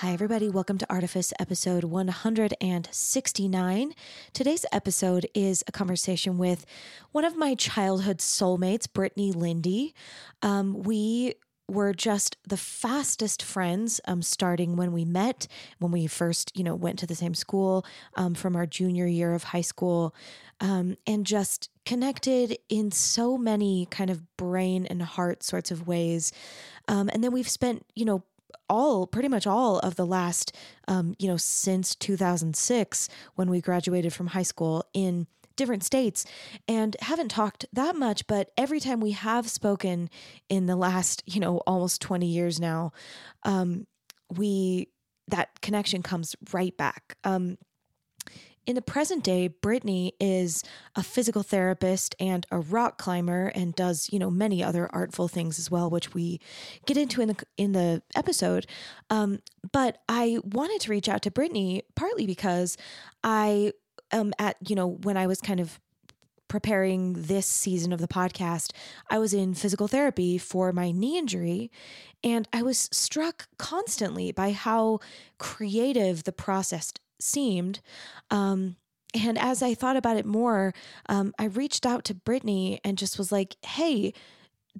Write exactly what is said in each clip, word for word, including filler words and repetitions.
Hi, everybody. Welcome to Artifice episode one hundred sixty-nine. Today's episode is a conversation with one of my childhood soulmates, Britt Linde. Um, we were just the fastest friends, um, starting when we met, when we first, you know, went to the same school, um, from our junior year of high school, um, and just connected in so many kind of brain and heart sorts of ways. Um, and then we've spent, you know, all, pretty much all of the last, um, you know, since two thousand six, when we graduated from high school, in different states, and haven't talked that much, but every time we have spoken in the last, you know, almost twenty years now, um, we, that connection comes right back. Um, In the present day, Brittany is a physical therapist and a rock climber, and does, you know, many other artful things as well, which we get into in the in the episode. Um, but I wanted to reach out to Brittany partly because I um at you know when I was kind of preparing this season of the podcast, I was in physical therapy for my knee injury, and I was struck constantly by how creative the process seemed. Um, and as I thought about it more, um, I reached out to Brittany and just was like, hey,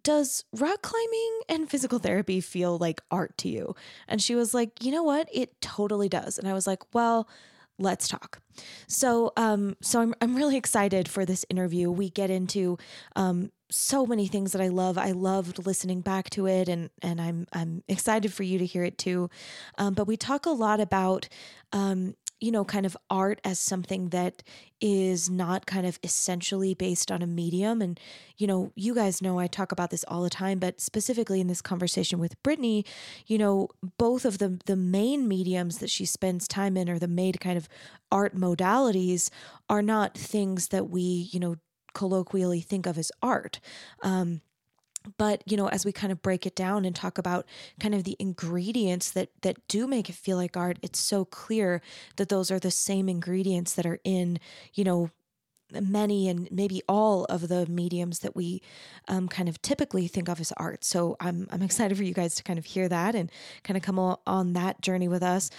does rock climbing and physical therapy feel like art to you? And she was like, you know what? It totally does. And I was like, well, let's talk. So, um, so I'm, I'm really excited for this interview. We get into, um, so many things that I love. I loved listening back to it, and, and I'm, I'm excited for you to hear it too. Um, but we talk a lot about, um, you know, kind of art as something that is not kind of essentially based on a medium. And, you know, you guys know I talk about this all the time, but specifically in this conversation with Brittany, you know, both of the, the main mediums that she spends time in, or the main kind of art modalities, are not things that we, you know, colloquially think of as art. Um, But, you know, as we kind of break it down and talk about kind of the ingredients that that do make it feel like art, it's so clear that those are the same ingredients that are in, you know, many and maybe all of the mediums that we um, kind of typically think of as art. So I'm I'm excited for you guys to kind of hear that and kind of come on that journey with us.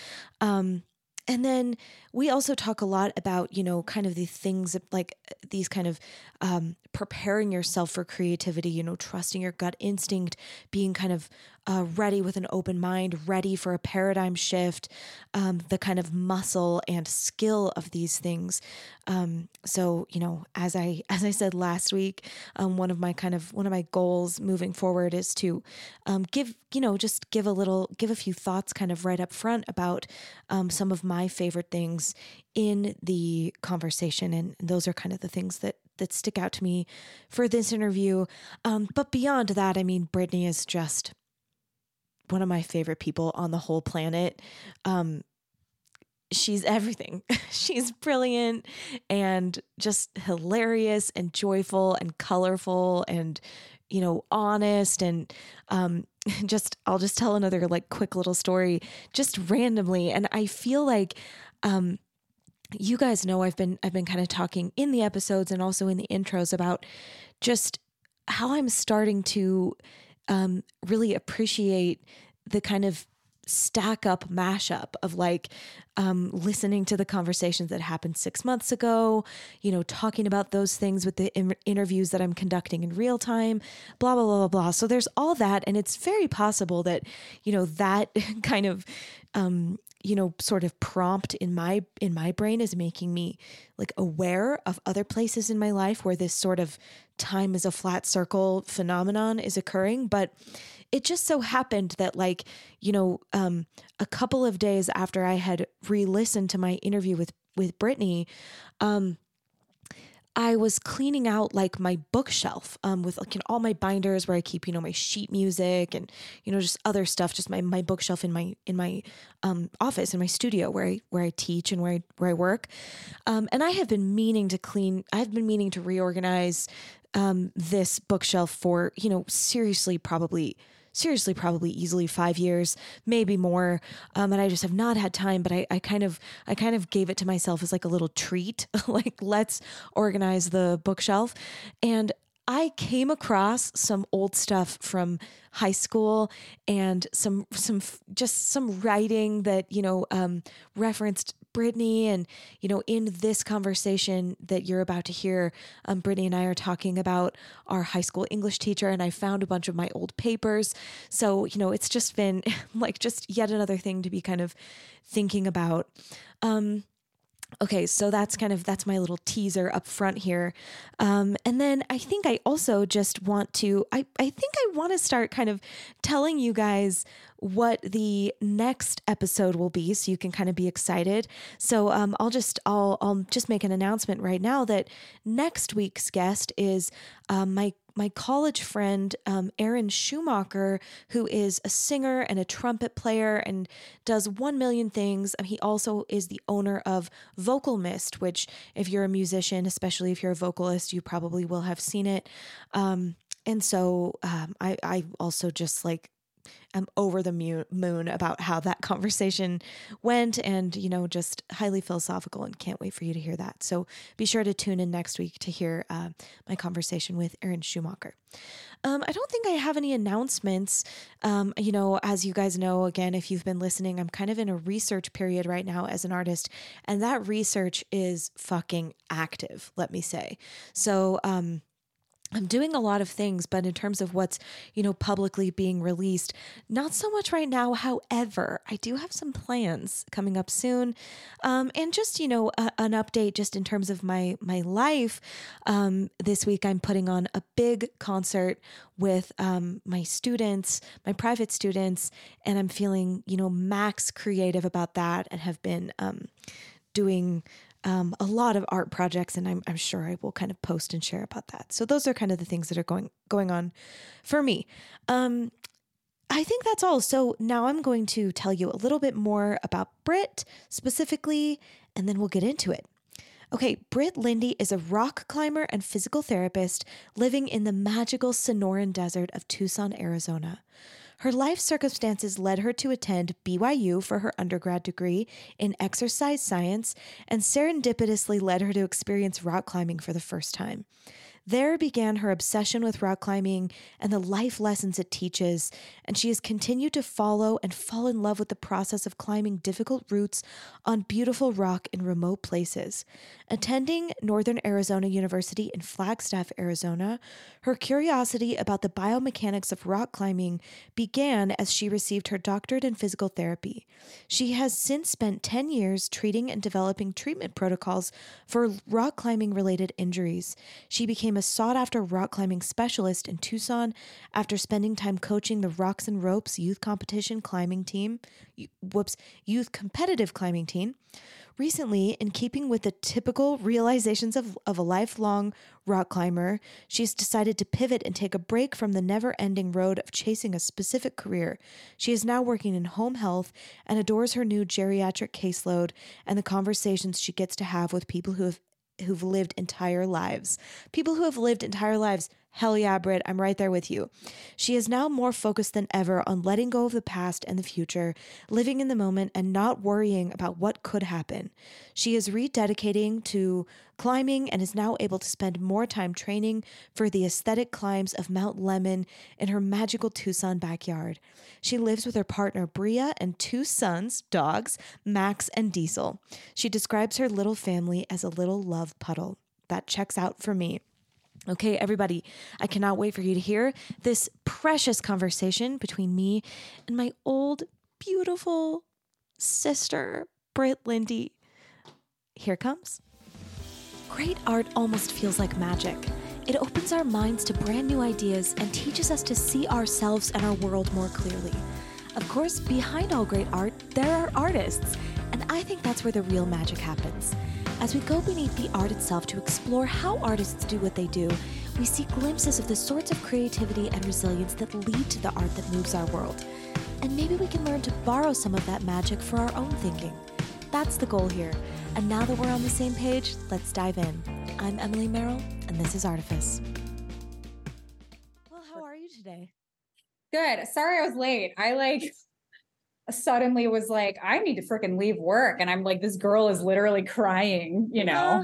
Um, and then we also talk a lot about, you know, kind of the things like these kind of um, preparing yourself for creativity, you know, trusting your gut instinct, being kind of uh, ready with an open mind, ready for a paradigm shift, um, the kind of muscle and skill of these things. Um, so, you know, as I, as I said last week, um, one of my kind of, one of my goals moving forward is to um, give, you know, just give a little, give a few thoughts kind of right up front about um, some of my my favorite things in the conversation. And those are kind of the things that, that stick out to me for this interview. Um, but beyond that, I mean, Brittany is just one of my favorite people on the whole planet. Um, she's everything. She's brilliant and just hilarious and joyful and colorful and, you know, honest and, um, just, I'll just tell another like quick little story just randomly. And I feel like, um, you guys know, I've been, I've been kind of talking in the episodes and also in the intros about just how I'm starting to, um, really appreciate the kind of stack up mashup of like, um, listening to the conversations that happened six months ago, you know, talking about those things with the in- interviews that I'm conducting in real time, blah, blah, blah, blah, blah. So there's all that. And it's very possible that, you know, that kind of, um, you know, sort of prompt in my, in my brain is making me like aware of other places in my life where this sort of time is a flat circle phenomenon is occurring. But it just so happened that like, you know, um, a couple of days after I had re-listened to my interview with, with Brittany, um, I was cleaning out like my bookshelf, um, with like, you know, all my binders where I keep, you know, my sheet music and, you know, just other stuff, just my, my bookshelf in my, in my, um, office, in my studio where I, where I teach and where I, where I work. Um, and I have been meaning to clean, I've been meaning to reorganize, um, this bookshelf for, you know, seriously, probably Seriously, probably easily five years, maybe more. Um, and I just have not had time, but I, I kind of, I kind of gave it to myself as like a little treat, like let's organize the bookshelf. And I came across some old stuff from high school and some, some, just some writing that, you know, um, referenced Brittany. And, you know, in this conversation that you're about to hear, um, Brittany and I are talking about our high school English teacher, and I found a bunch of my old papers. So, you know, it's just been like, just yet another thing to be kind of thinking about. Um, Okay, so that's kind of, that's my little teaser up front here. Um, and then I think I also just want to, I, I think I want to start kind of telling you guys what the next episode will be, so you can kind of be excited. So um, I'll just, I'll, I'll just make an announcement right now that next week's guest is uh, my My college friend, um, Aaron Schumacher, who is a singer and a trumpet player and does one million things. He also is the owner of Vocal Mist, which if you're a musician, especially if you're a vocalist, you probably will have seen it. Um, and so um, I, I also just like, I'm over the mu- moon about how that conversation went, and, you know, just highly philosophical, and can't wait for you to hear that. So be sure to tune in next week to hear uh, my conversation with Aaron Schumacher. Um, I don't think I have any announcements. Um, you know, as you guys know, again, if you've been listening, I'm kind of in a research period right now as an artist, and that research is fucking active, let me say. So, um, I'm doing a lot of things, but in terms of what's, you know, publicly being released, not so much right now. However, I do have some plans coming up soon. Um, and just, you know, a, an update just in terms of my, my life. Um, this week I'm putting on a big concert with, um, my students, my private students, and I'm feeling, you know, max creative about that, and have been, um, doing, Um, a lot of art projects, and I'm, I'm sure I will kind of post and share about that. So those are kind of the things that are going, going on for me. Um, I think that's all. So now I'm going to tell you a little bit more about Britt specifically, and then we'll get into it. Okay, Britt Linde is a rock climber and physical therapist living in the magical Sonoran Desert of Tucson, Arizona. Her life circumstances led her to attend B Y U for her undergrad degree in exercise science, and serendipitously led her to experience rock climbing for the first time. There began her obsession with rock climbing and the life lessons it teaches, and she has continued to follow and fall in love with the process of climbing difficult routes on beautiful rock in remote places. Attending Northern Arizona University in Flagstaff, Arizona, her curiosity about the biomechanics of rock climbing began as she received her doctorate in physical therapy. She has since spent ten years treating and developing treatment protocols for rock climbing-related injuries. She became a sought-after rock climbing specialist in Tucson after spending time coaching the Rocks and Ropes youth competition climbing team, whoops, youth competitive climbing team. Recently, in keeping with the typical realizations of, of a lifelong rock climber, she's decided to pivot and take a break from the never-ending road of chasing a specific career. She is now working in home health and adores her new geriatric caseload and the conversations she gets to have with people who have who've lived entire lives. People who have lived entire lives. Hell yeah, Britt, I'm right there with you. She is now more focused than ever on letting go of the past and the future, living in the moment and not worrying about what could happen. She is rededicating to climbing and is now able to spend more time training for the aesthetic climbs of Mount Lemmon in her magical Tucson backyard. She lives with her partner, Bria, and two sons, dogs, Max and Diesel. She describes her little family as a little love puddle. That checks out for me. Okay, everybody, I cannot wait for you to hear this precious conversation between me and my old, beautiful sister, Britt Linde. Here it comes. Great art almost feels like magic. It opens our minds to brand new ideas and teaches us to see ourselves and our world more clearly. Of course, behind all great art, there are artists, and I think that's where the real magic happens. As we go beneath the art itself to explore how artists do what they do, we see glimpses of the sorts of creativity and resilience that lead to the art that moves our world. And maybe we can learn to borrow some of that magic for our own thinking. That's the goal here. And now that we're on the same page, let's dive in. I'm Emily Merrill, and this is Artifice. Well, how are you today? Good. Sorry I was late. I like... suddenly was like, I need to freaking leave work. And I'm like, this girl is literally crying, you know? Uh,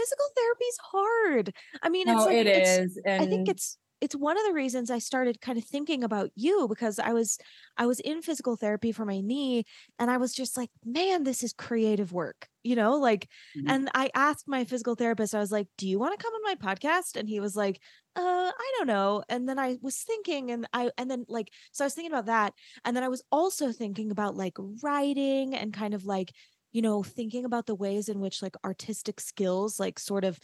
physical therapy is hard. I mean, no, it's like, it it's, is. And I think it's, it's one of the reasons I started kind of thinking about you, because I was, I was in physical therapy for my knee, and I was just like, man, this is creative work, you know, like, mm-hmm. and I asked my physical therapist, I was like, do you want to come on my podcast? And he was like, uh, I don't know. And then I was thinking, and I, and then like, so I was thinking about that. And then I was also thinking about like writing and kind of like, you know, thinking about the ways in which like artistic skills, like sort of,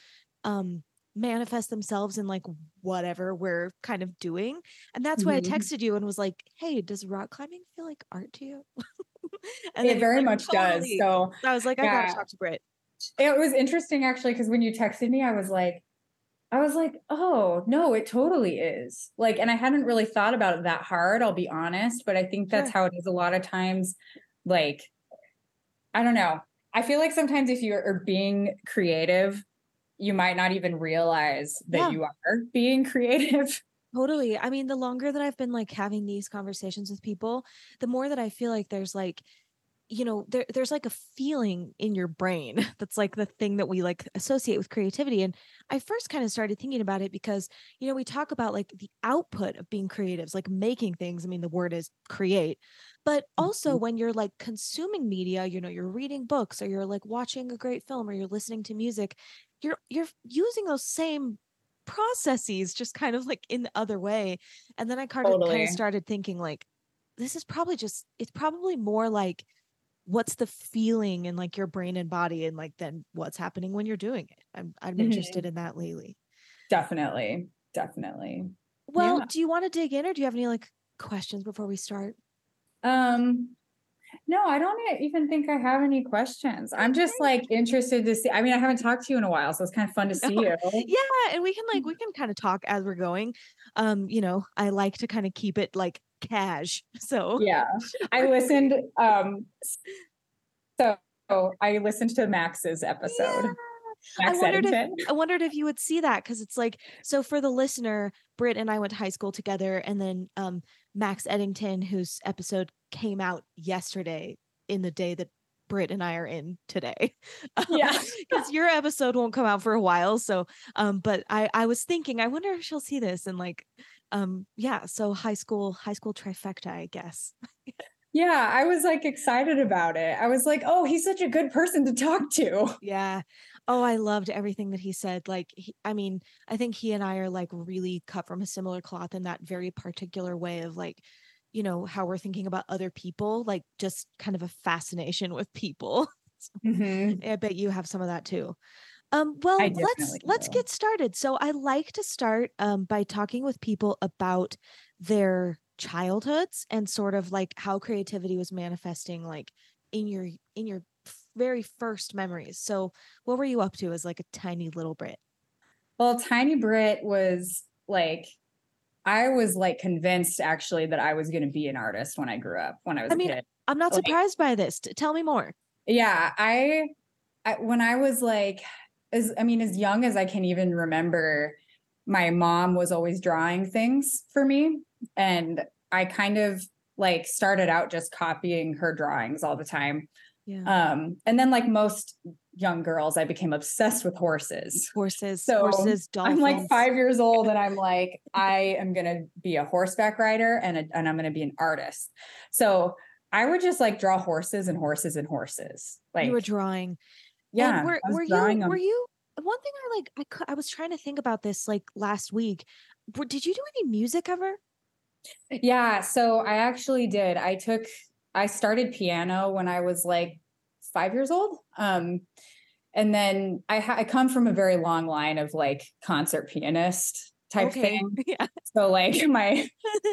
um, manifest themselves in like whatever we're kind of doing. And that's why mm-hmm. I texted you and was like, hey, does rock climbing feel like art to you? And it very like, much totally. does. So, so I was like, yeah. I gotta talk to Britt. It was interesting actually, because when you texted me, I was like, I was like, oh no, it totally is. Like, and I hadn't really thought about it that hard, I'll be honest, but I think that's sure. how it is a lot of times. Like, I don't know. I feel like sometimes if you are being creative, you might not even realize that yeah. you are being creative. Totally. I mean, the longer that I've been like having these conversations with people, the more that I feel like there's like, you know, there, there's like a feeling in your brain. That's like the thing that we like associate with creativity. And I first kind of started thinking about it because, you know, we talk about like the output of being creatives, like making things. I mean, the word is create, but also mm-hmm. when you're like consuming media, you know, you're reading books or you're like watching a great film or you're listening to music, you're you're using those same processes just kind of like in the other way. And then I kind of, totally. kind of started thinking like, this is probably just, it's probably more like what's the feeling in like your brain and body and like then what's happening when you're doing it. I'm I'm mm-hmm. interested in that lately. Definitely. Definitely. Well, yeah. do you want to dig in or do you have any like questions before we start? Um No, I don't even think I have any questions. I'm just like interested to see. I mean, I haven't talked to you in a while, so it's kind of fun to see you. Yeah. And we can like, we can kind of talk as we're going. Um, you know, I like to kind of keep it like cash. So yeah, I listened. Um, so I listened to Max's episode. Yeah. Max I wondered Eddington. if I wondered if you would see that, because it's like, so for the listener, Britt and I went to high school together, and then um, Max Eddington, whose episode came out yesterday in the day that Britt and I are in today. Yeah. Because your episode won't come out for a while. So, um, but I, I was thinking, I wonder if she'll see this, and like, um, yeah. So high school, high school trifecta, I guess. Yeah. I was like excited about it. I was like, oh, he's such a good person to talk to. Yeah. Oh, I loved everything that he said. Like, he, I mean, I think he and I are like really cut from a similar cloth in that very particular way of like, you know, how we're thinking about other people, like just kind of a fascination with people. Mm-hmm. I bet you have some of that too. Um, well, let's, do. let's get started. So I like to start um, by talking with people about their childhoods and sort of like how creativity was manifesting, like in your, in your very first memories. So what were you up to as like a tiny little Brit? Well, tiny Brit was like, I was like convinced actually that I was going to be an artist when I grew up, when I was I mean, a kid. I'm not like, surprised by this. Tell me more. Yeah. I, I, when I was like, as, I mean, as young as I can even remember, my mom was always drawing things for me. And I kind of like started out just copying her drawings all the time. Yeah. Um, and then like most young girls, I became obsessed with horses, horses, so horses, dolphins. I'm like five years old and I'm like, I am going to be a horseback rider and, a, and I'm going to be an artist. So I would just like draw horses and horses and horses. Like you were drawing. Yeah. And were were you, them. were you, one thing I like, I, I was trying to think about this like last week, did you do any music ever? Yeah. So I actually did. I took I started piano when I was like five years old. Um, and then I, ha- I come from a very long line of like concert pianist type okay. thing. Yeah. So like my,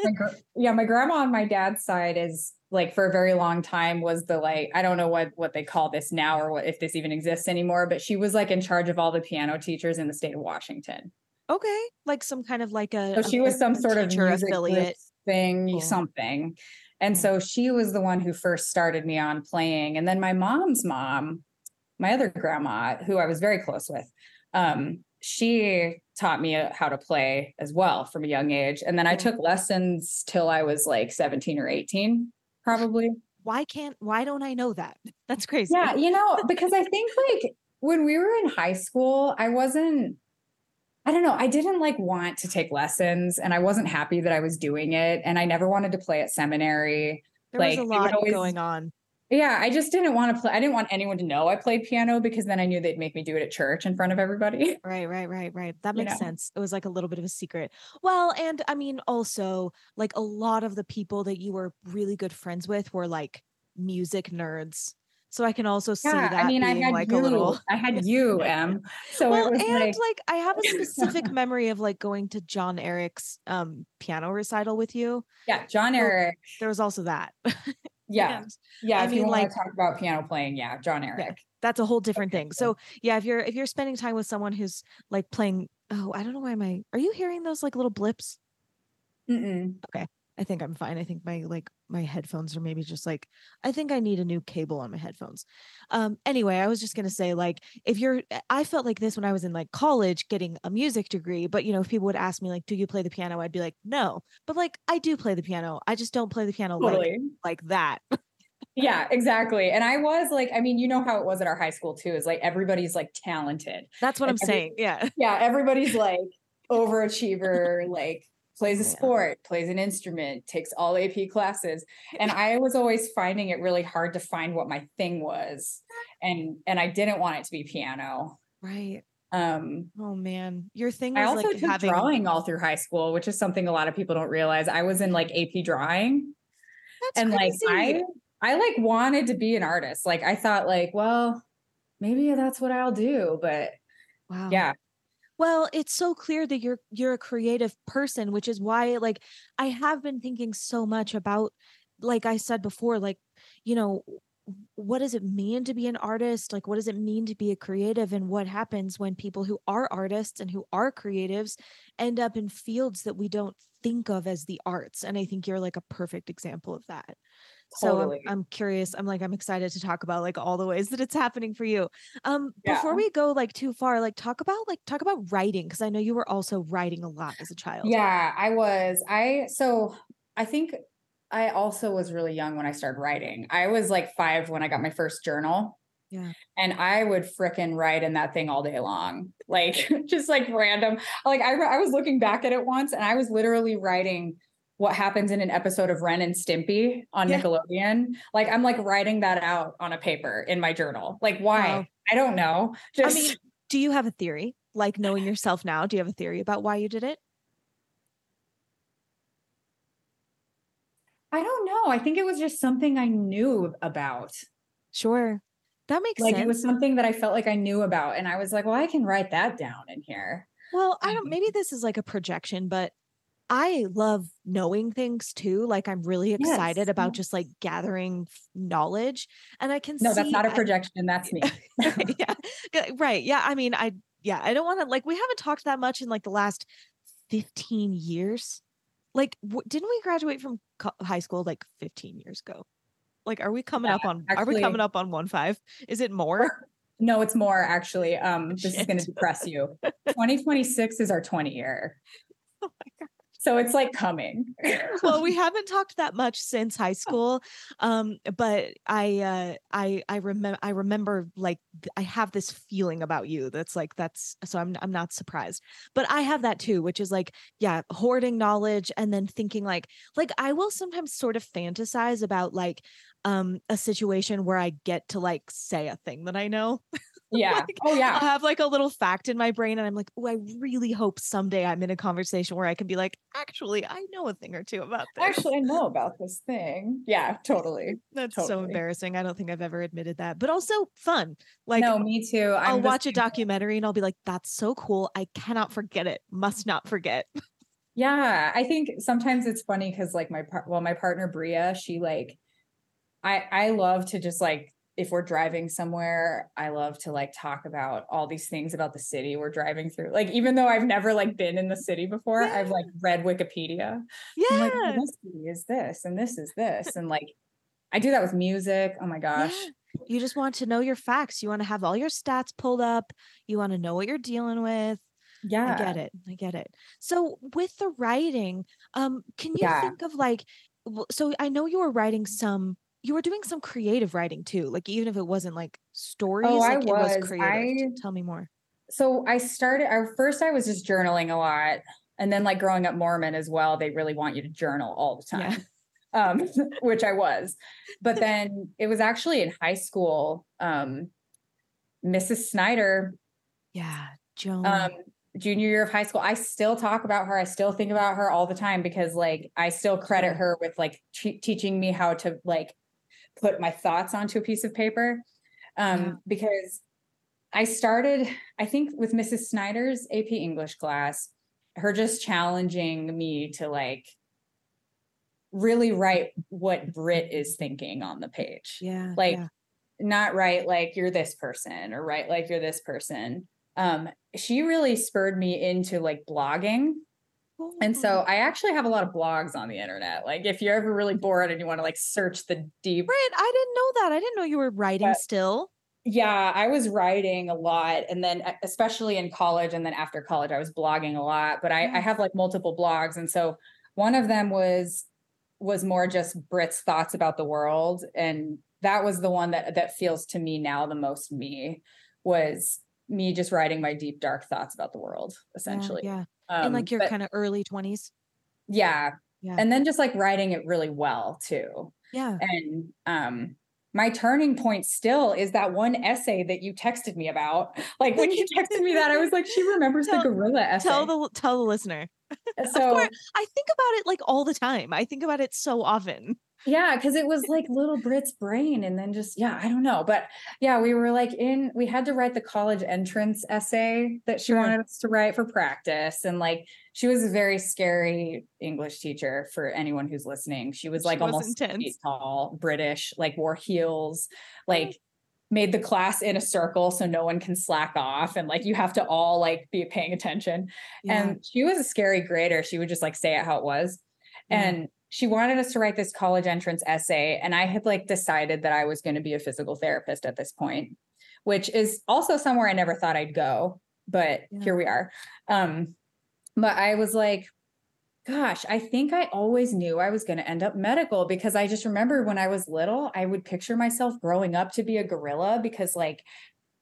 my gr- yeah, my grandma on my dad's side is like for a very long time was the like, I don't know what, what they call this now or what, if this even exists anymore, but she was like in charge of all the piano teachers in the state of Washington. Okay. Like some kind of like a, so she a, was some sort of music affiliate thing, cool. something. And so she was the one who first started me on playing. And then my mom's mom, my other grandma, who I was very close with, um, she taught me how to play as well from a young age. And then I took lessons till I was like seventeen or eighteen, probably. Why can't, why don't I know that? That's crazy. Yeah, you know, because I think like when we were in high school, I wasn't, I don't know, I didn't like want to take lessons, and I wasn't happy that I was doing it. And I never wanted to play at seminary. There like, was a lot always, going on. Yeah. I just didn't want to play. I didn't want anyone to know I played piano, because then I knew they'd make me do it at church in front of everybody. Right, right, right, right. That makes you know? sense. It was like a little bit of a secret. Well, and I mean, also like a lot of the people that you were really good friends with were like music nerds. So I can also see yeah, that I mean, being I had like you. a little. I had you, Em. So well, it was and like... like I have a specific memory of like going to John Eric's um, piano recital with you. Yeah, John Eric. So there was also that. Yeah, yeah. yeah I if mean, you want like, to talk about piano playing, yeah, John Eric. Yeah, that's a whole different okay. thing. So yeah, if you're if you're spending time with someone who's like playing, oh, I don't know why am I. Are you hearing those like little blips? Mm-mm. Okay. I think I'm fine. I think my, like my headphones are maybe just like, I think I need a new cable on my headphones. Um, anyway, I was just going to say, like, if you're, I felt like this when I was in like college getting a music degree, but you know, if people would ask me like, do you play the piano? I'd be like, no, but like, I do play the piano. I just don't play the piano totally. like, like that. Yeah, exactly. And I was like, I mean, you know how it was at our high school too, is like, everybody's like talented. That's what and I'm every, saying. Yeah. Yeah. Everybody's like overachiever, like, plays a sport, yeah. plays an instrument, takes all A P classes. And I was always finding it really hard to find what my thing was. And and I didn't want it to be piano. Right. Um, oh man, your thing was I also like took having... drawing all through high school, which is something a lot of people don't realize. I was in like A P drawing. That's and crazy. like I I like wanted to be an artist. Like I thought like, well, maybe that's what I'll do, but wow. yeah. Well, it's so clear that you're you're a creative person, which is why, like, I have been thinking so much about, like I said before, like, you know, what does it mean to be an artist? Like, what does it mean to be a creative? And what happens when people who are artists and who are creatives end up in fields that we don't think of as the arts? And I think you're like a perfect example of that. So totally. I'm, I'm curious. I'm like, I'm excited to talk about like all the ways that it's happening for you. Um, yeah. Before we go like too far, like talk about like talk about writing, because I know you were also writing a lot as a child. Yeah, I was. I so I think I also was really young when I started writing. I was like five when I got my first journal. Yeah. And I would fricking write in that thing all day long, like just like random. Like I I was looking back at it once, and I was literally writing what happens in an episode of Ren and Stimpy on yeah. Nickelodeon. Like I'm like writing that out on a paper in my journal. Like why? Wow. I don't know. Just I mean, do you have a theory? Like knowing yourself now, do you have a theory about why you did it? I don't know. I think it was just something I knew about. Sure. That makes like, sense. Like it was something that I felt like I knew about. And I was like, well, I can write that down in here. Well, I don't, maybe this is like a projection, but I love knowing things too. Like I'm really excited yes. about just like gathering knowledge, and I can no, see. No, that's not a projection. I, that's me. yeah. Right. Yeah. I mean, I, yeah, I don't want to like, we haven't talked that much in like the last fifteen years. Like, w- didn't we graduate from co- high school like fifteen years ago? Like, are we coming yeah, up on, actually, are we coming up on one five? Is it more? No, it's more actually. Um, This Shit. is going to depress you. twenty twenty-six is our twenty year. Oh my God. So it's like coming. Well, we haven't talked that much since high school. Um, but I, uh, I, I remember, I remember like, I have this feeling about you. That's like, that's, so I'm, I'm not surprised, but I have that too, which is like, yeah, hoarding knowledge. And then thinking like, like I will sometimes sort of fantasize about like, um, a situation where I get to like say a thing that I know. Yeah. Like, oh yeah. I have like a little fact in my brain, and I'm like, oh, I really hope someday I'm in a conversation where I can be like, actually, I know a thing or two about this. Actually, I know about this thing. Yeah, totally. That's totally. So embarrassing. I don't think I've ever admitted that, but also fun. Like, no, me too. I'm I'll watch a documentary and I'll be like, that's so cool. I cannot forget it. Must not forget. Yeah. I think sometimes it's funny because like my, par- well, my partner, Bria, she like, I, I love to just like, if we're driving somewhere, I love to like talk about all these things about the city we're driving through. Like, even though I've never like been in the city before, yeah. I've like read Wikipedia. Yeah. I'm like, well, this city is this, and this is this. And like, I do that with music. Oh my gosh. Yeah. You just want to know your facts. You want to have all your stats pulled up. You want to know what you're dealing with. Yeah. I get it. I get it. So with the writing, um, can you yeah. think of like, so I know you were writing some you were doing some creative writing too. Like, even if it wasn't like stories, oh, like I was. it was creative. I, Tell me more. So I started, I, first I was just journaling a lot. And then like growing up Mormon as well, they really want you to journal all the time, yeah. um, which I was. But then it was actually in high school, um, Missus Snyder. Yeah. Joan. Um, junior year of high school. I still talk about her. I still think about her all the time because like, I still credit her with like t- teaching me how to like put my thoughts onto a piece of paper. Um, yeah. Because I started, I think with Missus Snyder's A P English class, her just challenging me to like really write what Britt is thinking on the page. Yeah. Like yeah. not write like you're this person or write like you're this person. Um, she really spurred me into like blogging. Oh. And so I actually have a lot of blogs on the internet. Like if you're ever really bored and you want to like search the deep. Britt, I didn't know that. I didn't know you were writing but, still. Yeah, I was writing a lot. And then especially in college and then after college, I was blogging a lot, but I, I have like multiple blogs. And so one of them was, was more just Britt's thoughts about the world. And that was the one that, that feels to me now the most me was me just writing my deep, dark thoughts about the world, essentially. Yeah. yeah. Um, and like your but, kind of early twenties. Yeah. yeah. And then just like writing it really well too. Yeah. And, um, my turning point still is that one essay that you texted me about. Like when you texted me that, I was like, she remembers tell, the gorilla essay. Tell the tell the listener. So of course, I think about it like all the time. I think about it so often. Yeah, because it was like little Britt's brain, and then just yeah, I don't know, but yeah, we were like in. We had to write the college entrance essay that she sure. wanted us to write for practice, and like she was a very scary English teacher for anyone who's listening. She was like she was almost eight tall, British, like wore heels, like made the class in a circle so no one can slack off, and like you have to all like be paying attention. Yeah. And she was a scary grader. She would just like say it how it was, yeah. and. She wanted us to write this college entrance essay. And I had like decided that I was going to be a physical therapist at this point, which is also somewhere I never thought I'd go, but yeah. here we are. Um, but I was like, gosh, I think I always knew I was going to end up medical because I just remember when I was little, I would picture myself growing up to be a gorilla because like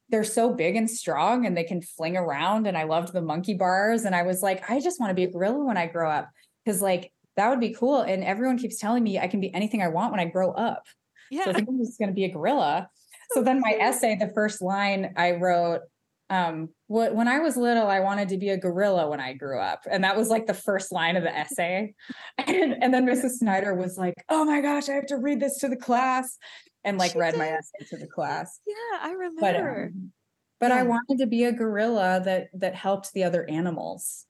they're so big and strong and they can fling around. And I loved the monkey bars. And I was like, I just want to be a gorilla when I grow up. Cause like, that would be cool. And everyone keeps telling me I can be anything I want when I grow up. Yeah. So I think I'm just going to be a gorilla. So then my essay, the first line I wrote, um, when I was little, I wanted to be a gorilla when I grew up. And that was like the first line of the essay. And, and then Missus Snyder was like, oh my gosh, I have to read this to the class. And like she read did. my essay to the class. Yeah, I remember. But, um, but yeah. I wanted to be a gorilla that that helped the other animals.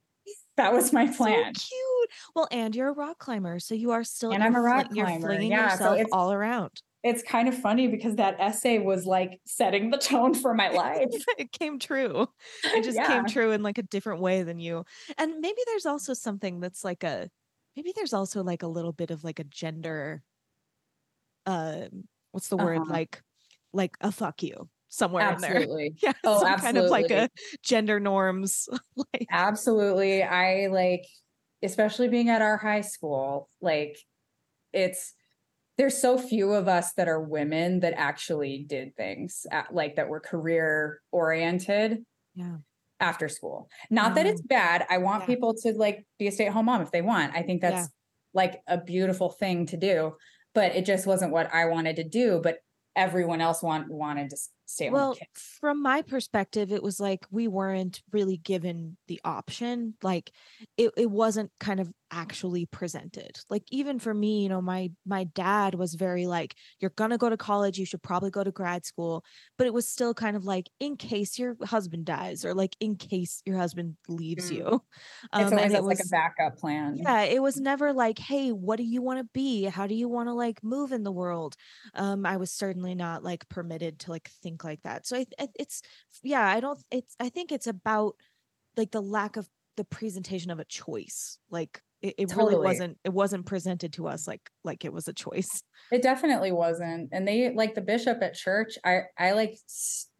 That was my plan. So cute. Well, and you're a rock climber, so you are still. And I'm a rock fl- climber. You're flinging yeah, yourself so it's, all around. It's kind of funny because that essay was like setting the tone for my life. It came true. It just yeah. came true in like a different way than you. And maybe there's also something that's like a. Maybe there's also like a little bit of like a gender. Uh, what's the word uh-huh. like? Like a fuck you. Somewhere absolutely. in there. Yeah, oh, absolutely. Kind of like a gender norms. like. Absolutely. I like, especially being at our high school, like it's, there's so few of us that are women that actually did things at, like that were career oriented yeah. after school. Not um, that it's bad. I want yeah. people to like be a stay-at-home mom if they want. I think that's yeah. like a beautiful thing to do, but it just wasn't what I wanted to do. But everyone else want, wanted to stay home. Well, from my perspective, it was like we weren't really given the option. Like it, it wasn't kind of actually presented. Like even for me, you know, my my dad was very like, you're gonna go to college, you should probably go to grad school. But it was still kind of like, in case your husband dies, or like in case your husband leaves mm. you. Um, it's always it was, like a backup plan. Yeah, it was never like, hey, what do you want to be? How do you want to like move in the world? Um, I was certainly not like permitted to like think like that. So I, it's yeah, I don't. It's I think it's about like the lack of the presentation of a choice, like. It, it totally. really wasn't, it wasn't presented to us like, like it was a choice. It definitely wasn't. And they like the bishop at church, I, I like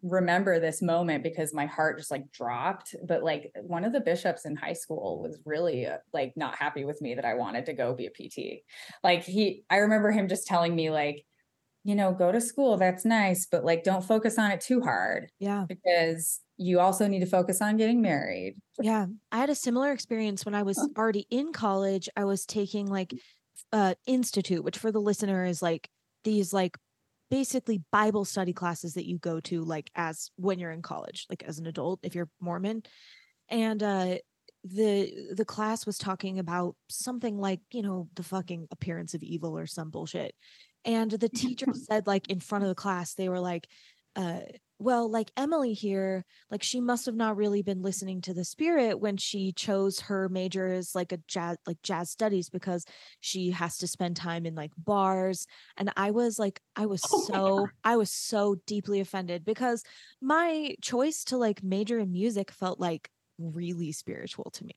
remember this moment because my heart just like dropped, but like one of the bishops in high school was really uh, like not happy with me that I wanted to go be a P T. Like he, I remember him just telling me like, you know, go to school. That's nice. But like, don't focus on it too hard. Yeah. Because you also need to focus on getting married. Yeah. I had a similar experience when I was already in college. I was taking like uh institute, which for the listener is like these like basically Bible study classes that you go to like as when you're in college, like as an adult, if you're Mormon. And uh the the class was talking about something like, you know, the fucking appearance of evil or some bullshit. And the teacher said, like, in front of the class, they were like, uh, well, like Emily here, like, she must have not really been listening to the spirit when she chose her major as like a jazz, like jazz studies, because she has to spend time in like bars. And I was like, I was oh so, I was so deeply offended because my choice to like major in music felt like really spiritual to me.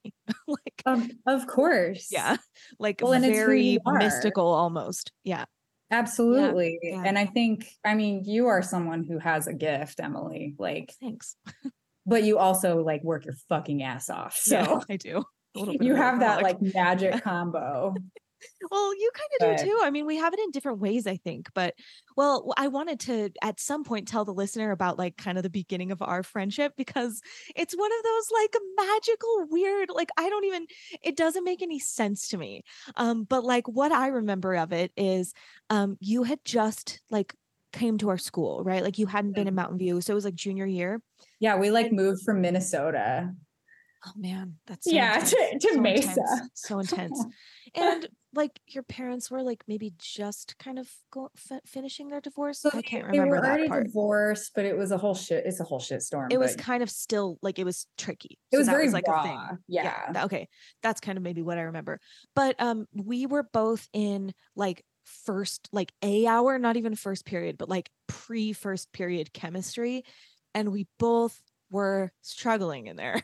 Like, um, of course. Yeah. Like well, very mystical almost. Yeah. Absolutely. Yeah, yeah. And I think, I mean, you are someone who has a gift, Emily, like, thanks. But you also like work your fucking ass off. So yeah, I do. A little bit you have that like magic combo. Well, you kind of do too. I mean, we have it in different ways, I think, but well, I wanted to at some point tell the listener about like kind of the beginning of our friendship, because it's one of those like magical, weird, like, I don't even, it doesn't make any sense to me. Um, but like what I remember of it is, um, you had just like came to our school, right? Like you hadn't been in Mountain View. So it was like junior year. Yeah. We like moved from Minnesota. Oh man, that's so yeah intense. to, to so Mesa, intense. so intense. And like your parents were like maybe just kind of go, f- finishing their divorce. So I can't remember. They were that already part. divorced, but it was a whole shit. It's a whole shit storm. It was kind of still like it was tricky. It so was very was like raw. A thing. Yeah. yeah. Okay, that's kind of maybe what I remember. But um, we were both in like first, like a hour, not even first period, but like pre first period chemistry, and we both were struggling in there.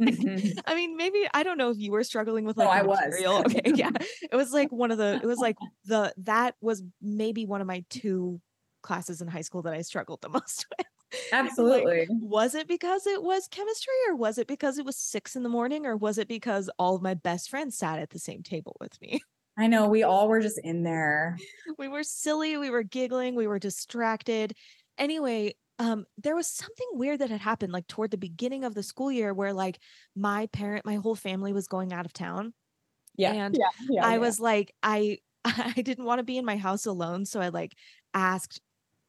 Mm-hmm. I mean, maybe I don't know if you were struggling with like oh, I material. Was. Okay, yeah. It was like one of the it was like the that was maybe one of my two classes in high school that I struggled the most with. Absolutely. Like, was it because it was chemistry, or was it because it was six in the morning, or was it because all of my best friends sat at the same table with me? I know, we all were just in there. We were silly, we were giggling, we were distracted. Anyway, Um, there was something weird that had happened like toward the beginning of the school year where like my parent, my whole family was going out of town. Yeah. And yeah, yeah, I yeah. was like, I, I didn't want to be in my house alone. So I like asked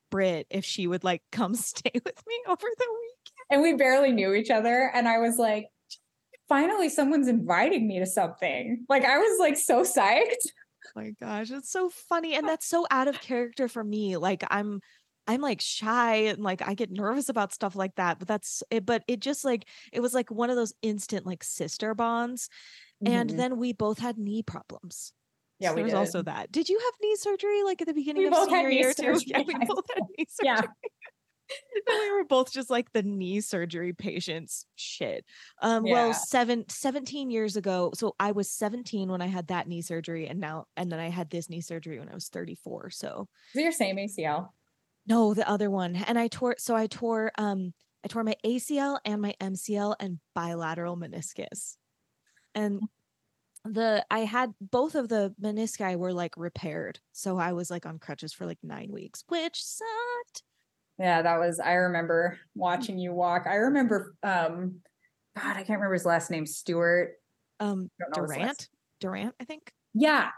Britt if she would like come stay with me over the weekend. And we barely knew each other. And I was like, finally, someone's inviting me to something. Like I was like so psyched. Oh my gosh. It's so funny. And that's so out of character for me. Like I'm I'm like shy and like I get nervous about stuff like that, but that's it. But it just like it was like one of those instant like sister bonds. Mm-hmm. And then we both had knee problems. Yeah, so we there did. was also that. Did you have knee surgery like at the beginning we of senior year too? Yeah, we both had knee surgery. Yeah. We were both just like the knee surgery patients. Shit. Um, yeah. Well, seven, seventeen years ago. So I was seventeen when I had that knee surgery, and now and then I had this knee surgery when I was thirty-four. So is it your same A C L? No, the other one. And I tore, so I tore, um, I tore my A C L and my M C L and bilateral meniscus. And the, I had both of the menisci were like repaired. So I was like on crutches for like nine weeks, which sucked. Yeah, that was, I remember watching you walk. I remember, um, God, I can't remember his last name, Stewart. Um, Durant, Durant, I think. Yeah.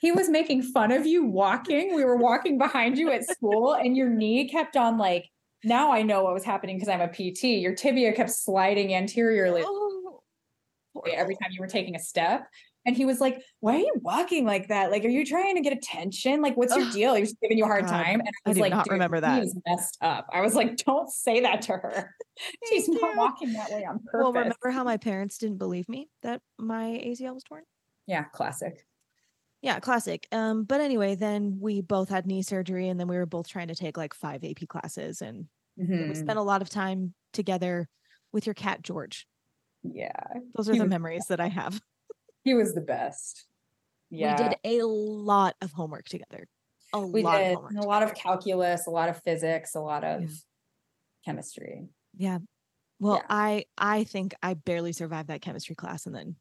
He was making fun of you walking. We were walking behind you at school and your knee kept on like, now I know what was happening because I'm a P T. Your tibia kept sliding anteriorly oh, every time you were taking a step. And he was like, why are you walking like that? Like, are you trying to get attention? Like, what's your deal? He's giving you a hard God. time. And I was I like, not remember that. He's messed up. I was like, don't say that to her. She's you. not walking that way on purpose. Well, remember how my parents didn't believe me that my A C L was torn? Yeah, classic. Yeah, classic. Um, but anyway, then we both had knee surgery, and then we were both trying to take like five A P classes, and mm-hmm. we spent a lot of time together with your cat, George. Yeah. Those are the memories that I have. He was the best. Yeah. We did a lot of homework together. A we lot did. of homework. A lot together. of calculus, a lot of physics, a lot of yeah. chemistry. Yeah. Well, yeah. I I think I barely survived that chemistry class, and then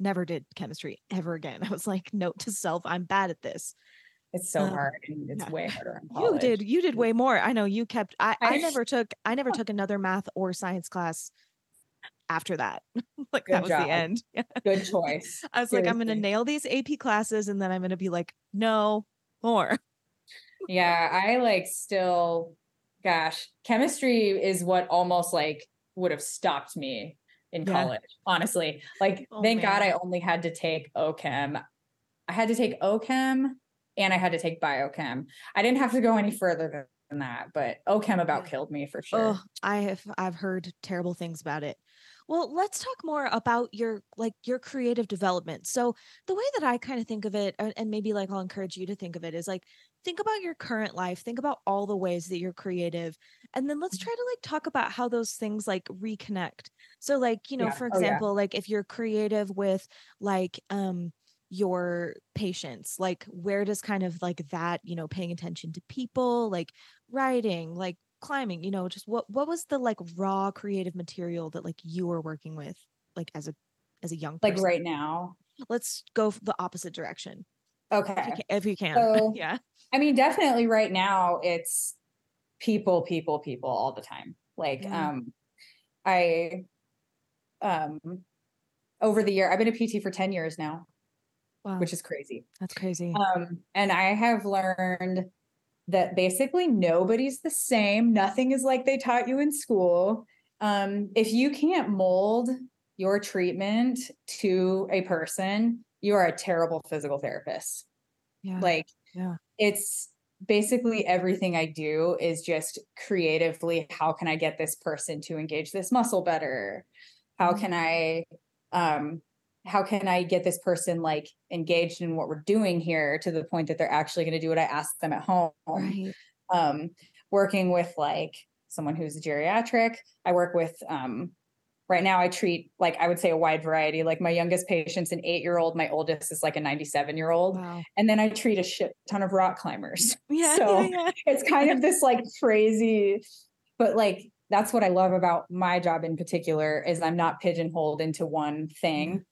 never did chemistry ever again. I was like, note to self, I'm bad at this. It's so um, hard. And it's yeah. way harder. In college. You did, you did way more. I know you kept, I, I never took, I never took another math or science class after that. Like Good that was job. The end. Yeah. Good choice. I was Seriously. Like, I'm going to nail these A P classes. And then I'm going to be like, no more. Yeah. I like still, gosh, chemistry is what almost like would have stopped me in college. Yeah. Honestly, like, oh, thank man. God I only had to take O-chem. I had to take O-chem and I had to take biochem. I didn't have to go any further than that, but O-chem about killed me for sure. Oh, I have, I've heard terrible things about it. Well, let's talk more about your, like your creative development. So the way that I kind of think of it, and maybe like I'll encourage you to think of it, is like, think about your current life, think about all the ways that you're creative. And then let's try to like talk about how those things like reconnect. So like, you know, yeah. for example, oh, yeah. like if you're creative with like, um, your patients, like where does kind of like that, you know, paying attention to people, like writing, like climbing, you know, just what, what was the like raw creative material that like you were working with, like as a, as a young person? Like right now, let's go the opposite direction. Okay. If you can. If you can. So, yeah. I mean, definitely right now it's people, people, people all the time. Like, mm. um, I, um, over the year, I've been a P T for ten years now. Wow. Which is crazy. That's crazy. Um, and I have learned that basically nobody's the same. Nothing is like they taught you in school. Um, if you can't mold your treatment to a person, you are a terrible physical therapist. Yeah. Like yeah. it's basically everything I do is just creatively, how can I get this person to engage this muscle better? How can I, um, how can I get this person like engaged in what we're doing here to the point that they're actually going to do what I asked them at home? Right. Um, working with like someone who's geriatric, I work with, um, right now I treat like, I would say a wide variety, like my youngest patient's an eight year old, my oldest is like a ninety-seven year old. Wow. And then I treat a shit ton of rock climbers. Yeah, so yeah, yeah. It's kind of this like crazy, but like, that's what I love about my job in particular is I'm not pigeonholed into one thing. Mm-hmm.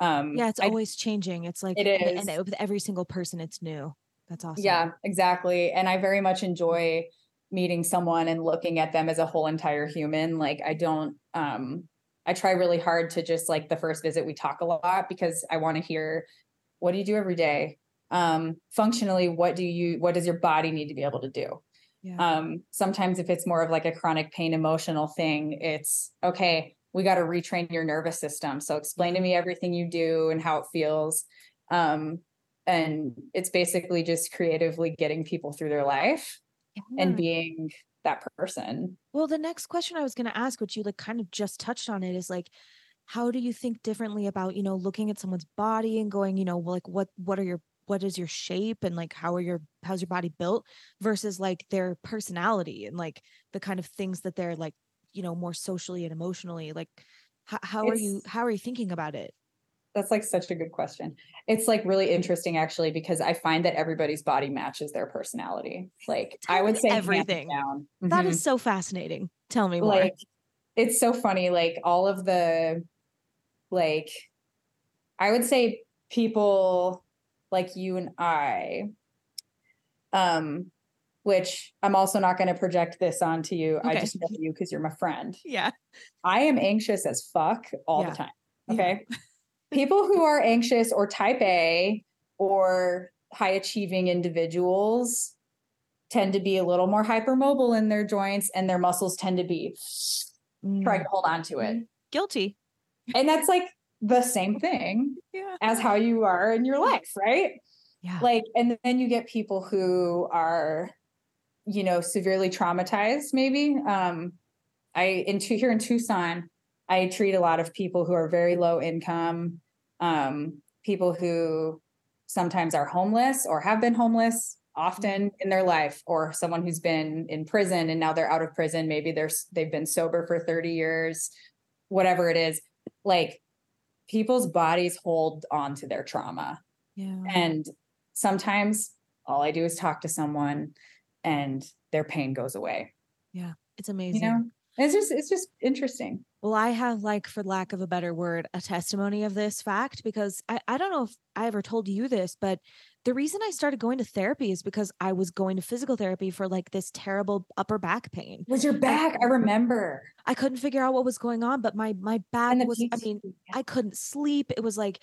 Um, yeah, it's always I, changing. It's like, it is. And with every single person, it's new. That's awesome. Yeah, exactly. And I very much enjoy meeting someone and looking at them as a whole entire human. Like I don't, um, I try really hard to just like the first visit, we talk a lot because I want to hear, what do you do every day? Um, functionally, what do you, what does your body need to be able to do? Yeah. Um, sometimes if it's more of like a chronic pain, emotional thing, it's okay. We got to retrain your nervous system. So explain to me everything you do and how it feels. Um, and it's basically just creatively getting people through their life yeah. and being that person. Well, the next question I was going to ask, which you like kind of just touched on it, is like, how do you think differently about, you know, looking at someone's body and going, you know, like what, what are your, what is your shape and like, how are your, how's your body built versus like their personality and like the kind of things that they're like, you know, more socially and emotionally, like how, how are you, how are you thinking about it? That's like such a good question. It's like really interesting actually, because I find that everybody's body matches their personality. Like Tell I would say everything. Mm-hmm. That is so fascinating. Tell me more. Like, it's so funny. Like all of the, like, I would say people like you and I, um, which I'm also not going to project this onto you. Okay. I just know you because you're my friend. Yeah. I am anxious as fuck all yeah. the time. Okay. Yeah. People who are anxious or type A or high achieving individuals tend to be a little more hypermobile in their joints and their muscles tend to be mm. trying to hold on to it. Guilty. And that's like the same thing yeah. as how you are in your life, right? Yeah. Like, and then you get people who are, you know, severely traumatized, maybe. Um, I, in two, here in Tucson, I treat a lot of people who are very low income, um, people who sometimes are homeless or have been homeless often in their life, or someone who's been in prison and now they're out of prison. Maybe they're, they've been sober for thirty years, whatever it is. Like, people's bodies hold on to their trauma. Yeah. And sometimes all I do is talk to someone and their pain goes away. Yeah. It's amazing. You know, it's just, it's just interesting. Well, I have like, for lack of a better word, a testimony of this fact, because I, I don't know if I ever told you this, but the reason I started going to therapy is because I was going to physical therapy for like this terrible upper back pain. Was your back? I, I remember. I couldn't figure out what was going on, but my, my back was, I mean, I couldn't sleep. It was like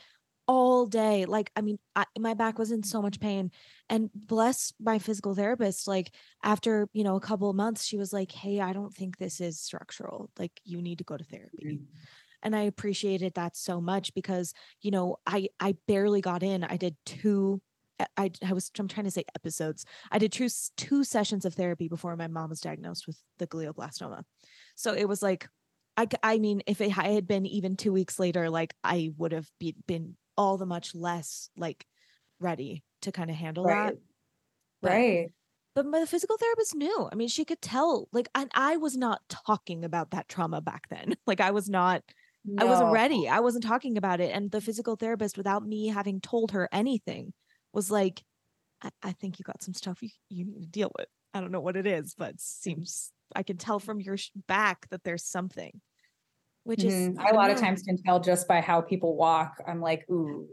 all day. Like, I mean, I, my back was in so much pain, and bless my physical therapist. Like after, you know, a couple of months, she was like, hey, I don't think this is structural. Like you need to go to therapy. Mm-hmm. And I appreciated that so much because, you know, I, I barely got in. I did two I, I was, I'm trying to say episodes. I did two, two sessions of therapy before my mom was diagnosed with the glioblastoma. So it was like, I, I mean, if it, I had been even two weeks later, like I would have be, been all the much less like ready to kind of handle right. that. But, right. But my physical therapist knew, I mean, she could tell, like, and I was not talking about that trauma back then. Like I was not, no. I wasn't ready. I wasn't talking about it. And the physical therapist, without me having told her anything, was like, I, I think you got some stuff you, you need to deal with. I don't know what it is, but it seems I can tell from your sh- back that there's something, which mm-hmm. is a lot know. of times can tell just by how people walk. I'm like, ooh,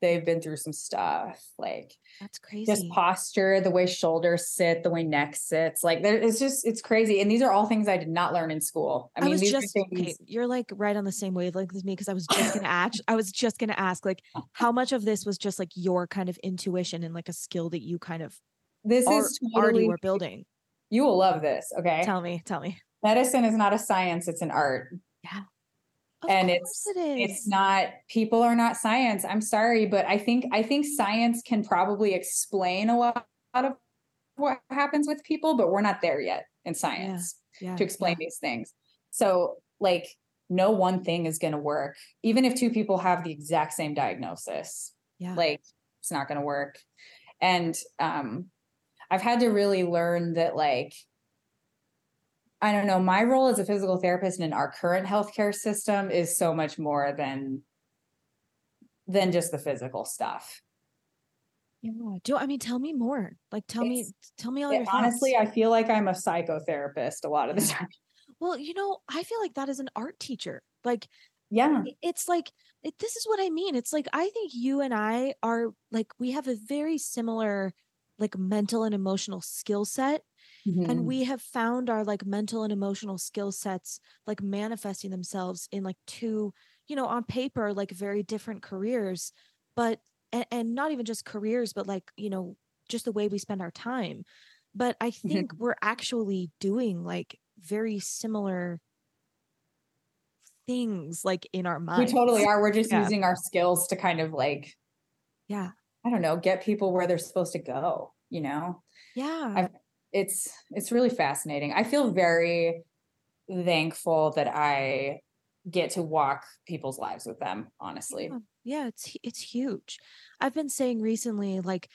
they've been through some stuff. Like that's crazy. Just posture, the way shoulders sit, the way neck sits. Like there, it's just, it's crazy. And these are all things I did not learn in school. I, I mean, was these just, are things- okay, you're like right on the same wavelength as me. Cause I was just going to ask, I was just going to ask like how much of this was just like your kind of intuition and like a skill that you kind of this are, is totally, already were building. You will love this. Okay. Tell me, tell me. Medicine is not a science. It's an art. Yeah. Of and it's, it it's not, people are not science. I'm sorry, but I think, I think science can probably explain a lot of what happens with people, but we're not there yet in science yeah, yeah, to explain yeah. these things. So like no one thing is going to work. Even if two people have the exact same diagnosis, yeah. like it's not going to work. And, um, I've had to really learn that, like, I don't know, my role as a physical therapist in our current healthcare system is so much more than, than just the physical stuff. Yeah. Do I mean, tell me more, like, tell it's, me, tell me all it, your thoughts. Honestly, I feel like I'm a psychotherapist a lot of the yeah. time. Well, you know, I feel like that is an art teacher. Like, yeah, it's like, it, this is what I mean. It's like, I think you and I are like, we have a very similar, like mental and emotional skill set. Mm-hmm. And we have found our like mental and emotional skill sets, like manifesting themselves in like two, you know, on paper, like very different careers, but, and, and not even just careers, but like, you know, just the way we spend our time. But I think mm-hmm. we're actually doing like very similar things, like in our minds. We totally are. We're just yeah. using our skills to kind of like, yeah, I don't know, get people where they're supposed to go, you know? Yeah. I've, It's, it's really fascinating. I feel very thankful that I get to walk people's lives with them, honestly. Yeah, yeah, it's, it's huge. I've been saying recently, like,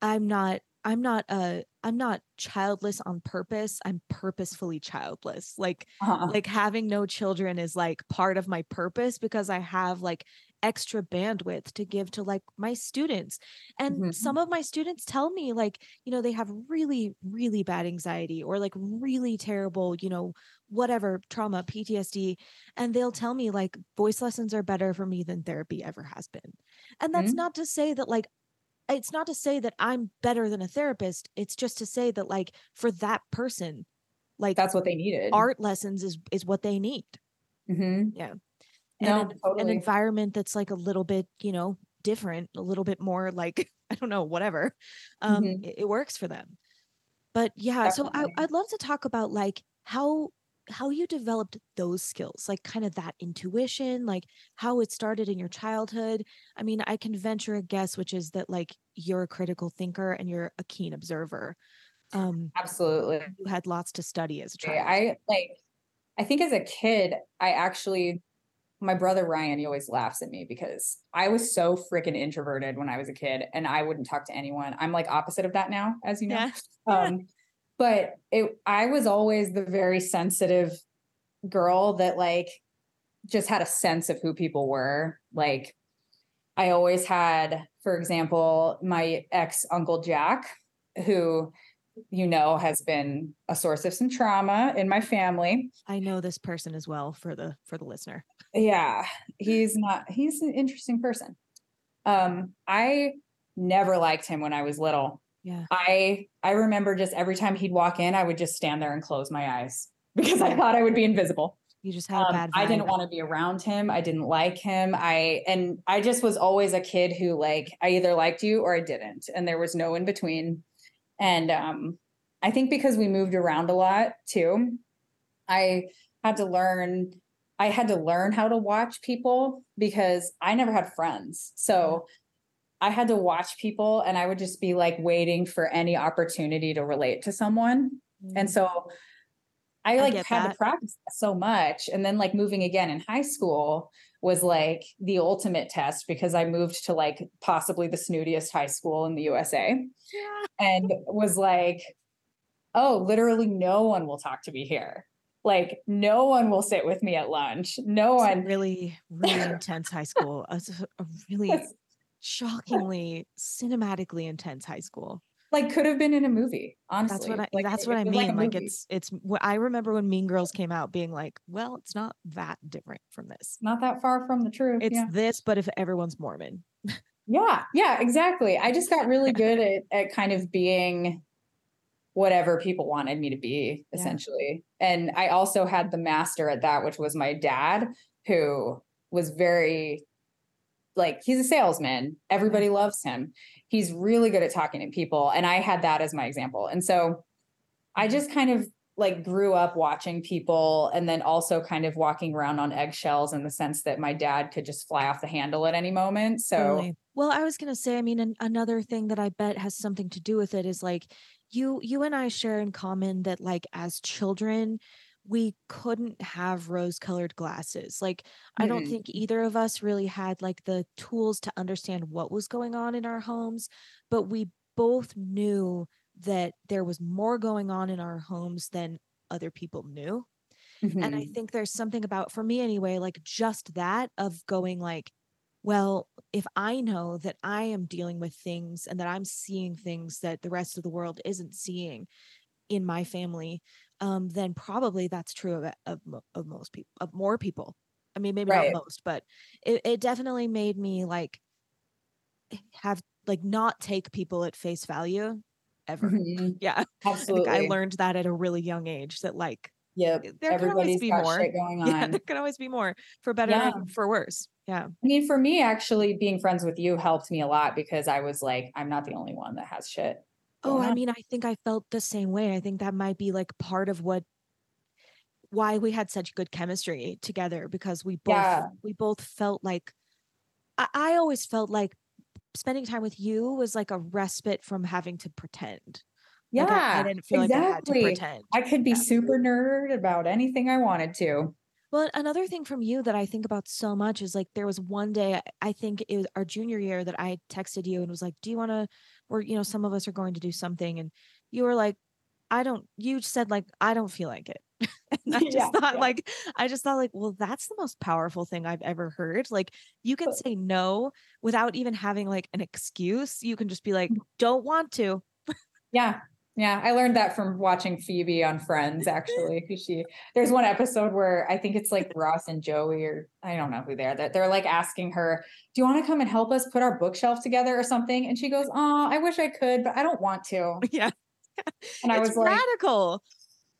I'm not, I'm not, uh, I'm not childless on purpose. I'm purposefully childless. Like, uh-huh. like having no children is like part of my purpose because I have like extra bandwidth to give to like my students. And mm-hmm. some of my students tell me like, you know, they have really, really bad anxiety or like really terrible, you know, whatever trauma, P T S D. And they'll tell me like voice lessons are better for me than therapy ever has been. And that's mm-hmm. not to say that like, it's not to say that I'm better than a therapist. It's just to say that like for that person, like that's what they needed. Art lessons is, is what they need. Mm-hmm. Yeah. No, and totally. An environment that's like a little bit, you know, different, a little bit more like, I don't know, whatever, um, mm-hmm. it, it works for them. But yeah, Definitely. so I, I'd love to talk about like how, how you developed those skills, like kind of that intuition, like how it started in your childhood. I mean, I can venture a guess, which is that like, you're a critical thinker and you're a keen observer. Um, Absolutely. You had lots to study as a child. I like, I think as a kid, I actually my brother, Ryan, he always laughs at me because I was so freaking introverted when I was a kid and I wouldn't talk to anyone. I'm like opposite of that now, as you know. Yeah. Um, but it, I was always the very sensitive girl that like just had a sense of who people were. Like I always had, for example, my ex Uncle Jack, who, you know, has been a source of some trauma in my family. I know this person as well for the, for the listener. Yeah. He's not, he's an interesting person. Um, I never liked him when I was little. Yeah. I, I remember just every time he'd walk in, I would just stand there and close my eyes because I thought I would be invisible. You just had a bad vibe. Um, I didn't want to be around him. I didn't like him. I, and I just was always a kid who, like, I either liked you or I didn't, and there was no in between. And, um, I think because we moved around a lot too, I had to learn, I had to learn how to watch people because I never had friends. So I had to watch people, and I would just be like waiting for any opportunity to relate to someone. Mm-hmm. And so I like I had that. to practice so much. And then like moving again in high school was like the ultimate test because I moved to like possibly the snootiest high school in the U S A. Yeah. And was like, oh, literally no one will talk to me here. Like no one will sit with me at lunch. No it's one. Really, really intense high school. A, a really shockingly cinematically intense high school. Like could have been in a movie, honestly. That's what I, like, that's what I mean. Like, like it's, it's, I remember when Mean Girls came out being like, well, it's not that different from this. Not that far from the truth. It's yeah. this, but if everyone's Mormon. Yeah. Yeah, exactly. I just got really good at, at kind of being whatever people wanted me to be, essentially. Yeah. And I also had the master at that, which was my dad, who was very like, he's a salesman. Everybody loves him. He's really good at talking to people. And I had that as my example. And so I just kind of like grew up watching people and then also kind of walking around on eggshells in the sense that my dad could just fly off the handle at any moment. So, totally. Well, I was going to say, I mean, an- another thing that I bet has something to do with it is like, you, you and I share in common that like, as children, we couldn't have rose-colored glasses. Like, mm-hmm. I don't think either of us really had like the tools to understand what was going on in our homes, but we both knew that there was more going on in our homes than other people knew. Mm-hmm. And I think there's something about, for me anyway, like just that of going like, well, if I know that I am dealing with things and that I'm seeing things that the rest of the world isn't seeing in my family, um, then probably that's true of, of, of most people, of more people. I mean, maybe right. not most, but it, it definitely made me like have like not take people at face value ever. Mm-hmm. Yeah. Absolutely. I, I learned that at a really young age that like, yeah, there can always be more going on. Yeah, there can always be more for better yeah. and for worse. Yeah. I mean, for me, actually being friends with you helped me a lot because I was like, I'm not the only one that has shit. Oh, I mean, I think I felt the same way. I think that might be like part of what, why we had such good chemistry together, because we both, yeah. we both felt like, I, I always felt like spending time with you was like a respite from having to pretend. Yeah, like I, I didn't feel exactly. like I had to pretend. I could be yeah. super nerd about anything I wanted to. Well, another thing from you that I think about so much is like, there was one day, I think it was our junior year, that I texted you and was like, do you want to, or, you know, some of us are going to do something. And you were like, I don't, you said like, I don't feel like it. And I just yeah, thought yeah. like, I just thought like, well, that's the most powerful thing I've ever heard. Like you can say no without even having like an excuse. You can just be like, don't want to. Yeah. Yeah. I learned that from watching Phoebe on Friends, actually. Cause she, there's one episode where I think it's like Ross and Joey, or I don't know who they are, that they're like asking her, do you want to come and help us put our bookshelf together or something? And she goes, oh, I wish I could, but I don't want to. Yeah. And I it's was like, radical.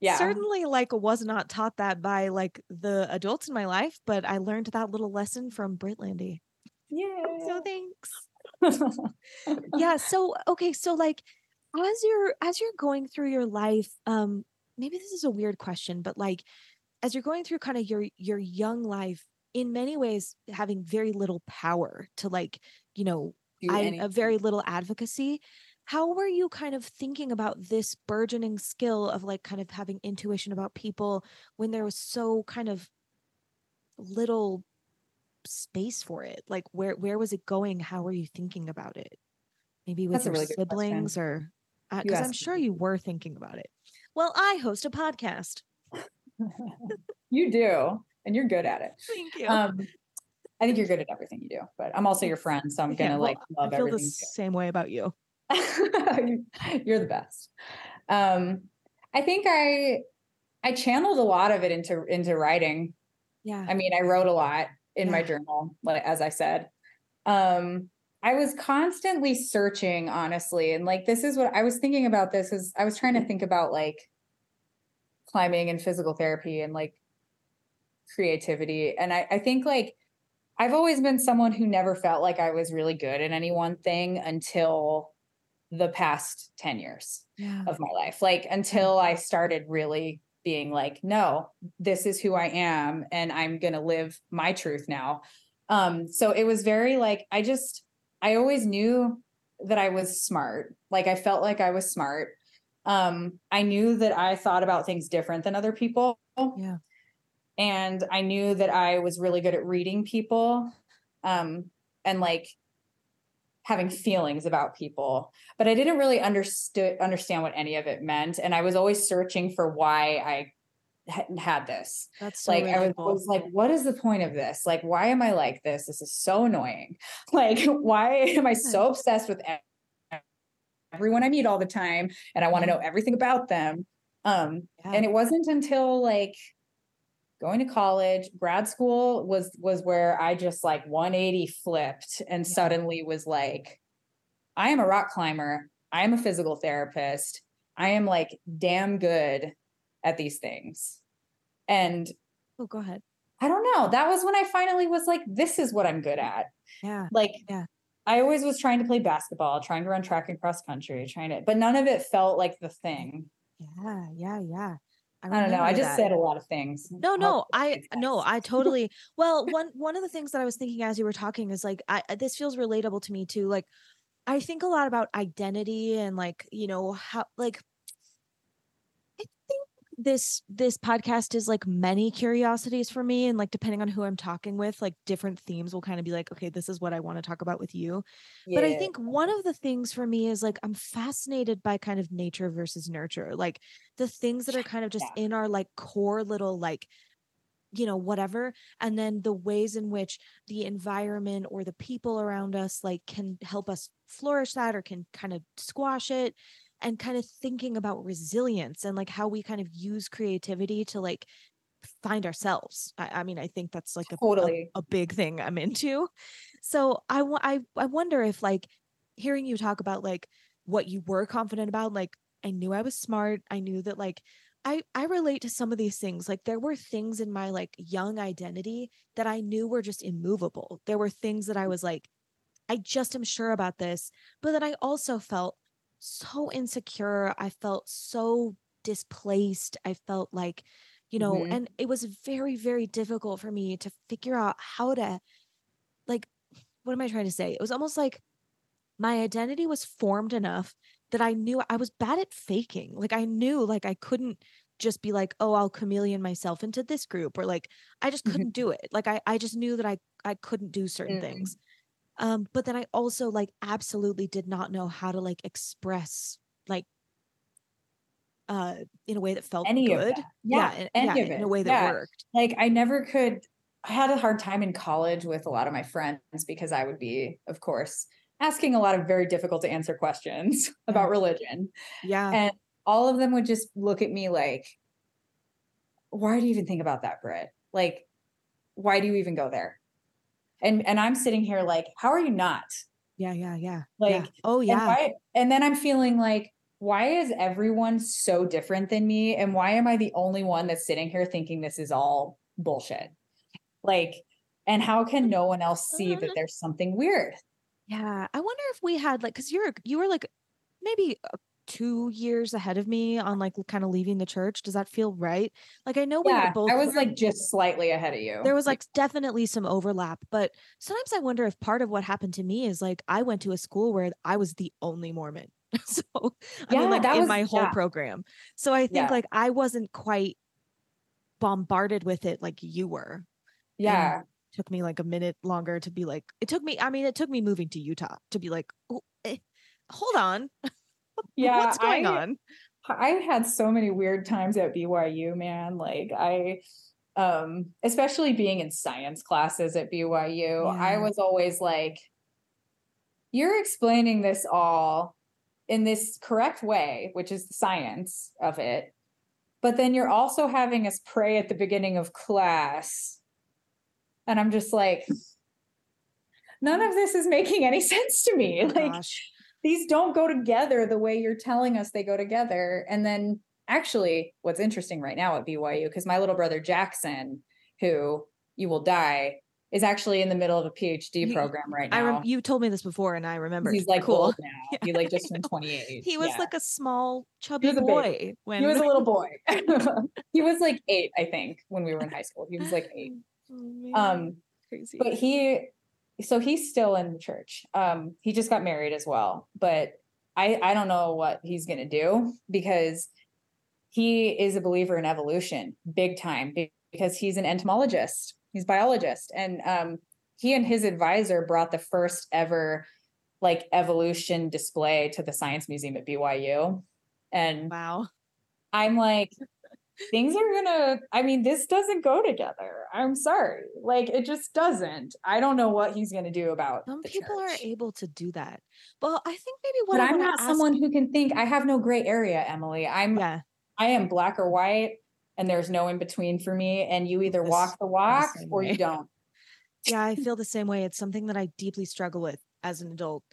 Yeah. Certainly like was not taught that by like the adults in my life, but I learned that little lesson from Britt Linde. Yeah. So thanks. Yeah. So, okay. So like, As you're, as you're going through your life, um, maybe this is a weird question, but like, as you're going through kind of your, your young life, in many ways, having very little power to like, you know, I, a very little advocacy, how were you kind of thinking about this burgeoning skill of like kind of having intuition about people when there was so kind of little space for it? Like where, where was it going? How were you thinking about it? Maybe with your really siblings or... Because uh, I'm sure you were thinking about it. Well, I host a podcast. You do, and you're good at it. Thank you. Um, I think you're good at everything you do, but I'm also your friend, so I'm gonna yeah, well, like love everything. I feel everything the too. Same way about you. You're the best. Um, I think I I channeled a lot of it into into writing. Yeah. I mean, I wrote a lot in yeah. my journal, as I said. Um, I was constantly searching, honestly. And like, this is what I was thinking about this is I was trying to think about like climbing and physical therapy and like creativity. And I, I think like, I've always been someone who never felt like I was really good at any one thing until the past ten years yeah. of my life. Like until I started really being like, no, this is who I am and I'm going to live my truth now. Um, so it was very like, I just, I always knew that I was smart. Like I felt like I was smart. Um, I knew that I thought about things different than other people. Yeah. And I knew that I was really good at reading people, um, and like having feelings about people, but I didn't really understood, understand what any of it meant. And I was always searching for why I hadn't had this. That's so like, I was, was like, what is the point of this? Like, why am I like this? This is so annoying. Like, why am I so obsessed with everyone I meet all the time? And I want to know everything about them. Um, yeah. And it wasn't until like, going to college, grad school was, was where I just like one eighty flipped and yeah. suddenly was like, I am a rock climber. I am a physical therapist. I am like damn good at these things. And oh, go ahead. I don't know. That was when I finally was like, this is what I'm good at. Yeah. Like, yeah. I always was trying to play basketball, trying to run track and cross country, trying to, but none of it felt like the thing. Yeah. Yeah. Yeah. I, I don't know. I just that. said a lot of things. No, no, I, no, I totally. Well, one, one of the things that I was thinking as you were talking is like, I, this feels relatable to me too. Like, I think a lot about identity and like, you know, how, like, I think this, this podcast is like many curiosities for me. And like, depending on who I'm talking with, like different themes will kind of be like, okay, this is what I want to talk about with you. Yeah. But I think one of the things for me is like, I'm fascinated by kind of nature versus nurture. Like, the things that are kind of just yeah. in our like core little, like, you know, whatever. And then the ways in which the environment or the people around us, like, can help us flourish that or can kind of squash it, and kind of thinking about resilience and like how we kind of use creativity to like find ourselves. I, I mean, I think that's like a, totally. a, a big thing I'm into. So I, I, I wonder if like hearing you talk about like what you were confident about, like, I knew I was smart. I knew that like, I, I relate to some of these things. Like, there were things in my like young identity that I knew were just immovable. There were things that I was like, I just am sure about this, but then I also felt so insecure. I felt so displaced. I felt like, you know, mm-hmm. and it was very, very difficult for me to figure out how to like, what am I trying to say? It was almost like my identity was formed enough that I knew I was bad at faking. Like, I knew like I couldn't just be like, oh, I'll chameleon myself into this group, or like, I just couldn't mm-hmm. do it. Like, I, I just knew that I, I couldn't do certain mm-hmm. things. Um, but then I also like absolutely did not know how to like express like, uh, in a way that felt any good. That. Yeah. yeah, any yeah of it. In a way that yeah. worked. Like, I never could, I had a hard time in college with a lot of my friends because I would be, of course, asking a lot of very difficult to answer questions about religion. Yeah. And all of them would just look at me like, why do you even think about that, Britt? Like, why do you even go there? And, and I'm sitting here like, how are you not? Yeah. Yeah. Yeah. Like, yeah. oh yeah. And, why, and then I'm feeling like, why is everyone so different than me? And why am I the only one that's sitting here thinking this is all bullshit? Like, and how can no one else see that there's something weird? Yeah. I wonder if we had like, cause you're, you were like maybe two years ahead of me on like kind of leaving the church. Does that feel right? Like, I know yeah, we were both, I was like just slightly ahead of you. There was like definitely some overlap, but sometimes I wonder if part of what happened to me is like, I went to a school where I was the only Mormon. So I yeah, mean, like in was, my whole yeah. program. So I think yeah. like, I wasn't quite bombarded with it like you were. Yeah. And took me like a minute longer to be like, it took me, I mean, it took me moving to Utah to be like, oh, eh, hold on. Yeah. What's going I, on? I had so many weird times at B Y U, man. Like I, um, especially being in science classes at B Y U, yeah. I was always like, you're explaining this all in this correct way, which is the science of it. But then you're also having us pray at the beginning of class. And I'm just like, none of this is making any sense to me. Like, gosh. These don't go together the way you're telling us they go together. And then actually what's interesting right now at B Y U, because my little brother Jackson, who you will die, is actually in the middle of a P H D you, program right now. I rem- you told me this before and I remember. He's like cool. old now. Yeah, he like just turned twenty-eight. He was yeah. like a small chubby he was a boy. When... He was a little boy. He was like eight, I think, when we were in high school. He was like eight. Oh, um, crazy. But he, so he's still in the church. Um, he just got married as well. But I, I don't know what he's going to do, because he is a believer in evolution big time, because he's an entomologist. He's a biologist. And um, he and his advisor brought the first ever like evolution display to the Science Museum at B Y U. And wow, I'm like, things are going to, I mean, this doesn't go together. I'm sorry. Like, it just doesn't. I don't know what he's going to do about Some people church. Are able to do that. Well, I think maybe what but I'm not ask... someone who can think. I have no gray area, Emily. I'm, yeah. I am black or white. And there's no in between for me. And you either walk the walk or you don't. Yeah, I feel the same way. It's something that I deeply struggle with as an adult.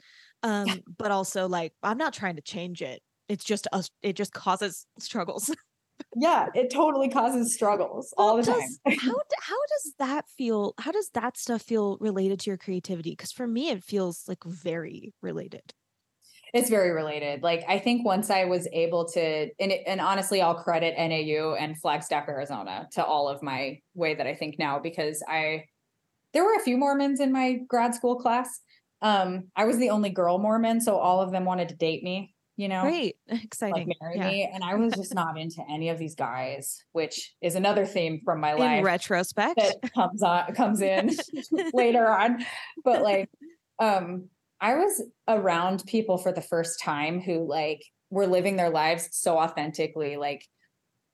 Um, yeah. But also like, I'm not trying to change it. It's just us. It just causes struggles. Yeah, it totally causes struggles all well, the does, time. how, how does that feel? How does that stuff feel related to your creativity? Because for me, it feels like very related. It's very related. Like, I think once I was able to, and, it, and honestly, I'll credit N A U and Flagstaff, Arizona to all of my way that I think now, because I, there were a few Mormons in my grad school class. Um, I was the only girl Mormon. So all of them wanted to date me, you know, great, exciting, like marry yeah. me. And I was just not into any of these guys, which is another theme from my in life. In retrospect. That comes on, comes in later on. But like, um, I was around people for the first time who like were living their lives so authentically. Like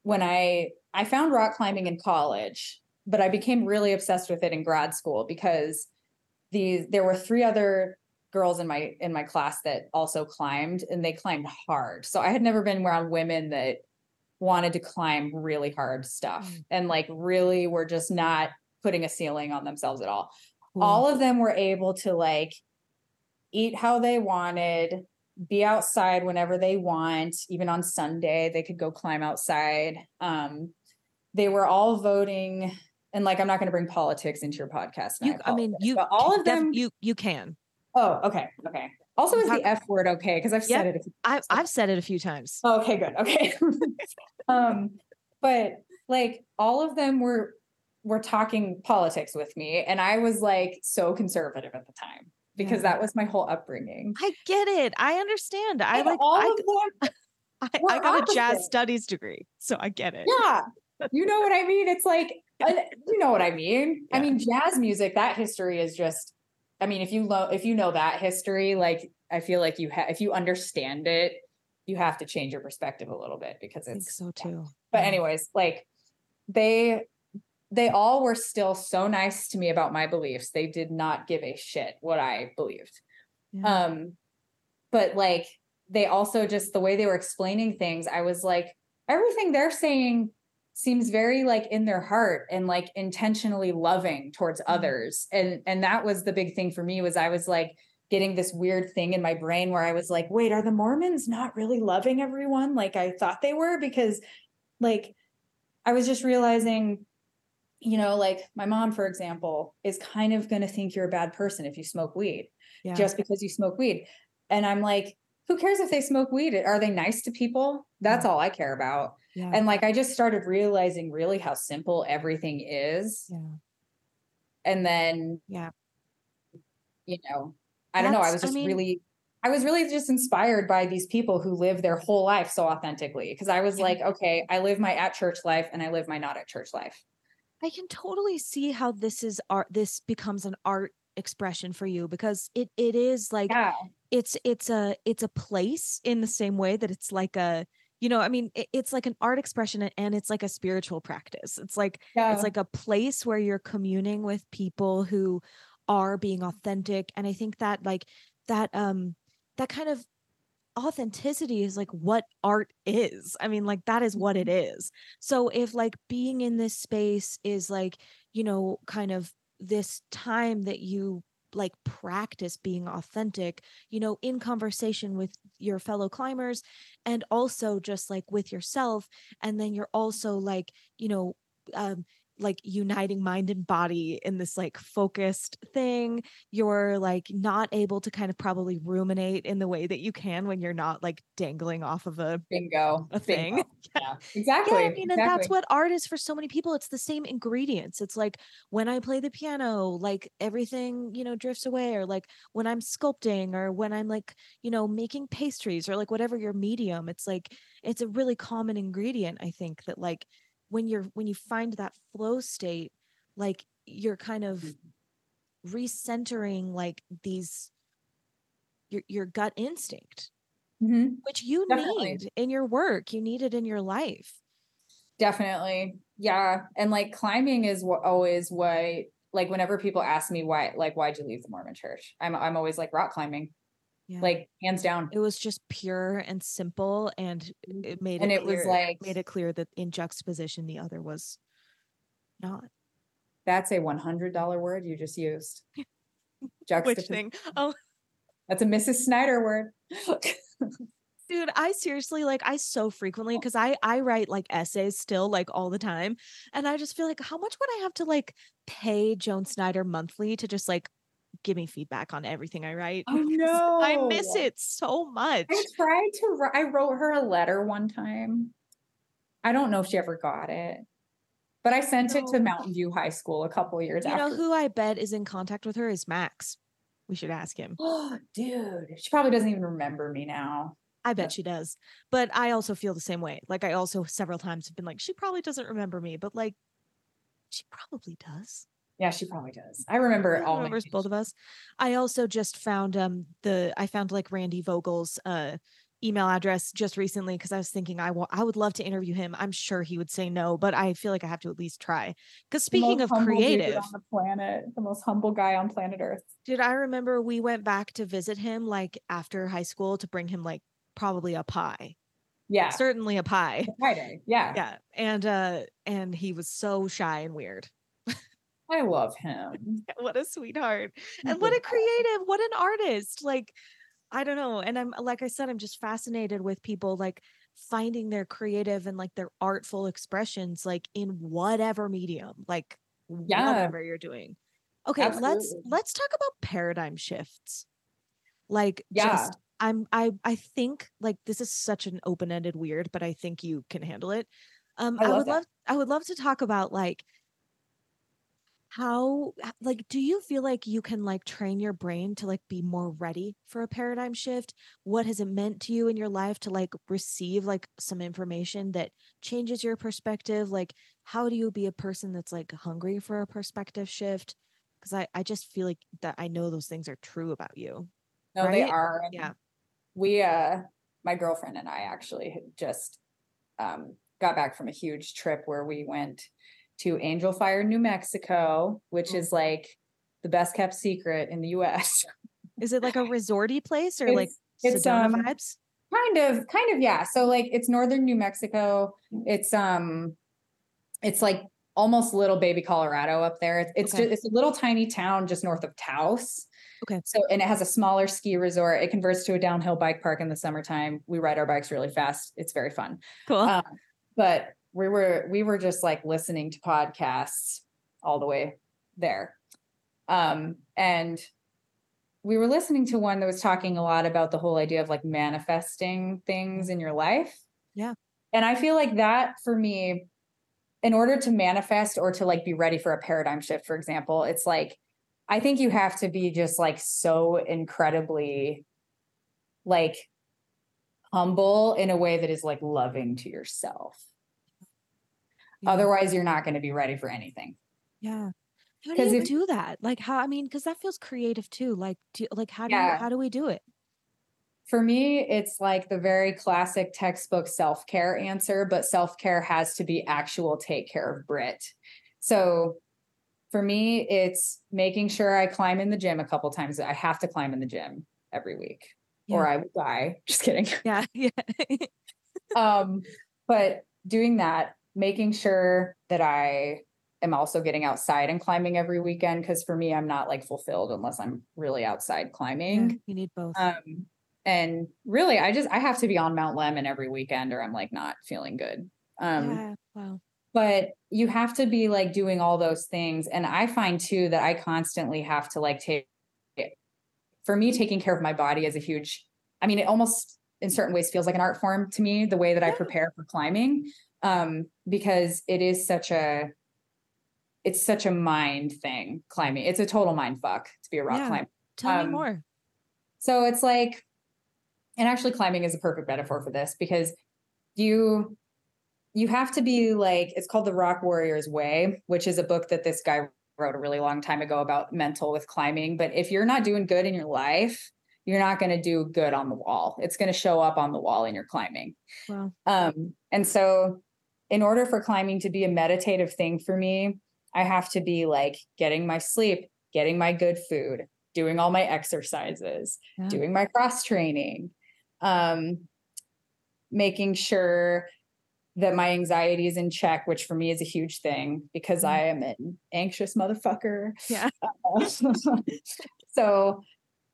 when I, I found rock climbing in college, but I became really obsessed with it in grad school because these, there were three other girls in my, in my class that also climbed, and they climbed hard. So I had never been around women that wanted to climb really hard stuff mm. and like really were just not putting a ceiling on themselves at all. Mm. All of them were able to like, eat how they wanted, be outside whenever they want. Even on Sunday, they could go climb outside. Um, they were all voting. And like, I'm not going to bring politics into your podcast. You, I, I mean, you, but all of them, def- you, you can. Oh, okay. Okay. Also is the F word. Okay. Cause I've yep, said it. A few times. I've, I've said it a few times. Oh, okay, good. Okay. um, but like all of them were, were talking politics with me. And I was like, so conservative at the time. Because that was my whole upbringing. I get it. I understand. I and like all I, of them. I, I got opposite. a jazz studies degree, so I get it. Yeah, you know what I mean. It's like you know what I mean. Yeah. I mean, jazz music. That history is just. I mean, if you lo- if you know that history, like I feel like you have. If you understand it, you have to change your perspective a little bit because it's I think so too. But yeah. anyways, like they. They all were still so nice to me about my beliefs. They did not give a shit what I believed. Yeah. Um, but like, they also just, the way they were explaining things, I was like, everything they're saying seems very like in their heart and like intentionally loving towards mm-hmm. others. And, and that was the big thing for me was I was like getting this weird thing in my brain where I was like, wait, are the Mormons not really loving everyone? Like I thought they were, because like, I was just realizing, you know, like my mom, for example, is kind of going to think you're a bad person if you smoke weed, yeah. just because you smoke weed. And I'm like, who cares if they smoke weed? Are they nice to people? That's yeah. all I care about. Yeah. And like, I just started realizing really how simple everything is. Yeah. And then, yeah, you know, I That's, don't know. I was just I mean, really, I was really just inspired by these people who live their whole life so authentically. Cause I was yeah. like, okay, I live my at church life and I live my not at church life. I can totally see how this is art. This becomes an art expression for you because it, it is like, yeah. it's, it's a, it's a place in the same way that it's like a, you know, I mean, it, it's like an art expression and it's like a spiritual practice. It's like, yeah. it's like a place where you're communing with people who are being authentic. And I think that like that, um, that kind of authenticity is like what art is. I mean, like that is what it is. So if like being in this space is like, you know, kind of this time that you like practice being authentic, you know, in conversation with your fellow climbers and also just like with yourself. And then you're also like, you know, um, like uniting mind and body in this like focused thing. You're like not able to kind of probably ruminate in the way that you can when you're not like dangling off of a bingo a thing. Bingo. Yeah, exactly. Yeah, I mean, exactly. And that's what art is for so many people. It's the same ingredients. It's like when I play the piano, like everything, you know, drifts away, or like when I'm sculpting, or when I'm like, you know, making pastries, or like whatever your medium. It's like, it's a really common ingredient, I think, that like when you're, when you find that flow state, like you're kind of recentering like these, your, your gut instinct, mm-hmm. which you Definitely. Need in your work. You need it in your life. Definitely. Yeah. And like climbing is what always why, like whenever people ask me why, like, why'd you leave the Mormon church? I'm, I'm always like rock climbing. Yeah. Like hands down, it was just pure and simple, and it made and it, it clear, was like made it clear that in juxtaposition the other was not. That's a one hundred dollars word you just used. Which thing? Oh, that's a Missus Snyder word. Dude, I seriously, like, I so frequently, because I I write like essays still, like all the time, and I just feel like how much would I have to like pay Joan Snyder monthly to just like give me feedback on everything I write. Oh no, I miss it so much. I tried to, I wrote her a letter one time. I don't know if she ever got it, but I sent no. it to Mountain View High School a couple of years you after. You know who I bet is in contact with her is Max. We should ask him. Oh, dude. She probably doesn't even remember me now. I bet she does. But I also feel the same way. Like I also several times have been like, she probably doesn't remember me, but like she probably does. Yeah, she probably does. I remember it all. Remembers both of us. I also just found um the I found like Randy Vogel's uh email address just recently because I was thinking I will I would love to interview him. I'm sure he would say no, but I feel like I have to at least try. Because speaking of creative, on the planet, the most humble guy on planet Earth. Dude, I remember we went back to visit him like after high school to bring him like probably a pie. Yeah, certainly a pie. A pie day. Yeah, yeah, and uh, and he was so shy and weird. I love him. What a sweetheart. And what a creative, what an artist. Like, I don't know. And I'm, like I said, I'm just fascinated with people like finding their creative and like their artful expressions, like in whatever medium, like yeah. whatever you're doing. Okay. Absolutely. Let's, let's talk about paradigm shifts. Like, yeah. just, I'm, I, I think like this is such an open-ended weird, but I think you can handle it. Um, I, I would that. love, I would love to talk about like, how, like, do you feel like you can like train your brain to like be more ready for a paradigm shift? What has it meant to you in your life to like receive like some information that changes your perspective? Like, how do you be a person that's like hungry for a perspective shift? Because I, I just feel like that I know those things are true about you. No, right? They are. Yeah. We, uh, my girlfriend and I actually just um, got back from a huge trip where we went to Angel Fire, New Mexico, which is like the best kept secret in the U S Is it like a resorty place or it's, like it's Sedona um, vibes? Kind of, kind of, yeah. So like it's northern New Mexico. It's um, it's like almost little baby Colorado up there. It's okay. just, it's a little tiny town just north of Taos. Okay. So and it has a smaller ski resort. It converts to a downhill bike park in the summertime. We ride our bikes really fast. It's very fun. Cool. Um, but We were, we were just like listening to podcasts all the way there. Um, and we were listening to one that was talking a lot about the whole idea of like manifesting things in your life. Yeah. And I feel like that for me, in order to manifest or to like be ready for a paradigm shift, for example, it's like, I think you have to be just like so incredibly like humble in a way that is like loving to yourself. Otherwise, you're not going to be ready for anything. Yeah. How do you if, do that? Like how, I mean, because that feels creative too. Like, do, like how do yeah. you, how do we do it? For me, it's like the very classic textbook self-care answer, but self-care has to be actual take care of Brit. So for me, it's making sure I climb in the gym a couple times. I have to climb in the gym every week yeah. or I will die. Just kidding. Yeah. yeah. um, but doing that, making sure that I am also getting outside and climbing every weekend, because for me, I'm not like fulfilled unless I'm really outside climbing. Yeah, you need both. Um, and really, I just I have to be on Mount Lemmon every weekend, or I'm like not feeling good. Um, yeah, wow. But you have to be like doing all those things. And I find too that I constantly have to like take it. For me, taking care of my body is a huge, I mean, it almost in certain ways feels like an art form to me, the way that I prepare for climbing, um, because it is such a, it's such a mind thing, climbing. It's a total mind fuck to be a rock yeah, climber. Tell um, me more. So it's like, and actually climbing is a perfect metaphor for this, because you... you have to be like, it's called The Rock Warrior's Way, which is a book that this guy wrote a really long time ago about mental with climbing. But if you're not doing good in your life, you're not going to do good on the wall. It's going to show up on the wall in your climbing. Wow. Um, and so in order for climbing to be a meditative thing for me, I have to be like getting my sleep, getting my good food, doing all my exercises, yeah. doing my cross training, um, making sure that my anxiety is in check, which for me is a huge thing because I am an anxious motherfucker. Yeah. So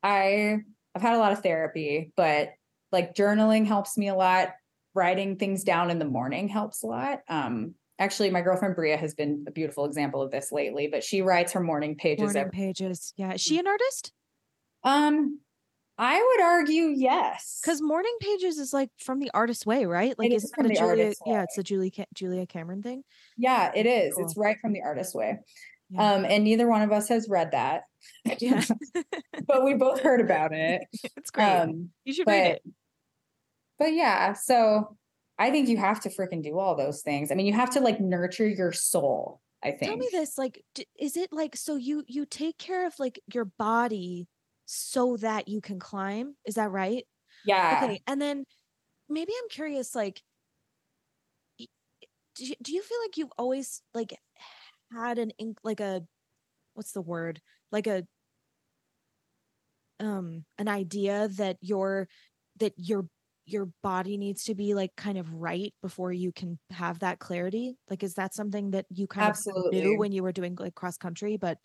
I, I've had a lot of therapy, but like journaling helps me a lot. Writing things down in the morning helps a lot. Um, actually my girlfriend Bria has been a beautiful example of this lately, but she writes her morning pages. Morning pages. Yeah. Is she an artist? Um, I would argue yes, because morning pages is like from The Artist's Way, right? Like, it is from the Julia, yeah, it's the Julia Julia Cameron thing. Yeah, it is. Cool. It's right from The Artist's Way, yeah. um, and neither one of us has read that. Yeah, but we both heard about it. It's great. Um, you should but, read it. But yeah, so I think you have to freaking do all those things. I mean, you have to like nurture your soul. I think. Tell me this, like, is it like so you you take care of like your body so that you can climb? Is that right? Yeah. Okay. And then maybe I'm curious, like, do you, do you feel like you've always like had an ink, like a, what's the word? Like a, um, an idea that your, that your, your body needs to be like kind of right before you can have that clarity? Like, is that something that you kind Absolutely. Of knew when you were doing like cross country, but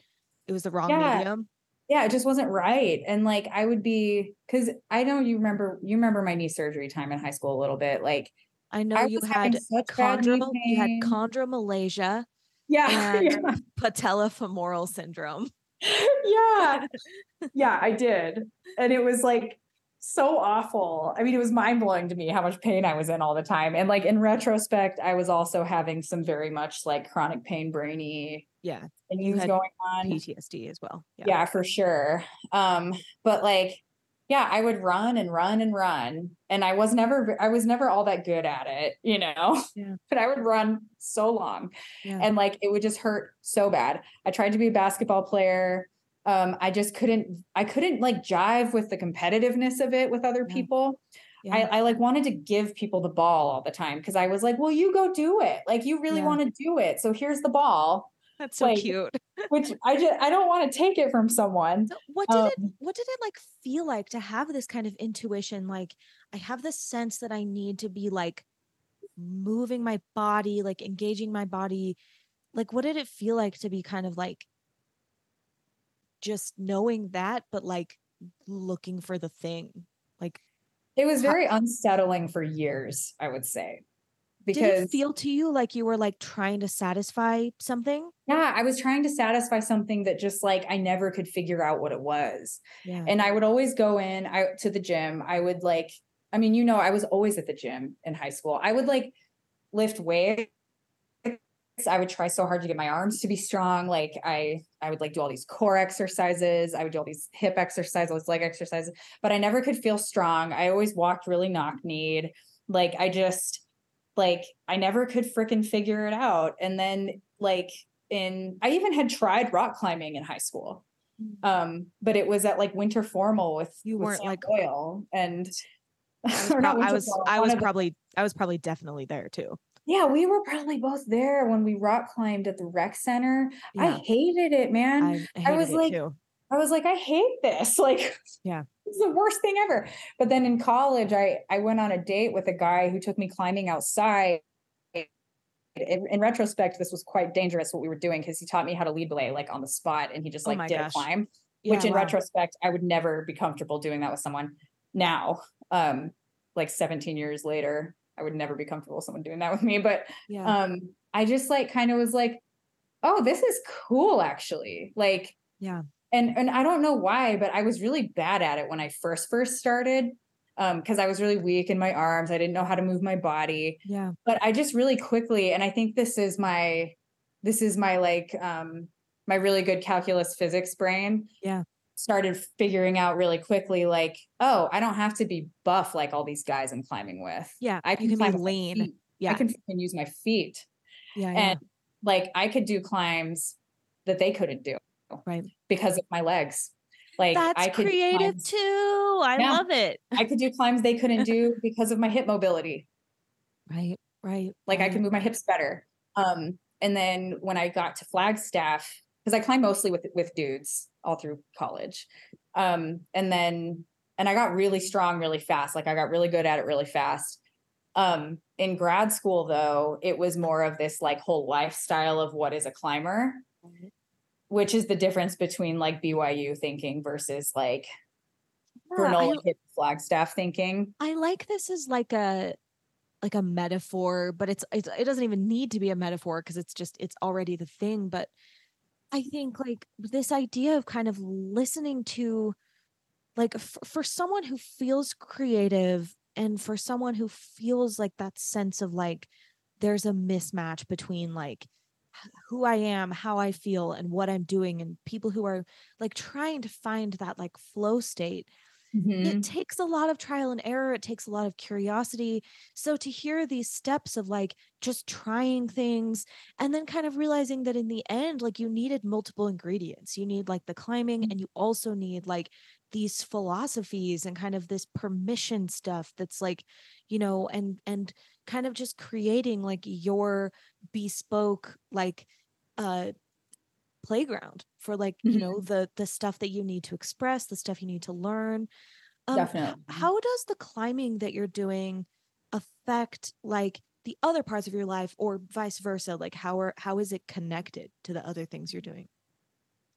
it was the wrong yeah. medium? Yeah, it just wasn't right. And like, I would be, cause I know you remember, you remember my knee surgery time in high school a little bit. Like I know I you, had chondro, you had chondromalacia yeah, and yeah. patellofemoral syndrome. Yeah. Yeah, I did. And it was like so awful. I mean, it was mind blowing to me how much pain I was in all the time. And like, in retrospect, I was also having some very much like chronic pain, brainy yeah, and you had going on P T S D as well. Yeah. yeah, for sure. Um, but like, yeah, I would run and run and run. And I was never, I was never all that good at it, you know, yeah. but I would run so long yeah. and like, it would just hurt so bad. I tried to be a basketball player. Um, I just couldn't, I couldn't like jive with the competitiveness of it with other yeah. people. Yeah. I, I like wanted to give people the ball all the time. Cause I was like, well, you go do it. Like, you really yeah. want to do it. So here's the ball. That's so like, cute. Which I just, I don't want to take it from someone. So what did um, it, what did it like feel like to have this kind of intuition? Like, I have this sense that I need to be like moving my body, like engaging my body. Like, what did it feel like to be kind of like just knowing that, but like looking for the thing? Like, it was very how- unsettling for years, I would say. Because did it feel to you like you were like trying to satisfy something? Yeah, I was trying to satisfy something that just like I never could figure out what it was. Yeah. And I would always go in I, to the gym. I would like, I mean, you know, I was always at the gym in high school. I would like lift weights. I would try so hard to get my arms to be strong. Like I, I would like do all these core exercises. I would do all these hip exercises, all these leg exercises, but I never could feel strong. I always walked really knock-kneed. Like I just... like I never could freaking figure it out. And then like in, I even had tried rock climbing in high school. Um, but it was at like winter formal with, you weren't with like oil and I was, pro- I was, formal, I was probably, the- I was probably definitely there too. Yeah. We were probably both there when we rock climbed at the rec center. Yeah. I hated it, man. I, hated I was it like, too. I was like, I hate this. Like, yeah. It's the worst thing ever. But then in college, I, I went on a date with a guy who took me climbing outside it, in retrospect, this was quite dangerous what we were doing, because he taught me how to lead belay like on the spot, and he just like oh did gosh. a climb, yeah, which in wow. retrospect, I would never be comfortable doing that with someone now. Um, like seventeen years later, I would never be comfortable with someone doing that with me. But yeah. um, I just like kind of was like, oh, this is cool, actually. Like, yeah. And, and I don't know why, but I was really bad at it when I first, first started. Um, cause I was really weak in my arms. I didn't know how to move my body, yeah. but I just really quickly. And I think this is my, this is my, like, um, my really good calculus physics brain. Yeah. Started figuring out really quickly, like, oh, I don't have to be buff like all these guys I'm climbing with. Yeah. I can, can be lean. Yeah. I can use my feet. Yeah. And yeah. like, I could do climbs that they couldn't do. Right. Because of my legs. Like, that's I could creative climbs, too. I yeah, love it. I could do climbs they couldn't do because of my hip mobility. Right. Right. Like right. I could move my hips better. Um, and then when I got to Flagstaff, cause I climbed mostly with, with dudes all through college. Um, and then, and I got really strong, really fast. Like I got really good at it really fast. Um, in grad school though, it was more of this like whole lifestyle of what is a climber. Mm-hmm. Which is the difference between like B Y U thinking versus like yeah, granola hip Flagstaff thinking. I like this as like a, like a metaphor, but it's, it's it doesn't even need to be a metaphor, because it's just, it's already the thing. But I think like this idea of kind of listening to like f- for someone who feels creative, and for someone who feels like that sense of like, there's a mismatch between like who I am, how I feel, and what I'm doing, and people who are like trying to find that like flow state. Mm-hmm. It takes a lot of trial and error. It takes a lot of curiosity. So to hear these steps of like just trying things, and then kind of realizing that in the end, like you needed multiple ingredients. You need like the climbing, mm-hmm. and you also need like these philosophies and kind of this permission stuff that's like, you know, and, and kind of just creating like your bespoke, like, uh, playground for like, mm-hmm. you know, the, the stuff that you need to express, the stuff you need to learn. Um, Definitely. How does the climbing that you're doing affect like the other parts of your life, or vice versa? Like how are, how is it connected to the other things you're doing?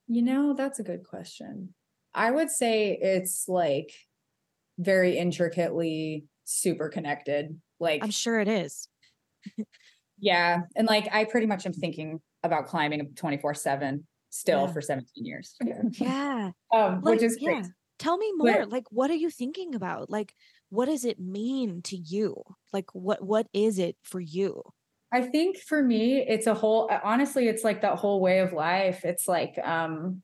You know, that's a good question. I would say it's like very intricately super connected. Like I'm sure it is. Yeah. And like, I pretty much am thinking about climbing twenty-four seven still yeah. for seventeen years. Yeah. um, like, which is yeah. crazy. Tell me more. But, like, what are you thinking about? Like, what does it mean to you? Like, what, what is it for you? I think for me, it's a whole, honestly, it's like that whole way of life. It's like, um,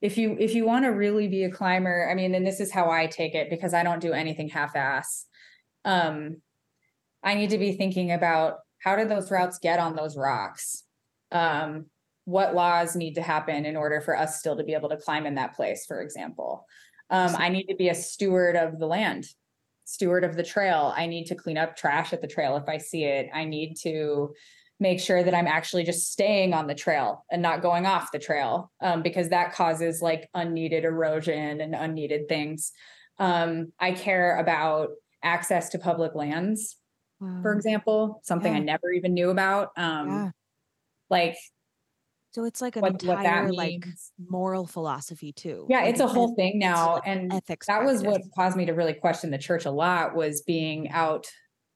If you if you want to really be a climber, I mean, and this is how I take it, because I don't do anything half-ass. Um, I need to be thinking about how did those routes get on those rocks? Um, what laws need to happen in order for us still to be able to climb in that place, for example? Um, I need to be a steward of the land, steward of the trail. I need to clean up trash at the trail if I see it. I need to make sure that I'm actually just staying on the trail and not going off the trail, um, because that causes like unneeded erosion and unneeded things. Um, I care about access to public lands, wow. for example, something yeah. I never even knew about. Um, yeah. Like, so it's like an what, entire what like moral philosophy too. Yeah, like, it's a whole thing now, like and ethics. That practice. was what caused me to really question the church a lot. Was being out.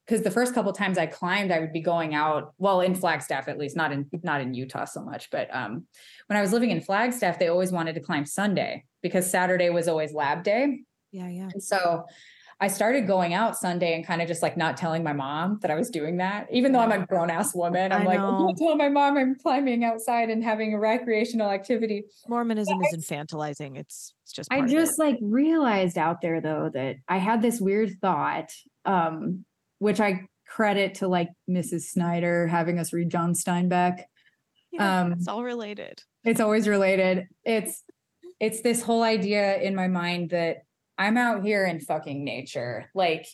Because the first couple of times I climbed, I would be going out, well, in Flagstaff, at least, not in not in Utah so much. But um, when I was living in Flagstaff, they always wanted to climb Sunday because Saturday was always lab day. Yeah, yeah. And so I started going out Sunday and kind of just like not telling my mom that I was doing that, even though I'm a grown ass woman. I'm I like, know. I'm not telling my mom I'm climbing outside and having a recreational activity. Mormonism but is I, infantilizing. It's, it's just part I just like realized out there, though, that I had this weird thought. Um, which I credit to like Missus Snyder having us read John Steinbeck. Yeah, um, it's all related. It's always related. It's, it's this whole idea in my mind that I'm out here in fucking nature. Like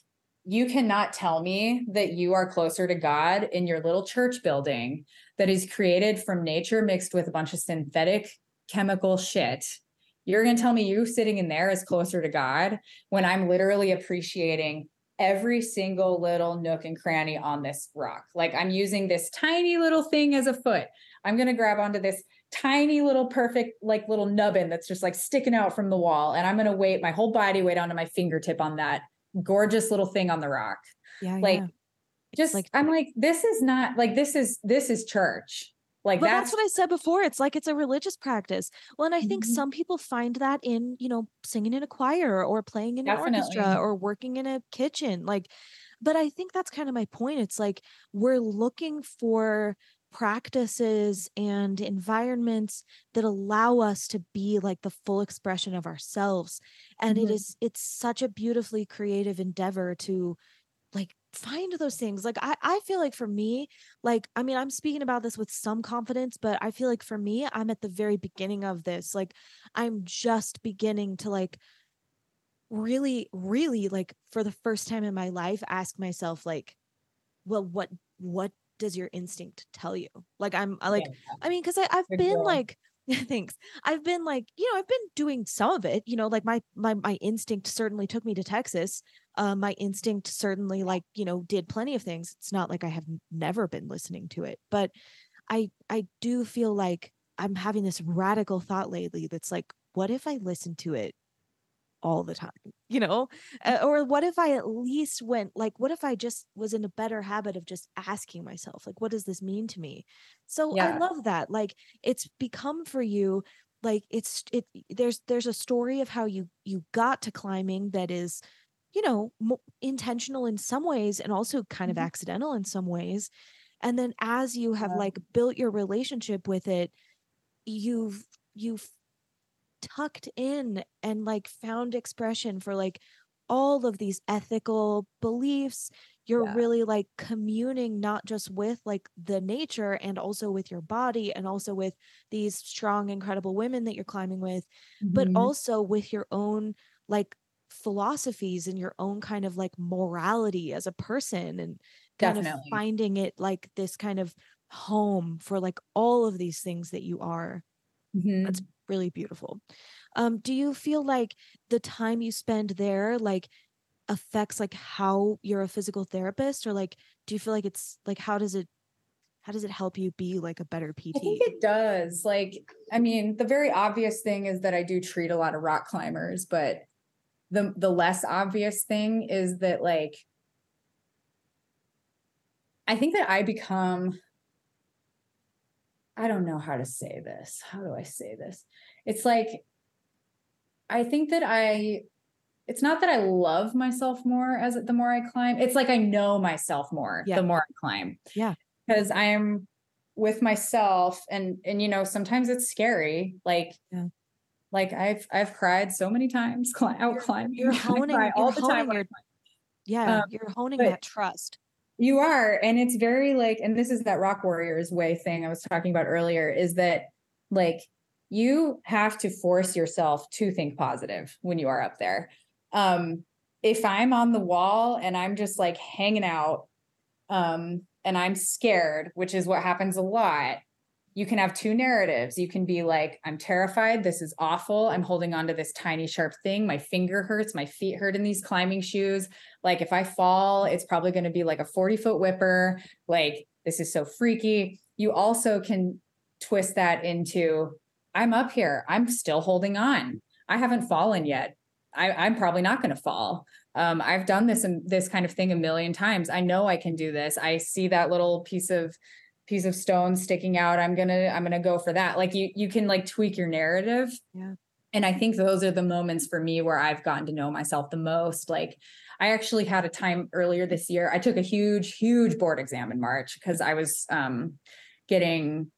you cannot tell me that you are closer to God in your little church building that is created from nature mixed with a bunch of synthetic chemical shit. You're going to tell me you sitting in there is closer to God when I'm literally appreciating every single little nook and cranny on this rock. Like, I'm using this tiny little thing as a foot. I'm going to grab onto this tiny little perfect, like little nubbin that's just like sticking out from the wall. And I'm going to weight my whole body weight onto my fingertip on that gorgeous little thing on the rock. Yeah, like yeah. just like, I'm like, this is not like, this is, this is church. Like but that's, that's what I said before. It's like, it's a religious practice. Well, and I think mm-hmm. some people find that in, you know, singing in a choir or playing in Definitely. an orchestra or working in a kitchen. Like, but I think that's kind of my point. It's like, we're looking for practices and environments that allow us to be like the full expression of ourselves. And mm-hmm. it is, it's such a beautifully creative endeavor to like find those things. Like, I, I feel like for me, like, I mean, I'm speaking about this with some confidence, but I feel like for me, I'm at the very beginning of this. Like, I'm just beginning to like, really, really like for the first time in my life, ask myself like, well, what, what does your instinct tell you? Like, I'm like, yeah. I mean, cause I, I've Good been girl. like, thanks. I've been like, you know, I've been doing some of it, you know, like my, my, my instinct certainly took me to Texas. Uh, my instinct certainly like, you know, did plenty of things. It's not like I have never been listening to it, but I, I do feel like I'm having this radical thought lately. That's like, what if I listened to it all the time, you know, uh, or what if I at least went like, what if I just was in a better habit of just asking myself, like, what does this mean to me? So yeah. I love that. Like, it's become for you, like it's, it, there's, there's a story of how you, you got to climbing that is, you know, m- intentional in some ways and also kind mm-hmm. of accidental in some ways. And then as you have yeah. like built your relationship with it, you've, you've tucked in and like found expression for like all of these ethical beliefs. You're yeah. really like communing, not just with like the nature and also with your body and also with these strong, incredible women that you're climbing with, mm-hmm. but also with your own like philosophies and your own kind of like morality as a person and kind Definitely. of finding it like this kind of home for like all of these things that you are. Mm-hmm. That's really beautiful. Um, do you feel like the time you spend there like affects like how you're a physical therapist, or like do you feel like it's like how does it how does it help you be like a better P T? I think it does. Like, I mean, the very obvious thing is that I do treat a lot of rock climbers, but the the less obvious thing is that like I think that I become I don't know how to say this. How do I say this? It's like, I think that I, it's not that I love myself more as the more I climb. It's like, I know myself more, yeah. the more I climb. Yeah. Cause I am with myself and, and, you know, sometimes it's scary. Like, yeah. like I've, I've cried so many times cl- out climbing. You're honing you're all the honing time. Your, yeah. Um, you're honing but, that trust. You are. And it's very like, and this is that Rock Warrior's Way thing I was talking about earlier, is that like, you have to force yourself to think positive when you are up there. Um, if I'm on the wall and I'm just like hanging out, um, and I'm scared, which is what happens a lot, you can have two narratives. You can be like, I'm terrified. This is awful. I'm holding onto this tiny sharp thing. My finger hurts. My feet hurt in these climbing shoes. Like if I fall, it's probably going to be like a forty foot whipper. Like this is so freaky. You also can twist that into, I'm up here. I'm still holding on. I haven't fallen yet. I, I'm probably not going to fall. Um, I've done this and this kind of thing a million times. I know I can do this. I see that little piece of piece of stone sticking out. I'm going to, I'm going to go for that. Like you, you can like tweak your narrative. Yeah. And I think those are the moments for me where I've gotten to know myself the most. Like I actually had a time earlier this year, I took a huge, huge board exam in March because I was um, getting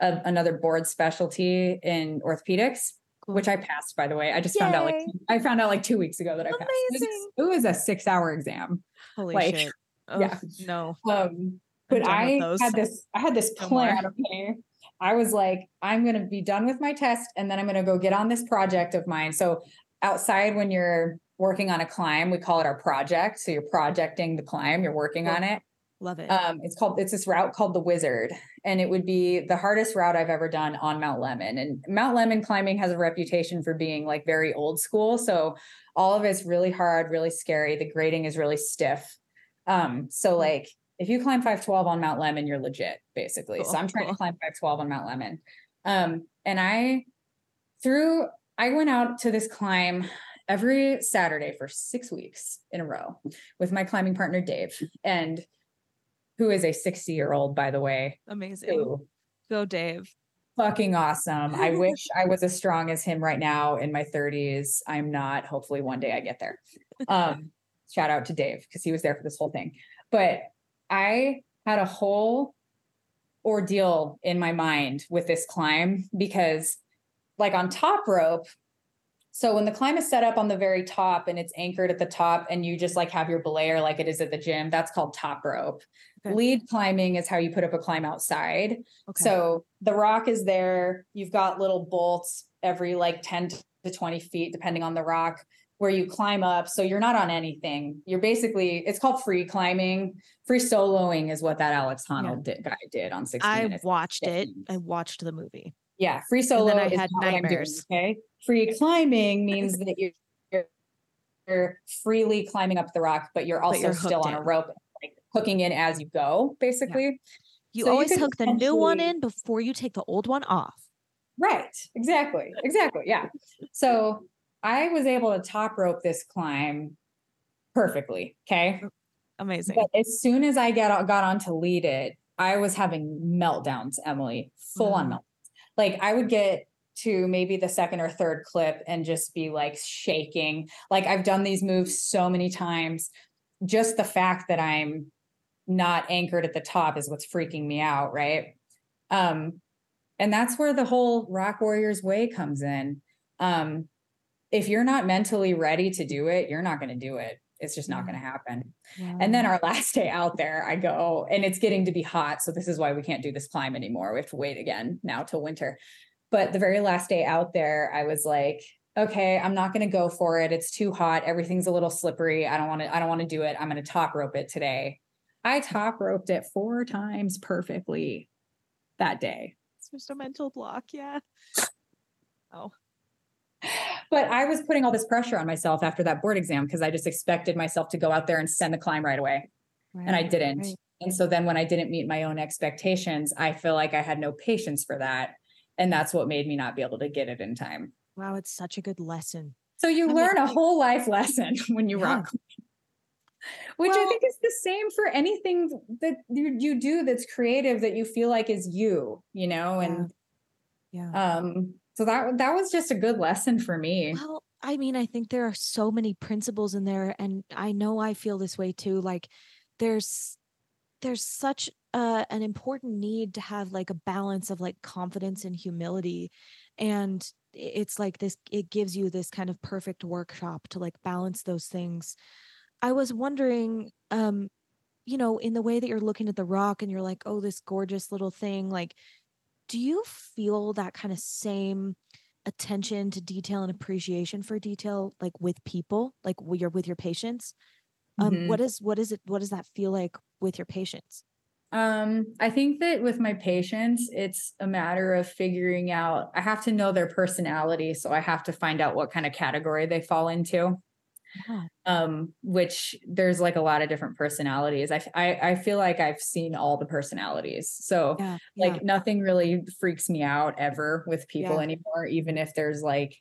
a, another board specialty in orthopedics, cool. which I passed, by the way. I just Yay. found out, like, I found out like two weeks ago that I Amazing. passed. It was, it was a six hour exam. Holy like, shit. Oh, yeah. No. Um, But I had this, I had this plan. Okay. I was like, I'm going to be done with my test and then I'm going to go get on this project of mine. So outside when you're working on a climb, we call it our project. So you're projecting the climb, you're working on it. Love it. Um, it's called, it's this route called the Wizard, and it would be the hardest route I've ever done on Mount Lemmon. And Mount Lemmon climbing has a reputation for being like very old school. So all of it's really hard, really scary. The grading is really stiff. Um, so like if you climb five twelve on Mount Lemmon, you're legit, basically. Cool. So I'm trying cool. to climb five twelve on Mount Lemmon. Um, and I through, I went out to this climb every Saturday for six weeks in a row with my climbing partner, Dave, and who is a sixty year old, by the way. Amazing. Who, Go Dave. Fucking awesome. I wish I was as strong as him right now in my thirties. I'm not. Hopefully one day I get there. Um, shout out to Dave because he was there for this whole thing. But I had a whole ordeal in my mind with this climb because like on top rope. So when the climb is set up on the very top and it's anchored at the top and you just like have your belayer like it is at the gym, that's called top rope. Okay. Lead climbing is how you put up a climb outside. Okay. So the rock is there. You've got little bolts every like ten to twenty feet, depending on the rock, where you climb up. So you're not on anything. You're basically, it's called free climbing. Free soloing is what that Alex Honnold yeah. did, guy did on sixty I Minutes. I watched it. I watched the movie. Yeah, free solo I is had not nightmares. What I'm doing, okay? Free climbing means that you're, you're freely climbing up the rock, but you're also but you're still on in. a rope, like hooking in as you go, basically. Yeah. You so always you hook the new one in before you take the old one off. Right, exactly, exactly, yeah. So I was able to top rope this climb perfectly, okay? Amazing. But as soon as I got, got on to lead it, I was having meltdowns, Emily, full mm. on meltdowns. Like I would get to maybe the second or third clip and just be like shaking. Like I've done these moves so many times. Just the fact that I'm not anchored at the top is what's freaking me out. Right. Um, and that's where the whole Rock Warrior's Way comes in. Um, if you're not mentally ready to do it, you're not going to do it. It's just not going to happen. Yeah. And then our last day out there, I go, and it's getting to be hot. So this is why we can't do this climb anymore. We have to wait again now till winter. But the very last day out there, I was like, okay, I'm not going to go for it. It's too hot. Everything's a little slippery. I don't want to, I don't want to do it. I'm going to top rope it today. I top roped it four times perfectly that day. It's just a mental block. Yeah. Oh. But I was putting all this pressure on myself after that board exam because I just expected myself to go out there and send the climb right away. Right, and I didn't. Right. And so then when I didn't meet my own expectations, I feel like I had no patience for that. And that's what made me not be able to get it in time. Wow, it's such a good lesson. So you I learn mean, a whole life lesson when you yeah. rock. Which well, I think is the same for anything that you, you do that's creative that you feel like is you, you know, and yeah. yeah. um So that that was just a good lesson for me. Well, I mean, I think there are so many principles in there, and I know I feel this way too. Like there's there's such a, an important need to have like a balance of like confidence and humility. And it's like this, it gives you this kind of perfect workshop to like balance those things. I was wondering, um, you know, in the way that you're looking at the rock and you're like, oh, this gorgeous little thing, like, do you feel that kind of same attention to detail and appreciation for detail, like with people, like you're with your patients? Um, mm-hmm. What is, what is it? What does that feel like with your patients? Um, I think that with my patients, it's a matter of figuring out, I have to know their personality. So I have to find out what kind of category they fall into, yeah. um, which there's like a lot of different personalities. I, I, I feel like I've seen all the personalities. So yeah, like yeah. nothing really freaks me out ever with people yeah. anymore. Even if there's like,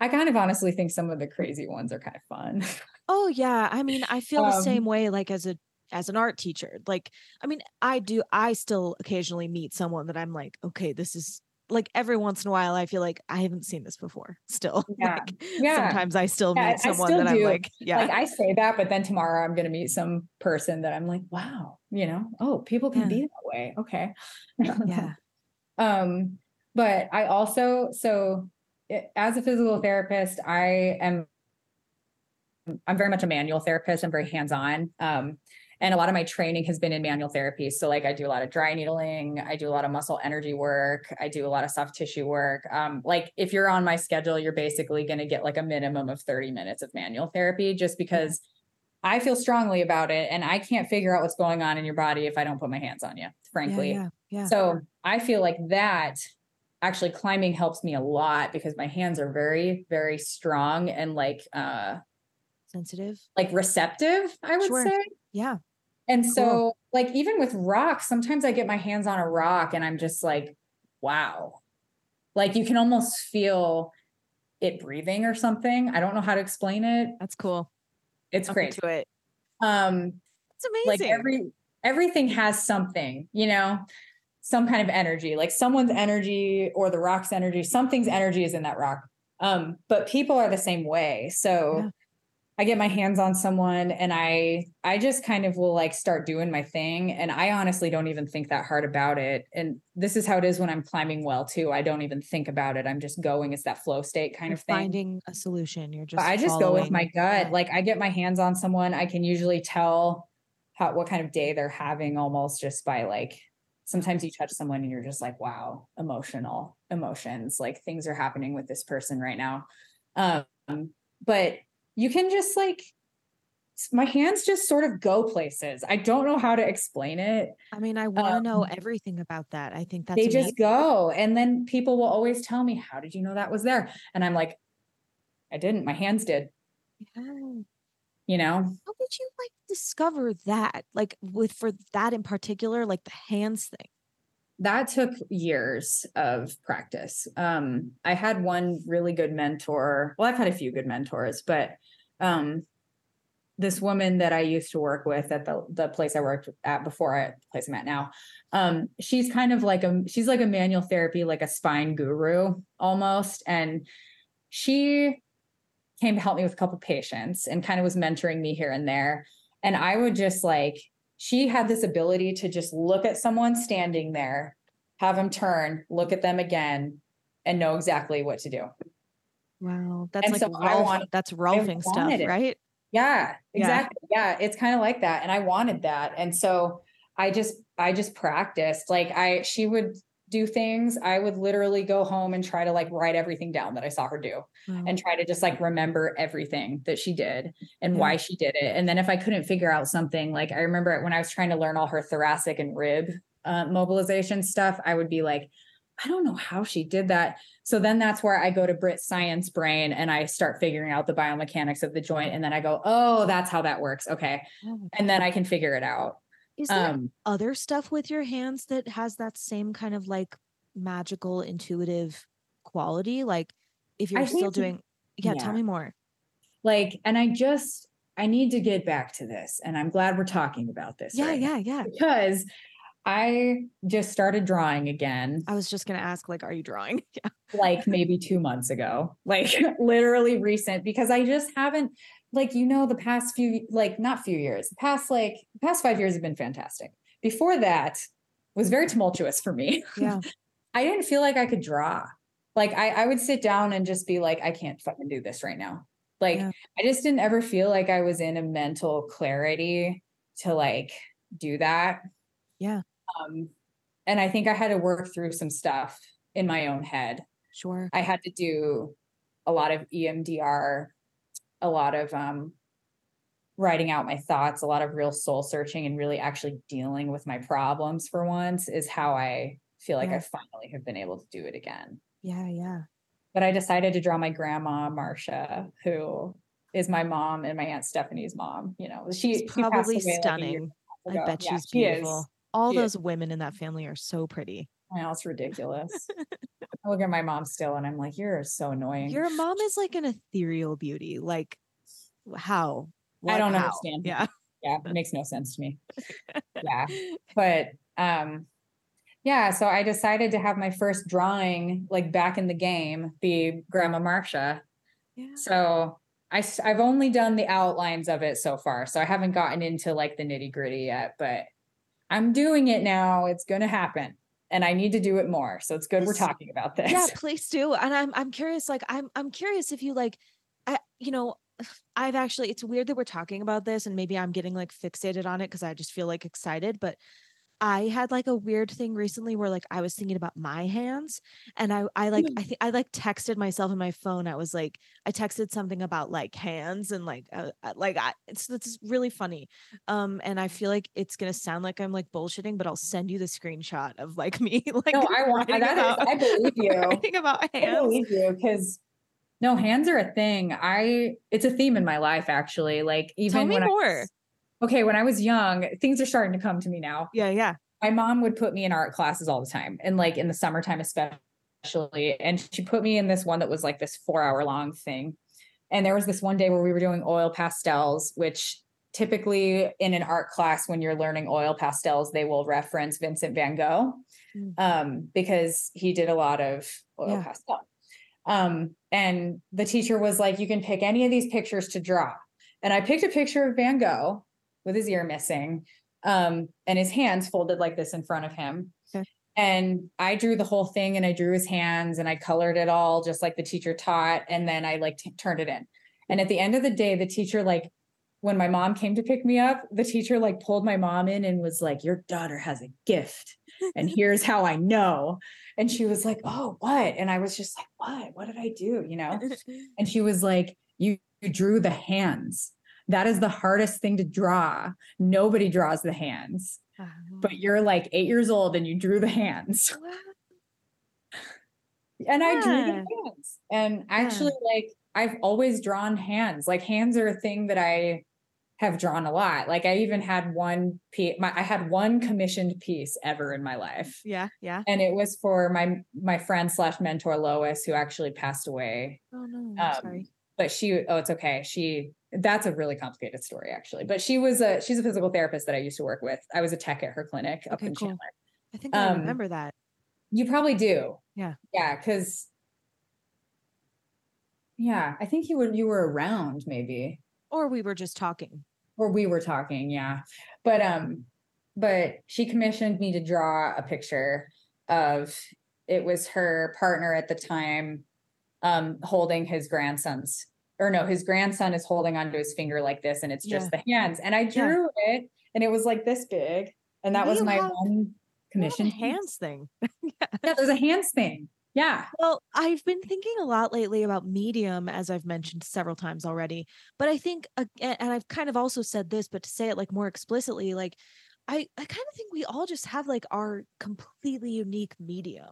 I kind of honestly think some of the crazy ones are kind of fun. Oh yeah. I mean, I feel um, the same way, like as a, as an art teacher, like, I mean, I do, I still occasionally meet someone that I'm like, okay, this is like every once in a while, I feel like I haven't seen this before still. Yeah. Like, yeah. Sometimes I still yeah, meet someone still that do. I'm like, yeah, like I say that, but then tomorrow I'm going to meet some person that I'm like, wow, you know, oh, people can yeah. be that way. Okay. yeah. Um, but I also, so it, as a physical therapist, I am, I'm very much a manual therapist. I'm very hands-on. Um, And a lot of my training has been in manual therapy. So like I do a lot of dry needling. I do a lot of muscle energy work. I do a lot of soft tissue work. Um, like if you're on my schedule, you're basically going to get like a minimum of thirty minutes of manual therapy just because I feel strongly about it. And I can't figure out what's going on in your body if I don't put my hands on you, frankly. Yeah, yeah, yeah. So I feel like that actually climbing helps me a lot because my hands are very, very strong and like, uh, sensitive, like receptive, I would sure. say. Yeah. And cool. so like, even with rocks, sometimes I get my hands on a rock and I'm just like, wow, like you can almost feel it breathing or something. I don't know how to explain it. That's cool. It's I'll great. To it. Um, it's amazing. Like every, everything has something, you know, some kind of energy, like someone's energy or the rock's energy, something's energy is in that rock. Um, but people are the same way. So yeah. I get my hands on someone and I, I just kind of will like start doing my thing. And I honestly don't even think that hard about it. And this is how it is when I'm climbing well too. I don't even think about it. I'm just going. It's that flow state kind You're of thing. Finding a solution. You're just, but I just go with my gut. Like I get my hands on someone. I can usually tell how, what kind of day they're having almost just by like, sometimes you touch someone and you're just like, wow, emotional emotions, like things are happening with this person right now. Um, but you can just like, my hands just sort of go places. I don't know how to explain it. I mean, I want to um, know everything about that. I think that's they amazing. Just go. And then people will always tell me, how did you know that was there? And I'm like, I didn't, my hands did, yeah. you know? How did you like discover that, like with for that in particular, like the hands thing? That took years of practice. Um, I had one really good mentor. Well, I've had a few good mentors, but um, this woman that I used to work with at the, the place I worked at before, I, the place I'm at now, um, she's kind of like a, she's like a manual therapy, like a spine guru almost. And she came to help me with a couple of patients and kind of was mentoring me here and there. And I would just like, she had this ability to just look at someone standing there, have them turn, look at them again, and know exactly what to do. Wow. That's and like, so Rolf, I wanted, that's Rolfing stuff, it. Right? Yeah, exactly. Yeah. yeah. It's kind of like that. And I wanted that. And so I just, I just practiced. Like I, she would do things. I would literally go home and try to like write everything down that I saw her do wow. and try to just like remember everything that she did and yeah. why she did it. And then if I couldn't figure out something, like I remember when I was trying to learn all her thoracic and rib uh, mobilization stuff, I would be like, I don't know how she did that. So then that's where I go to Brit Science Brain and I start figuring out the biomechanics of the joint. And then I go, oh, that's how that works. Okay. Oh, and then I can figure it out. Is there um, other stuff with your hands that has that same kind of like magical, intuitive quality? Like if you're I still think, doing, yeah, yeah, tell me more. Like, and I just, I need to get back to this and I'm glad we're talking about this. Yeah, right yeah, yeah. Because I just started drawing again. I was just going to ask, like, are you drawing? Yeah. Like maybe two months ago, like literally recent, because I just haven't, like, you know, the past few, like not few years, the past, like the past five years have been fantastic. Before that was very tumultuous for me. Yeah. I didn't feel like I could draw. Like I, I would sit down and just be like, I can't fucking do this right now. Like yeah. I just didn't ever feel like I was in a mental clarity to like do that. Yeah. Um, and I think I had to work through some stuff in my own head. Sure. I had to do a lot of E M D R, a lot of um, writing out my thoughts, a lot of real soul searching and really actually dealing with my problems for once is how I feel like yeah. I finally have been able to do it again. Yeah. Yeah. But I decided to draw my grandma, Marcia, who is my mom and my aunt Stephanie's mom. You know, she, she's probably she stunning. Like I bet yeah, she's beautiful. She All she those is. Women in that family are so pretty. I know, it's ridiculous. I look at my mom still and I'm like, you're so annoying. Your mom is like an ethereal beauty. Like how? Like, I don't how? Understand. Yeah. Yeah. It makes no sense to me. yeah. But um, yeah. So I decided to have my first drawing, like back in the game, be Grandma Marcia. Yeah. So I, I've only done the outlines of it so far. So I haven't gotten into like the nitty gritty yet, but I'm doing it now. It's going to happen. And I need to do it more. So it's good. We're talking about this. Yeah, please do. And I'm, I'm curious, like, I'm, I'm curious if you like, I, you know, I've actually, it's weird that we're talking about this and maybe I'm getting like fixated on it. Cause I just feel like excited, but I had like a weird thing recently where like, I was thinking about my hands and I, I like, I think I like texted myself in my phone. I was like, I texted something about like hands and like, uh, like I, it's, it's really funny. Um, and I feel like it's going to sound like I'm like bullshitting, but I'll send you the screenshot of like me. Like, no, I want, that is, I believe you. I think about hands. I believe you because No, hands are a thing. I, it's a theme in my life, actually. Like even Tell me when more. I was, okay. When I was young, things are starting to come to me now. Yeah. Yeah. My mom would put me in art classes all the time. And like in the summertime, especially, and she put me in this one that was like this four hour long thing. And there was this one day where we were doing oil pastels, which typically in an art class, when you're learning oil pastels, they will reference Vincent Van Gogh, um, because he did a lot of oil yeah. pastel. Um, and the teacher was like, you can pick any of these pictures to draw. And I picked a picture of Van Gogh with his ear missing, um, and his hands folded like this in front of him. Okay. And I drew the whole thing, and I drew his hands, and I colored it all just like the teacher taught. And then I like t- turned it in. And at the end of the day, the teacher, like when my mom came to pick me up, the teacher like pulled my mom in and was like, your daughter has a gift. And here's how I know. And she was like, oh, what? And I was just like, what? What did I do? You know? And she was like, you, you drew the hands. That is the hardest thing to draw. Nobody draws the hands. Wow. But you're like eight years old and you drew the hands. Wow. And yeah. I drew the hands. And actually, yeah. like, I've always drawn hands. Like, hands are a thing that I have drawn a lot. Like I even had one piece, my, I had one commissioned piece ever in my life. Yeah. Yeah. And it was for my, my friend slash mentor, Lois, who actually passed away. Oh no, um, sorry. But she, oh, it's okay. She, that's a really complicated story actually, but she was a, she's a physical therapist that I used to work with. I was a tech at her clinic up okay, in cool. Chandler. I think I um, remember that. You probably do. Yeah. Yeah. Cause yeah, I think you were, you were around maybe. Or we were just talking. Or we were talking, yeah. But um, but she commissioned me to draw a picture of, it was her partner at the time, um, holding his grandson's, or no, his grandson is holding onto his finger like this, and it's just yeah. the hands. And I drew yeah. it, and it was like this big, and that we was my have, one commissioned hands thing. yeah. yeah, there's a hands thing. Yeah. Well, I've been thinking a lot lately about medium, as I've mentioned several times already, but I think, uh, and I've kind of also said this, but to say it like more explicitly, like I, I kind of think we all just have like our completely unique medium.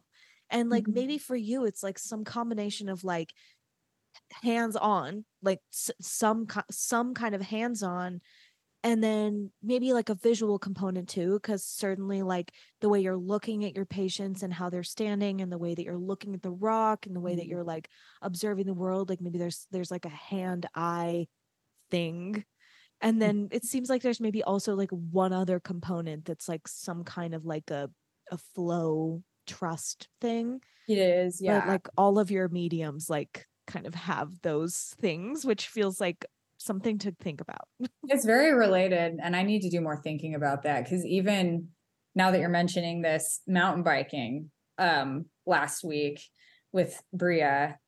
And like, mm-hmm. maybe for you, it's like some combination of like hands-on, like s- some, some kind of hands-on, and then maybe like a visual component too, because certainly like the way you're looking at your patients and how they're standing, and the way that you're looking at the rock, and the way that you're like observing the world, like maybe there's, there's like a hand-eye thing. And then it seems like there's maybe also like one other component that's like some kind of like a, a flow trust thing. It is, yeah. But like all of your mediums like kind of have those things, which feels like something to think about. It's very related, and I need to do more thinking about that, because even now that you're mentioning this, mountain biking um last week with Bria,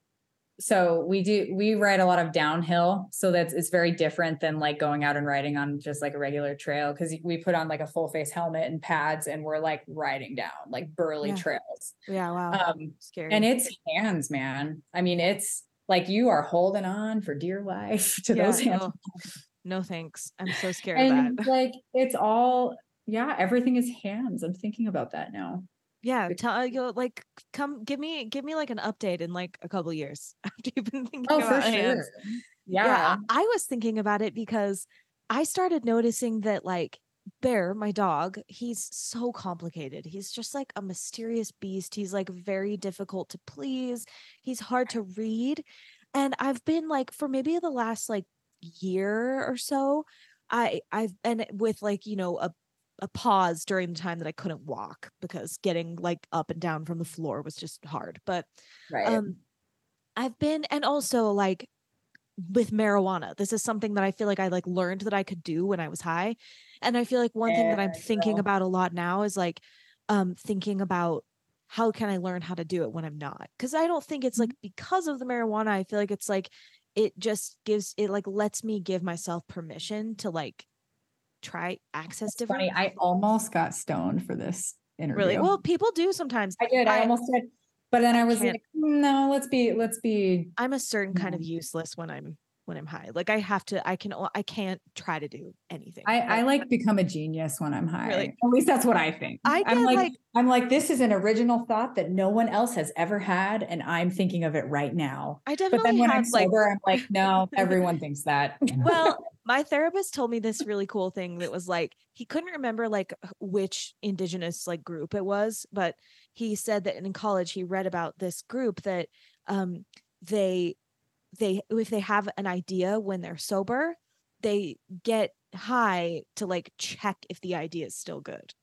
so we do we ride a lot of downhill, so that's it's very different than like going out and riding on just like a regular trail, because we put on like a full face helmet and pads, and we're like riding down like burly yeah. trails. Yeah. Wow. Um scary. And it's hands, man. I mean, it's like you are holding on for dear life to yeah, those hands. No, no, thanks. I'm so scared and of that. Like it's all, yeah, everything is hands. I'm thinking about that now. Yeah. Tell you like, come give me, give me like an update in like a couple of years after you've been thinking oh, about for sure. hands. Yeah. yeah. I was thinking about it because I started noticing that like Bear, my dog, he's so complicated. He's just like a mysterious beast. He's like very difficult to please. He's hard to read. And I've been like, for maybe the last like year or so, I I've been with like, you know, a, a pause during the time that I couldn't walk, because getting like up and down from the floor was just hard. But right. um, I've been, and also like with marijuana, this is something that I feel like I like learned that I could do when I was high. And I feel like one thing that I'm thinking about a lot now is like, um, thinking about how can I learn how to do it when I'm not? Cause I don't think it's like because of the marijuana. I feel like it's like, it just gives, it like lets me give myself permission to like try access That's different. Funny. I almost got stoned for this interview. Really? Well, people do sometimes. I did. I, I almost did. But then I was I like, no, let's be, let's be. I'm a certain kind of useless when I'm when I'm high. Like I have to, I can, I can't try to do anything. I, I like become a genius when I'm high. Really? At least that's what I think. I get I'm like, like, I'm like, this is an original thought that no one else has ever had. And I'm thinking of it right now. I definitely But then when I'm sober, like, I'm like, no, everyone thinks that. Well, my therapist told me this really cool thing that was like, he couldn't remember like which indigenous like group it was, but he said that in college, he read about this group that um, they, they, if they have an idea when they're sober, they get high to like check if the idea is still good.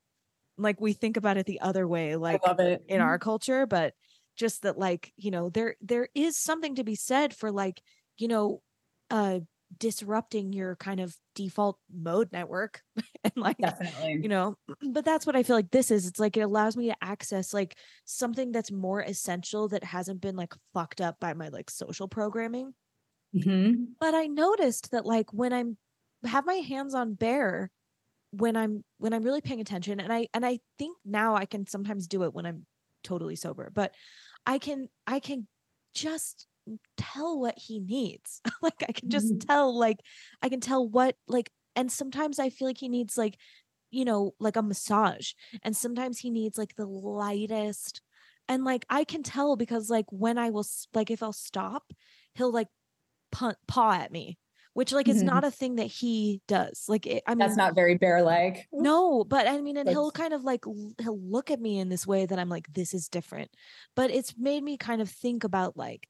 Like we think about it the other way, like in our culture, but just that like, you know, there, there is something to be said for like, you know, uh, disrupting your kind of default mode network. And like, definitely, you know, but that's what I feel like this is. It's like, it allows me to access like something that's more essential that hasn't been like fucked up by my like social programming. Mm-hmm. But I noticed that like when I'm have my hands on Bear, when I'm, when I'm really paying attention, and I, and I think now I can sometimes do it when I'm totally sober, but I can, I can just tell what he needs. Like I can just mm-hmm. tell, like, I can tell what, like, and sometimes I feel like he needs like, you know, like a massage, and sometimes he needs like the lightest. And like, I can tell because like when I will, like, if I'll stop, he'll like punt, paw at me, which like mm-hmm. is not a thing that he does. Like, it, I mean, that's not very bear-like. No, but I mean, and that's... he'll kind of like, he'll look at me in this way that I'm like, this is different, but it's made me kind of think about like,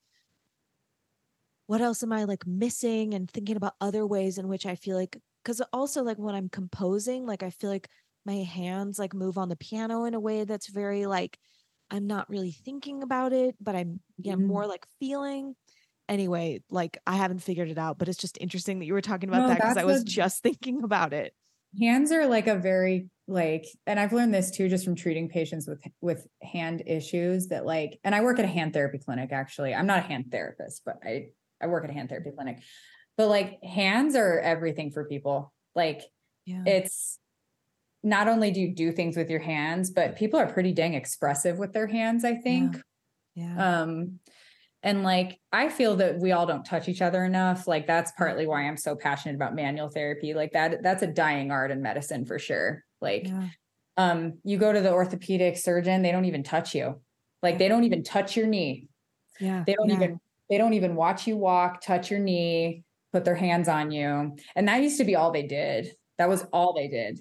what else am I like missing, and thinking about other ways in which I feel like, because also like when I'm composing, like I feel like my hands like move on the piano in a way that's very like, I'm not really thinking about it, but I'm yeah, mm-hmm. more like feeling. Anyway, like I haven't figured it out, but it's just interesting that you were talking about no, that because I was a- just thinking about it. Hands are like a very like, and I've learned this too, just from treating patients with, with hand issues that like, and I work at a hand therapy clinic, actually. I'm not a hand therapist, but I, I work at a hand therapy clinic, but like hands are everything for people. Like yeah. It's not only do you do things with your hands, but people are pretty dang expressive with their hands, I think. Yeah. yeah. Um, and like, I feel that we all don't touch each other enough. Like that's partly why I'm so passionate about manual therapy. Like that, that's a dying art in medicine for sure. Like, yeah. um, you go to the orthopedic surgeon, they don't even touch you. Like they don't even touch your knee. Yeah. They don't yeah. even They don't even watch you walk, touch your knee, put their hands on you. And that used to be all they did. That was all they did.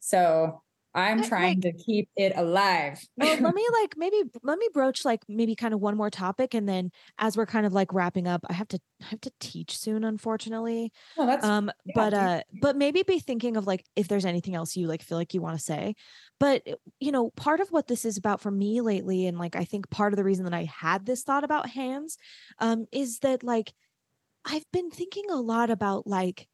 So I'm I, trying like, to keep it alive. Well, let me like, maybe, let me broach like maybe kind of one more topic. And then as we're kind of like wrapping up, I have to, I have to teach soon, unfortunately. Oh, that's, um, yeah, but, uh, but maybe be thinking of like, if there's anything else you like, feel like you want to say. But, you know, part of what this is about for me lately, and like, I think part of the reason that I had this thought about hands, um, is that like, I've been thinking a lot about like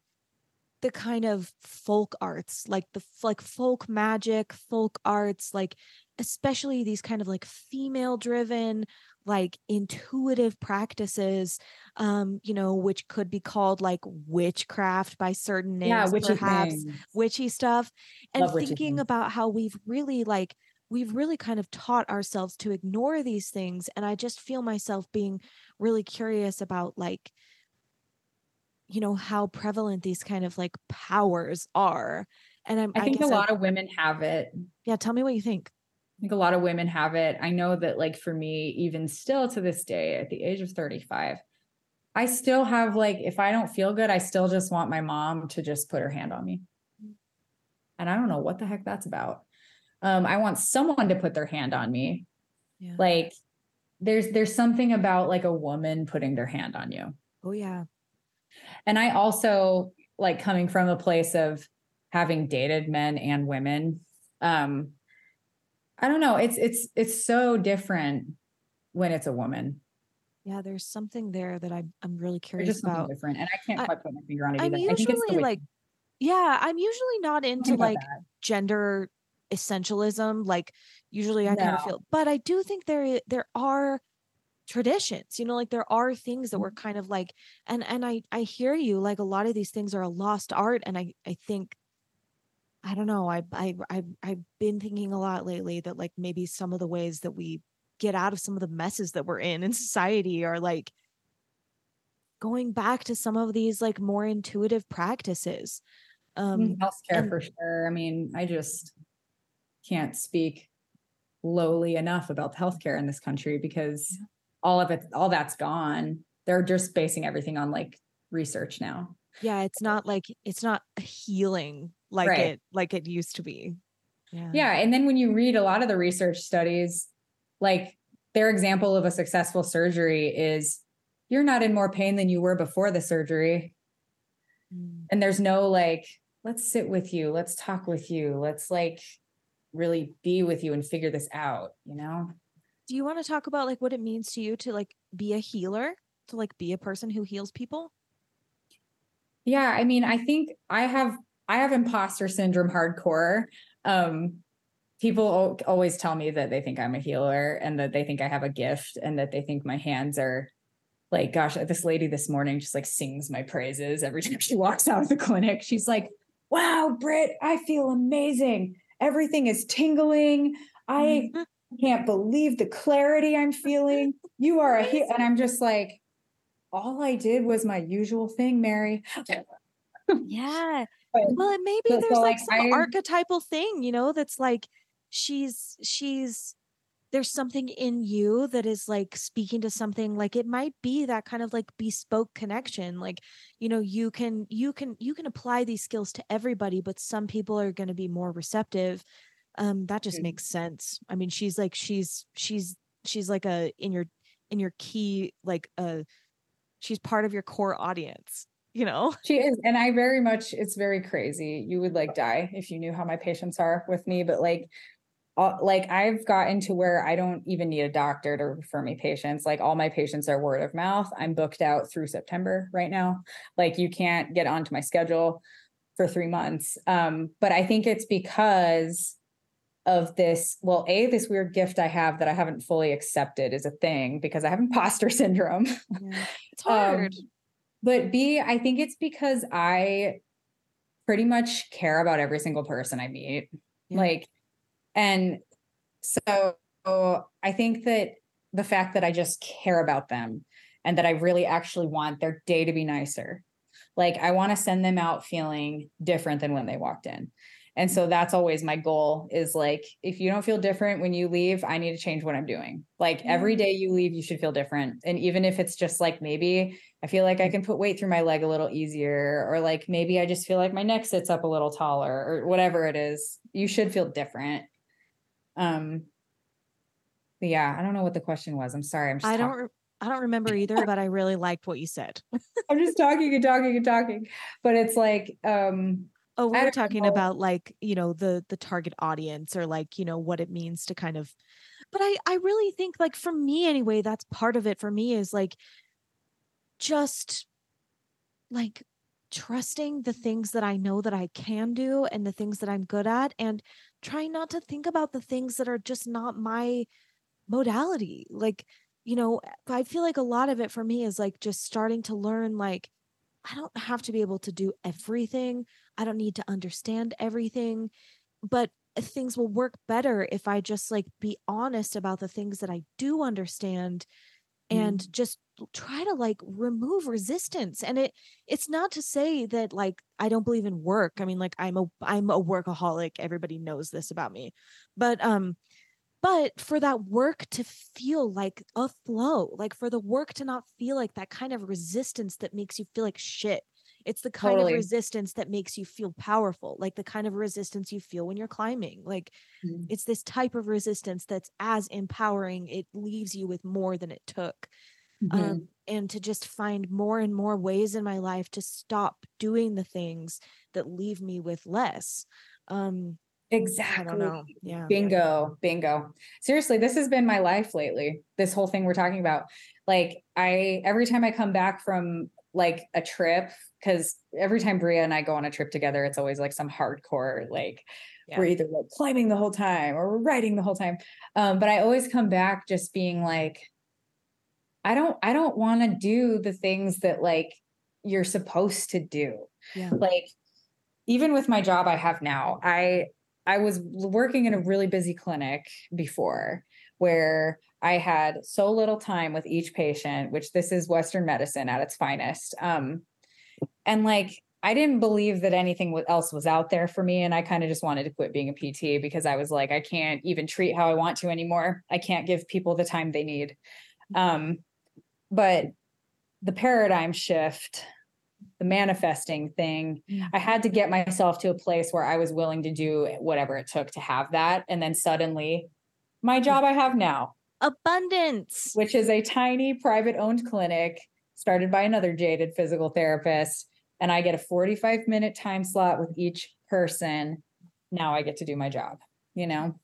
the kind of folk arts, like the, like folk magic, folk arts, like, especially these kind of like female driven, like intuitive practices, um, you know, which could be called like witchcraft by certain names, yeah, witchy perhaps things. Witchy stuff. And Love thinking about how we've really like, we've really kind of taught ourselves to ignore these things. And I just feel myself being really curious about like, you know, how prevalent these kind of like powers are. And I'm, I think I a lot I, of women have it. Yeah. Tell me what you think. I think a lot of women have it. I know that like for me, even still to this day at the age of thirty-five, I still have like, if I don't feel good, I still just want my mom to just put her hand on me. And I don't know what the heck that's about. Um, I want someone to put their hand on me. Yeah. Like there's, there's something about like a woman putting their hand on you. Oh yeah. And I also like coming from a place of having dated men and women, um, I don't know. It's, it's, it's so different when it's a woman. Yeah. There's something there that I'm, I'm really curious just about. Different, and I can't I, quite put my finger on it. I'm either. usually I think it's the like, yeah, I'm usually not into like that. Gender essentialism. Like usually I no. kind of feel, but I do think there, there are traditions, you know, like there are things that were kind of like, and, and I, I hear you, like a lot of these things are a lost art. And I, I think, I don't know. I, I, I, I've been thinking a lot lately that like, maybe some of the ways that we get out of some of the messes that we're in in society are like going back to some of these like more intuitive practices. Um, healthcare and- for sure. I mean, I just can't speak lowly enough about healthcare in this country because yeah. all of it, all that's gone. They're just basing everything on like research now. Yeah. It's not like, it's not healing like right. it, like it used to be. Yeah. yeah. And then when you read a lot of the research studies, like their example of a successful surgery is you're not in more pain than you were before the surgery. Mm. And there's no like, let's sit with you. Let's talk with you. Let's like really be with you and figure this out. You know? Do you want to talk about like what it means to you to like be a healer, to like be a person who heals people? Yeah. I mean, I think I have, I have imposter syndrome hardcore. Um, people always tell me that they think I'm a healer and that they think I have a gift and that they think my hands are like, gosh, this lady this morning just like sings my praises every time she walks out of the clinic. She's like, wow, Britt, I feel amazing. Everything is tingling. I can't believe the clarity I'm feeling. You are a healer. And I'm just like, all I did was my usual thing, Mary. Yeah. But, well, it maybe so, there's so like, like some I, archetypal thing, you know, that's like, she's, she's, there's something in you that is like speaking to something, like it might be that kind of like bespoke connection. Like, you know, you can, you can, you can apply these skills to everybody, but some people are going to be more receptive. Um, that just mm-hmm. makes sense. I mean, she's like, she's, she's, she's like a, in your, in your key, like, a, she's part of your core audience. You know, she is. And I very much, it's very crazy. You would like die if you knew how my patients are with me, but like, all, like I've gotten to where I don't even need a doctor to refer me patients. Like all my patients are word of mouth. I'm booked out through September right now. Like you can't get onto my schedule for three months. Um, but I think it's because of this, well, A, this weird gift I have that I haven't fully accepted as a thing because I have imposter syndrome. Yeah, it's hard. um, But B, I think it's because I pretty much care about every single person I meet. Yeah. Like, and so I think that the fact that I just care about them and that I really actually want their day to be nicer. Like I want to send them out feeling different than when they walked in. And so that's always my goal is like, if you don't feel different when you leave, I need to change what I'm doing. Like every day you leave, you should feel different. And even if it's just like, maybe I feel like I can put weight through my leg a little easier, or like, maybe I just feel like my neck sits up a little taller or whatever it is, you should feel different. Um, but yeah, I don't know what the question was. I'm sorry. I'm just I talking. don't, re- I don't remember either, but I really liked what you said. I'm just talking and talking and talking, but it's like, um, Oh, we we're talking know. about like, you know, the, the target audience or like, you know, what it means to kind of, but I, I really think like for me anyway, that's part of it for me is like, just like trusting the things that I know that I can do and the things that I'm good at and trying not to think about the things that are just not my modality. Like, you know, I feel like a lot of it for me is like just starting to learn, like, I don't have to be able to do everything. I don't need to understand everything, but things will work better if I just like be honest about the things that I do understand and mm. just try to like remove resistance. And it, it's not to say that like, I don't believe in work. I mean, like I'm a, I'm a workaholic. Everybody knows this about me, but, um, but for that work to feel like a flow, like for the work to not feel like that kind of resistance that makes you feel like shit. It's the kind totally. of resistance that makes you feel powerful, like the kind of resistance you feel when you're climbing. Like mm-hmm. it's this type of resistance that's as empowering. It leaves you with more than it took. Mm-hmm. Um, and to just find more and more ways in my life to stop doing the things that leave me with less. Um, Exactly. I don't know. Yeah. Bingo. Bingo. Seriously, this has been my life lately. This whole thing we're talking about. Like I, every time I come back from like a trip, cause every time Bria and I go on a trip together, it's always like some hardcore, like yeah. we're either like climbing the whole time or we're riding the whole time. Um, but I always come back just being like, I don't, I don't want to do the things that like you're supposed to do. Yeah. Like even with my job I have now, I, I was working in a really busy clinic before where I had so little time with each patient, which this is Western medicine at its finest. Um, and like, I didn't believe that anything else was out there for me. And I kind of just wanted to quit being a P T because I was like, I can't even treat how I want to anymore. I can't give people the time they need. Um, but the paradigm shift, the manifesting thing, I had to get myself to a place where I was willing to do whatever it took to have that. And then suddenly my job I have now, Abundance, which is a tiny private owned clinic started by another jaded physical therapist. And I get a forty-five minute time slot with each person. Now I get to do my job, you know?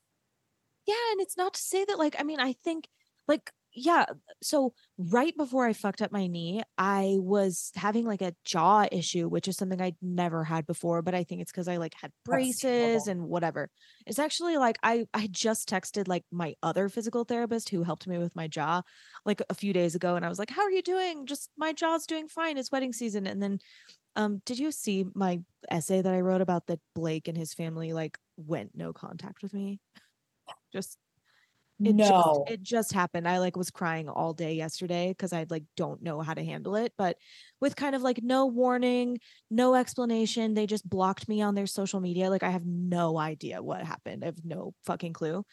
Yeah. And it's not to say that, like, I mean, I think like, yeah. So right before I fucked up my knee, I was having like a jaw issue, which is something I'd never had before, but I think it's because I like had braces and whatever. It's actually like, I, I just texted like my other physical therapist who helped me with my jaw like a few days ago. And I was like, how are you doing? Just my jaw's doing fine. It's wedding season. And then Um, did you see my essay that I wrote about that Blake and his family like went no contact with me? Just it no. just it just happened. I like was crying all day yesterday because I like don't know how to handle it, but with kind of like no warning, no explanation, they just blocked me on their social media. Like I have no idea what happened. I have no fucking clue.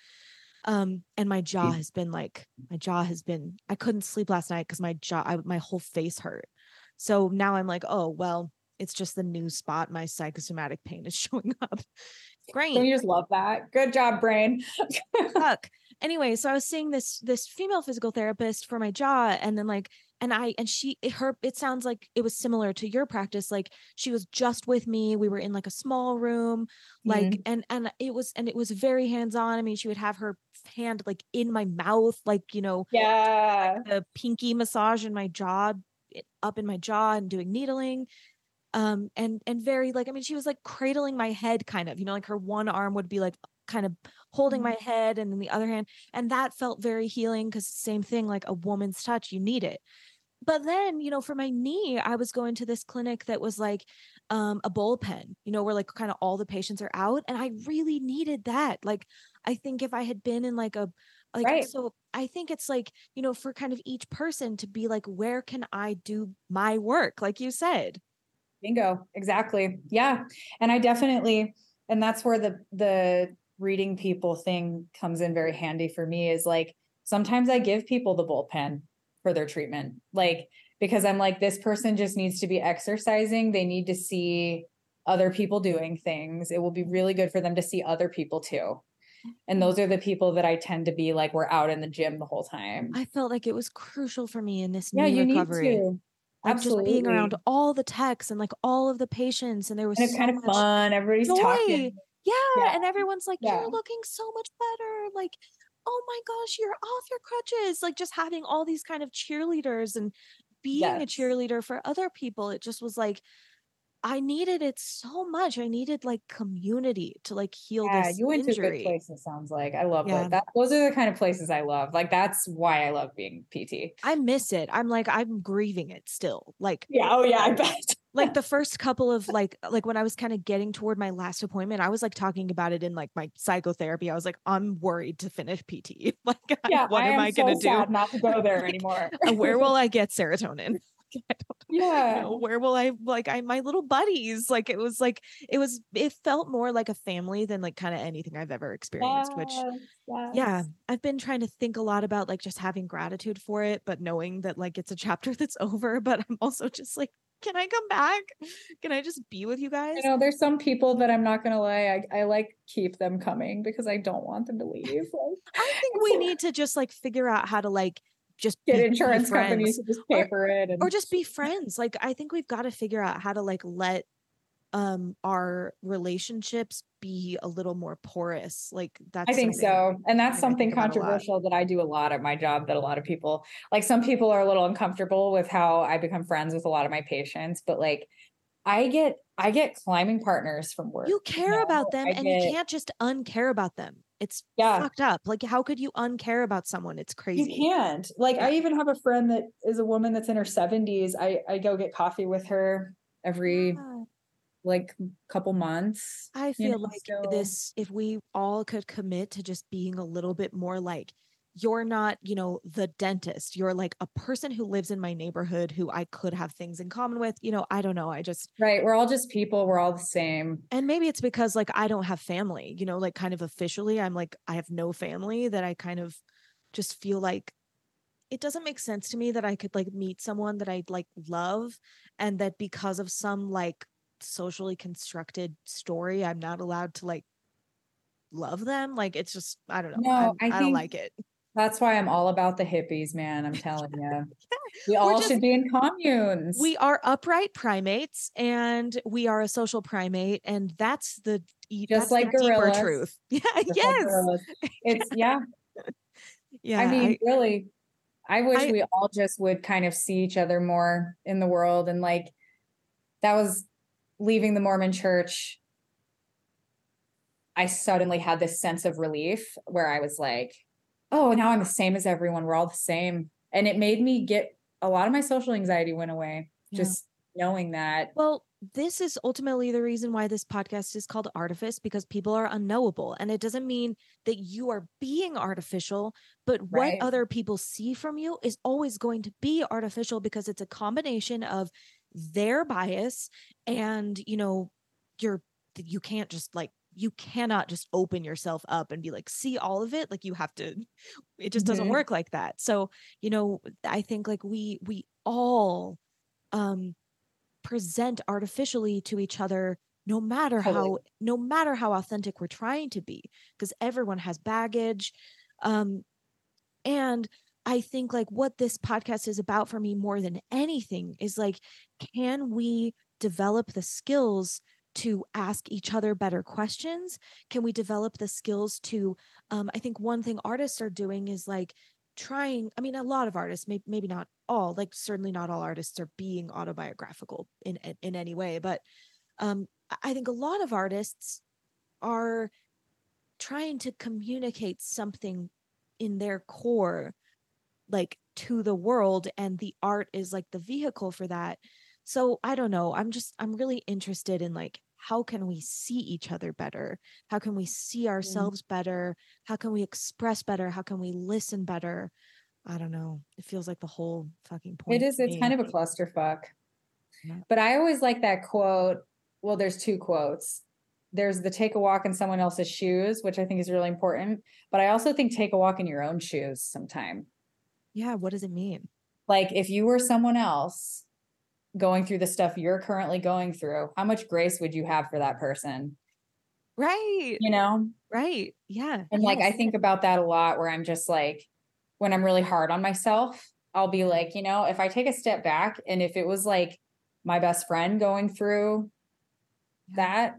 Um, and my jaw has been like my jaw has been. I couldn't sleep last night because my jaw, I, my whole face hurt. So now I'm like, oh, well, it's just the new spot. My psychosomatic pain is showing up. Great. You just love that. Good job, brain. Fuck. Anyway, so I was seeing this, this female physical therapist for my jaw. And then like, and I, and she, it, her, it sounds like it was similar to your practice. Like she was just with me. We were in like a small room, like, mm-hmm. and, and it was, and it was very hands-on. I mean, she would have her hand like in my mouth, like, you know, yeah, like the pinky massage in my jaw. It up in my jaw and doing needling. Um, and, and very like, I mean, she was like cradling my head kind of, you know, like her one arm would be like kind of holding my head and then the other hand. And that felt very healing because same thing, like a woman's touch, you need it. But then, you know, for my knee, I was going to this clinic that was like um, a bullpen, you know, where like kind of all the patients are out. And I really needed that. Like, I think if I had been in like a, Like, right. So I think it's like, you know, for kind of each person to be like, where can I do my work? Like you said. Bingo. Exactly. Yeah. And I definitely, and that's where the, the reading people thing comes in very handy for me is like, sometimes I give people the bullpen for their treatment. Like, because I'm like, this person just needs to be exercising. They need to see other people doing things. It will be really good for them to see other people too. And those are the people that I tend to be like, we're out in the gym the whole time. I felt like it was crucial for me in this new yeah, you recovery. Need to. Like Absolutely. Just being around all the techs and like all of the patients. And there was and it's so kind of fun. Everybody's joy. Talking. Yeah. yeah. And everyone's like, yeah. you're looking so much better. Like, oh my gosh, you're off your crutches. Like just having all these kind of cheerleaders and being yes. a cheerleader for other people. It just was like, I needed it so much. I needed like community to like heal yeah, this you went injury. To a good place, it sounds like. I love yeah. that. Those are the kind of places I love. Like that's why I love being P T. I miss it. I'm like, I'm grieving it still. Like, yeah. Oh yeah. I bet. Like the first couple of like, like when I was kind of getting toward my last appointment, I was like talking about it in like my psychotherapy. I was like, I'm worried to finish P T. Like, yeah, what I am, am I so going to do? Not to go there like, anymore. Where will I get serotonin? I don't yeah. know where will I like I my little buddies like it was like it was it felt more like a family than like kind of anything I've ever experienced yes, which yes. yeah I've been trying to think a lot about like just having gratitude for it but knowing that like it's a chapter that's over but I'm also just like can I come back can I just be with you guys you know there's some people that I'm not gonna lie I, I like keep them coming because I don't want them to leave like, I think we need to just like figure out how to like just get insurance companies to just pay for it and- or just be friends. Like, I think we've got to figure out how to like, let, um, our relationships be a little more porous. Like that's, I think so. And that's something controversial that I do a lot at my job that a lot of people, like some people are a little uncomfortable with how I become friends with a lot of my patients, but like, I get, I get climbing partners from work. You care you know? about them I and get... you can't just uncare about them. It's yeah. fucked up. Like, how could you uncare about someone? It's crazy. You can't. Like, yeah. I even have a friend that is a woman that's in her seventies. I, I go get coffee with her every yeah. like couple months. I feel you know, like so. this, if we all could commit to just being a little bit more like you're not, you know, the dentist. You're like a person who lives in my neighborhood who I could have things in common with. You know, I don't know. I just, right. We're all just people. We're all the same. And maybe it's because like, I don't have family, you know, like kind of officially I'm like, I have no family, that I kind of just feel like it doesn't make sense to me that I could like meet someone that I'd like love. And that because of some like socially constructed story, I'm not allowed to like love them. Like, it's just, I don't know. No, I, I, I don't like it. That's why I'm all about the hippies, man. I'm telling you. We all just, should be in communes. We are upright primates and we are a social primate. And that's the, just that's like the deeper truth. Yeah. Just yes. Like it's yeah. Yeah. I mean, I, really, I wish I, we all just would kind of see each other more in the world. And like, that was leaving the Mormon church. I suddenly had this sense of relief where I was like, oh, now I'm the same as everyone. We're all the same. And it made me get a lot of my social anxiety went away. Yeah. Just knowing that. Well, this is ultimately the reason why this podcast is called Artifice, because people are unknowable. And it doesn't mean that you are being artificial, but right. What other people see from you is always going to be artificial, because it's a combination of their bias and, you know, you're, you can't just like, you cannot just open yourself up and be like, see all of it. Like you have to, it just doesn't mm-hmm. work like that. So, you know, I think like we, we all um, present artificially to each other, no matter totally. how, no matter how authentic we're trying to be, because everyone has baggage. Um, and I think like what this podcast is about for me more than anything is like, can we develop the skills to ask each other better questions? Can we develop the skills to, um, I think one thing artists are doing is like trying, I mean, a lot of artists, maybe, maybe not all, like certainly not all artists are being autobiographical in, in, in any way. But um, I think a lot of artists are trying to communicate something in their core, like to the world, and the art is like the vehicle for that. So I don't know. I'm just, I'm really interested in like, how can we see each other better? How can we see ourselves better? How can we express better? How can we listen better? I don't know. It feels like the whole fucking point. It is. It's kind of a clusterfuck. Yeah. But I always like that quote. Well, there's two quotes. There's the take a walk in someone else's shoes, which I think is really important. But I also think take a walk in your own shoes sometime. Yeah. What does it mean? Like if you were someone else going through the stuff you're currently going through, how much grace would you have for that person? Right. You know? Right. Yeah. And yes. like, I think about that a lot where I'm just like, when I'm really hard on myself, I'll be like, you know, if I take a step back and if it was like my best friend going through yeah. that,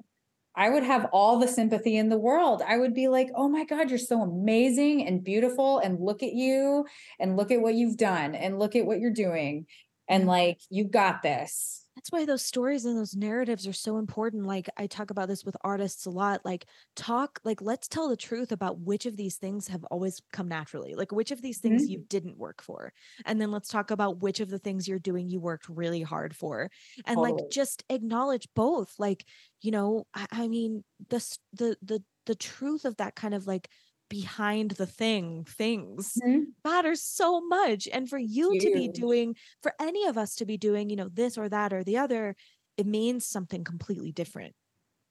I would have all the sympathy in the world. I would be like, oh my God, you're so amazing and beautiful. And look at you and look at what you've done and look at what you're doing. And like, you got this. That's why those stories and those narratives are so important. Like I talk about this with artists a lot, like talk, like let's tell the truth about which of these things have always come naturally. Like which of these things mm-hmm. you didn't work for. And then let's talk about which of the things you're doing, you worked really hard for. And oh. like, just acknowledge both. Like, you know, I, I mean, the, the, the, the truth of that kind of like behind the thing things mm-hmm. matters so much. And for you Dude. to be doing, for any of us to be doing, you know, this or that or the other, it means something completely different.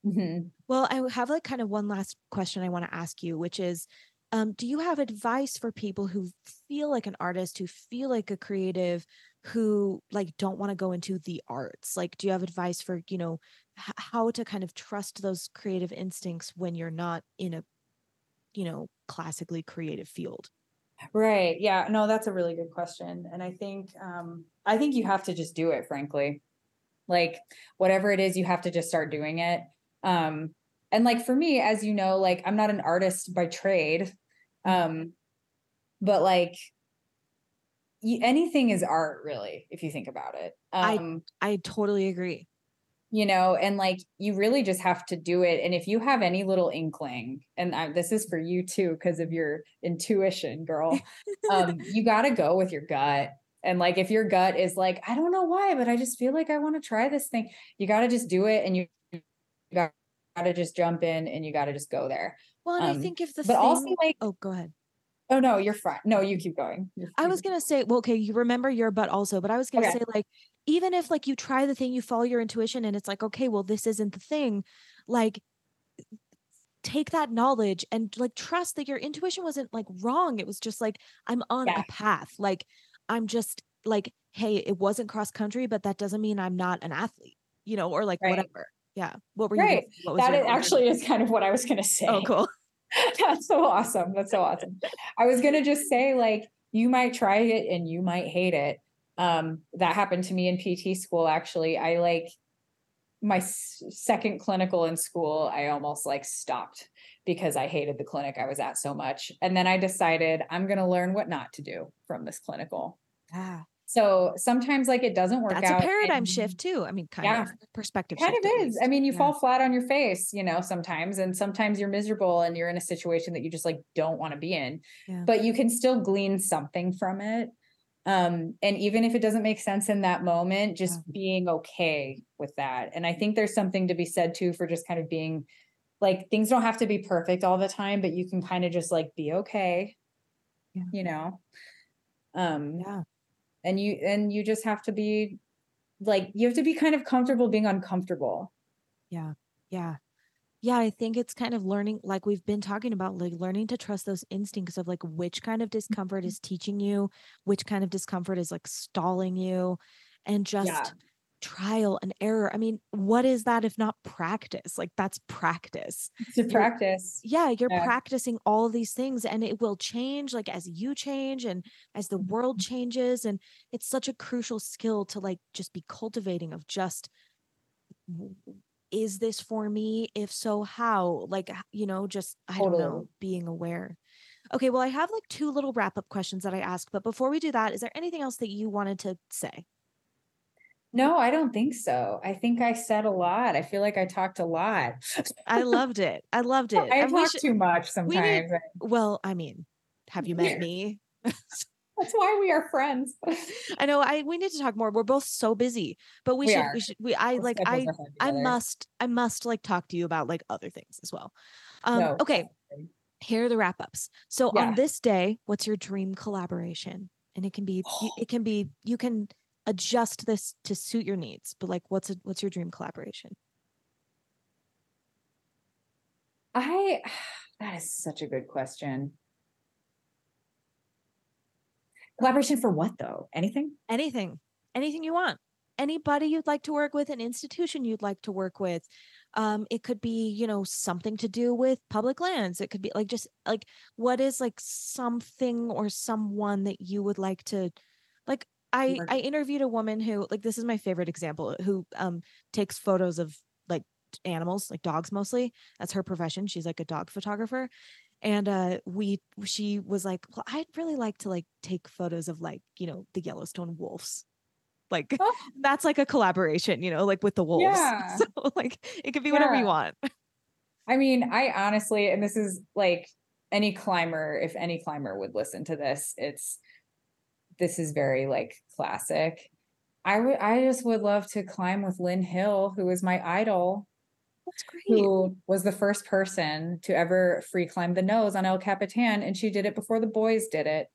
Mm-hmm. Well, I have like kind of one last question I want to ask you, which is, um, do you have advice for people who feel like an artist, who feel like a creative, who like don't want to go into the arts? Like, do you have advice for, you know, h- how to kind of trust those creative instincts when you're not in a, you know, classically creative field? Right. Yeah. No, that's a really good question. And I think, um, I think you have to just do it, frankly, like whatever it is, you have to just start doing it. Um, and like, for me, as you know, like I'm not an artist by trade. Um, but like y- anything is art really, if you think about it. Um, I, I totally agree. You know, and like, you really just have to do it. And if you have any little inkling, and I, this is for you too, because of your intuition, girl, um, you got to go with your gut. And like, if your gut is like, I don't know why, but I just feel like I want to try this thing. You got to just do it. And you got to just jump in and you got to just go there. Well, and um, I think if the, but thing- also like, oh, go ahead. Oh no, you're fine. No, you keep going. You're I was going to say, well, okay, you remember your butt also, but I was going to okay. say like, even if like you try the thing, you follow your intuition and it's like, okay, well, this isn't the thing. Like take that knowledge and like, trust that your intuition wasn't like wrong. It was just like, I'm on yeah. a path. Like, I'm just like, hey, it wasn't cross country, but that doesn't mean I'm not an athlete, you know, or like right. whatever. Yeah. What were you? Right. What was that it actually is kind of what I was going to say. Oh, cool. That's so awesome. That's so awesome. I was going to just say like, you might try it and you might hate it. Um, that happened to me in P T school. Actually, I like my s- second clinical in school, I almost like stopped because I hated the clinic I was at so much. And then I decided I'm going to learn what not to do from this clinical. Ah. So sometimes like it doesn't work That's out. That's a paradigm and, shift too. I mean, kind yeah, of perspective. Kind shift of is. I mean, you yeah. fall flat on your face, you know, sometimes, and sometimes you're miserable and you're in a situation that you just like don't want to be in, yeah. but you can still glean something from it. Um, and even if it doesn't make sense in that moment, just yeah. being okay with that. And I think there's something to be said too, for just kind of being like, things don't have to be perfect all the time, but you can kind of just like be okay, yeah. you know? Um, yeah. And you, and you just have to be like, you have to be kind of comfortable being uncomfortable. Yeah. Yeah. Yeah. I think it's kind of learning, like we've been talking about, like learning to trust those instincts of like, which kind of discomfort is teaching you, which kind of discomfort is like stalling you, and just yeah. trial and error. I mean, what is that if not practice? Like that's practice. It's a practice. You're, yeah. You're yeah. practicing all these things, and it will change like as you change and as the world changes. And it's such a crucial skill to like, just be cultivating of just, is this for me? If so, how? Like, you know, just, I totally. don't know, being aware. Okay. Well, I have like two little wrap up questions that I asked, but before we do that, is there anything else that you wanted to say? No, I don't think so. I think I said a lot. I feel like I talked a lot. I loved it. I loved it. I and talk should, too much sometimes. We need, well, I mean, have you met me? That's why we are friends. I know. I we need to talk more. We're both so busy, but we, we should. Are. We should. We. I We're like. I. I must. I must like talk to you about like other things as well. Um, no. Okay. Here are the wrap ups. So yeah. on this day, what's your dream collaboration? And it can be. It can be. You can. Adjust this to suit your needs, but like, what's a, what's your dream collaboration? I, that is such a good question. Collaboration for what though? Anything? Anything, anything you want, anybody you'd like to work with, an institution you'd like to work with. Um, it could be, you know, something to do with public lands. It could be like, just like, what is like something or someone that you would like to like, I, I interviewed a woman who, like, this is my favorite example, who um takes photos of like animals, like dogs mostly. That's her profession. She's like a dog photographer. And uh, we, she was like, well, I'd really like to like take photos of like, you know, the Yellowstone wolves. Like oh. that's like a collaboration, you know, like with the wolves. Yeah. So like, it could be whatever yeah. you want. I mean, I honestly, and this is like any climber, if any climber would listen to this, it's, this is very like classic. I would, I just would love to climb with Lynn Hill, who is my idol. That's great. Who was the first person to ever free climb the nose on El Capitan. And she did it before the boys did it.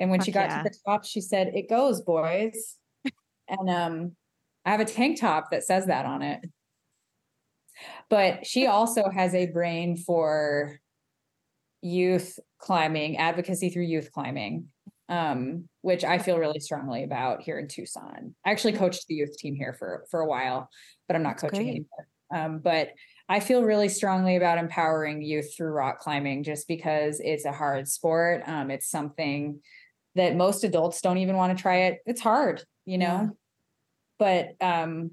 And when Fuck she got yeah. to the top, she said, "It goes, boys." And, um, I have a tank top that says that on it, but she also has a brain for youth climbing, advocacy through youth climbing. Um, which I feel really strongly about here in Tucson. I actually coached the youth team here for, for a while, but I'm not That's coaching great. anymore. Um, but I feel really strongly about empowering youth through rock climbing, just because it's a hard sport. Um, it's something that most adults don't even want to try it. It's hard, you know, yeah. but, um,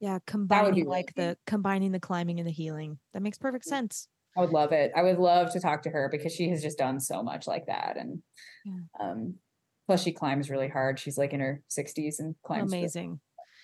yeah, combining like really the, combining the climbing and the healing. That makes perfect sense. I would love it. I would love to talk to her because she has just done so much like that. And yeah. um, plus she climbs really hard. She's like in her sixties and climbs. Amazing.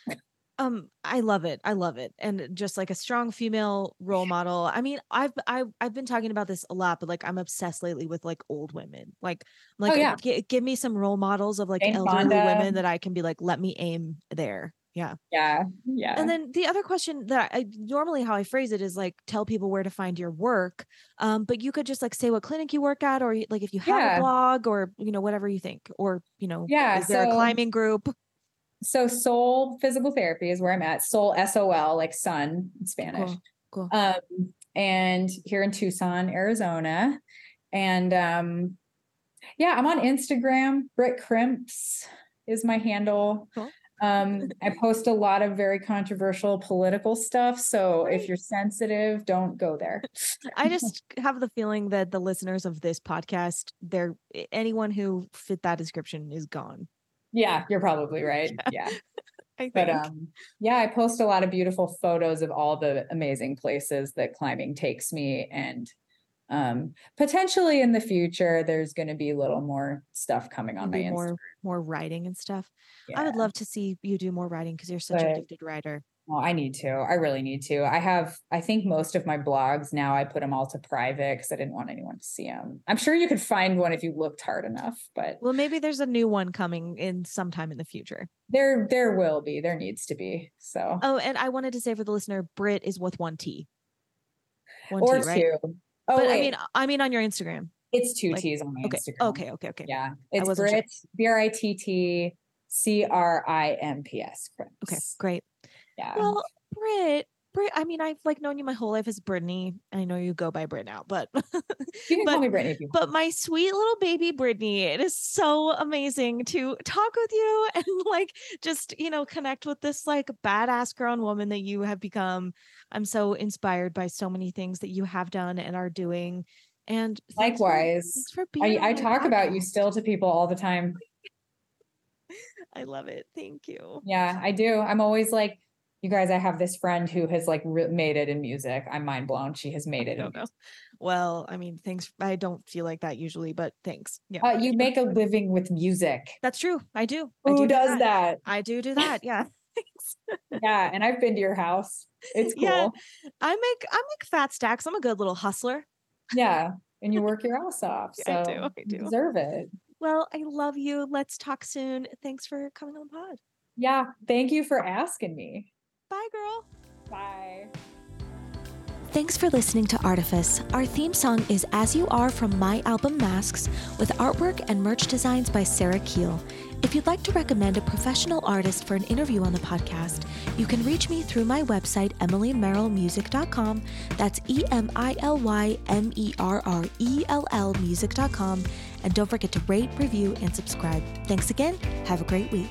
Really um, I love it. I love it. And just like a strong female role model. I mean, I've, I, I've been talking about this a lot, but like, I'm obsessed lately with like old women. Like, like, oh, yeah. g- give me some role models of like Jane elderly Fonda. Women that I can be like, let me aim there. Yeah. Yeah. Yeah. And then the other question that I normally how I phrase it is like, tell people where to find your work. Um, but you could just like say what clinic you work at, or like if you have yeah. a blog, or, you know, whatever you think, or, you know, yeah, is there so, a climbing group? So Soul Physical Therapy is where I'm at. Soul, S O L, like sun in Spanish. Cool. Cool. Um, and here in Tucson, Arizona. And um, yeah, I'm on Instagram. Britt Crimps is my handle. Cool. Um, I post a lot of very controversial political stuff. So if you're sensitive, don't go there. I just have the feeling that the listeners of this podcast, they're anyone who fit that description is gone. Yeah, you're probably right. Yeah. I think. But, um, yeah, I post a lot of beautiful photos of all the amazing places that climbing takes me. And, um, potentially in the future, there's going to be a little more stuff coming on my Instagram. More, more writing and stuff. Yeah. I would love to see you do more writing because you're such but, a gifted writer. Well, I need to. I really need to. I have, I think most of my blogs now, I put them all to private because I didn't want anyone to see them. I'm sure you could find one if you looked hard enough, but. Well, maybe there's a new one coming in sometime in the future. There, there will be, there needs to be. So. Oh, and I wanted to say for the listener, Britt is with one T. One or T, right? Two. Oh, but wait. I mean, I mean, on your Instagram. It's two like, T's on my okay, Instagram. Okay. Okay. Okay. Yeah. It's Britt, sure. B R I T T C R I M P S. Chris. Okay. Great. Yeah. Well, Britt, Britt, I mean, I've like known you my whole life as Brittany. I know you go by Britt now, but, you can but, call me Brittany if you want. But my sweet little baby, Brittany, it is so amazing to talk with you and like, just, you know, connect with this like badass grown woman that you have become. I'm so inspired by so many things that you have done and are doing. And thanks likewise, for, for being I, I talk podcast. About you still to people all the time. I love it. Thank you. Yeah, I do. I'm always like, you guys, I have this friend who has like re- made it in music. I'm mind blown. She has made it. I don't know. Well, I mean, thanks. I don't feel like that usually, but thanks. Yeah. Uh, you make a living with music. That's true. I do. Who I do does do that. that? I do do that. Yeah. Yeah. And I've been to your house. It's cool. Yeah. I make, I make fat stacks. I'm a good little hustler. Yeah. And you work your ass off. So yeah, I do. I do. You deserve it. Well, I love you. Let's talk soon. Thanks for coming on the pod. Yeah. Thank you for asking me. Bye, girl. Bye. Thanks for listening to Artifice. Our theme song is As You Are from my album Masks, with artwork and merch designs by Sarah Keel. If you'd like to recommend a professional artist for an interview on the podcast, you can reach me through my website, emily merrill music dot com. That's E M I L Y M E R R E L L music dot com. And don't forget to rate, review, and subscribe. Thanks again. Have a great week.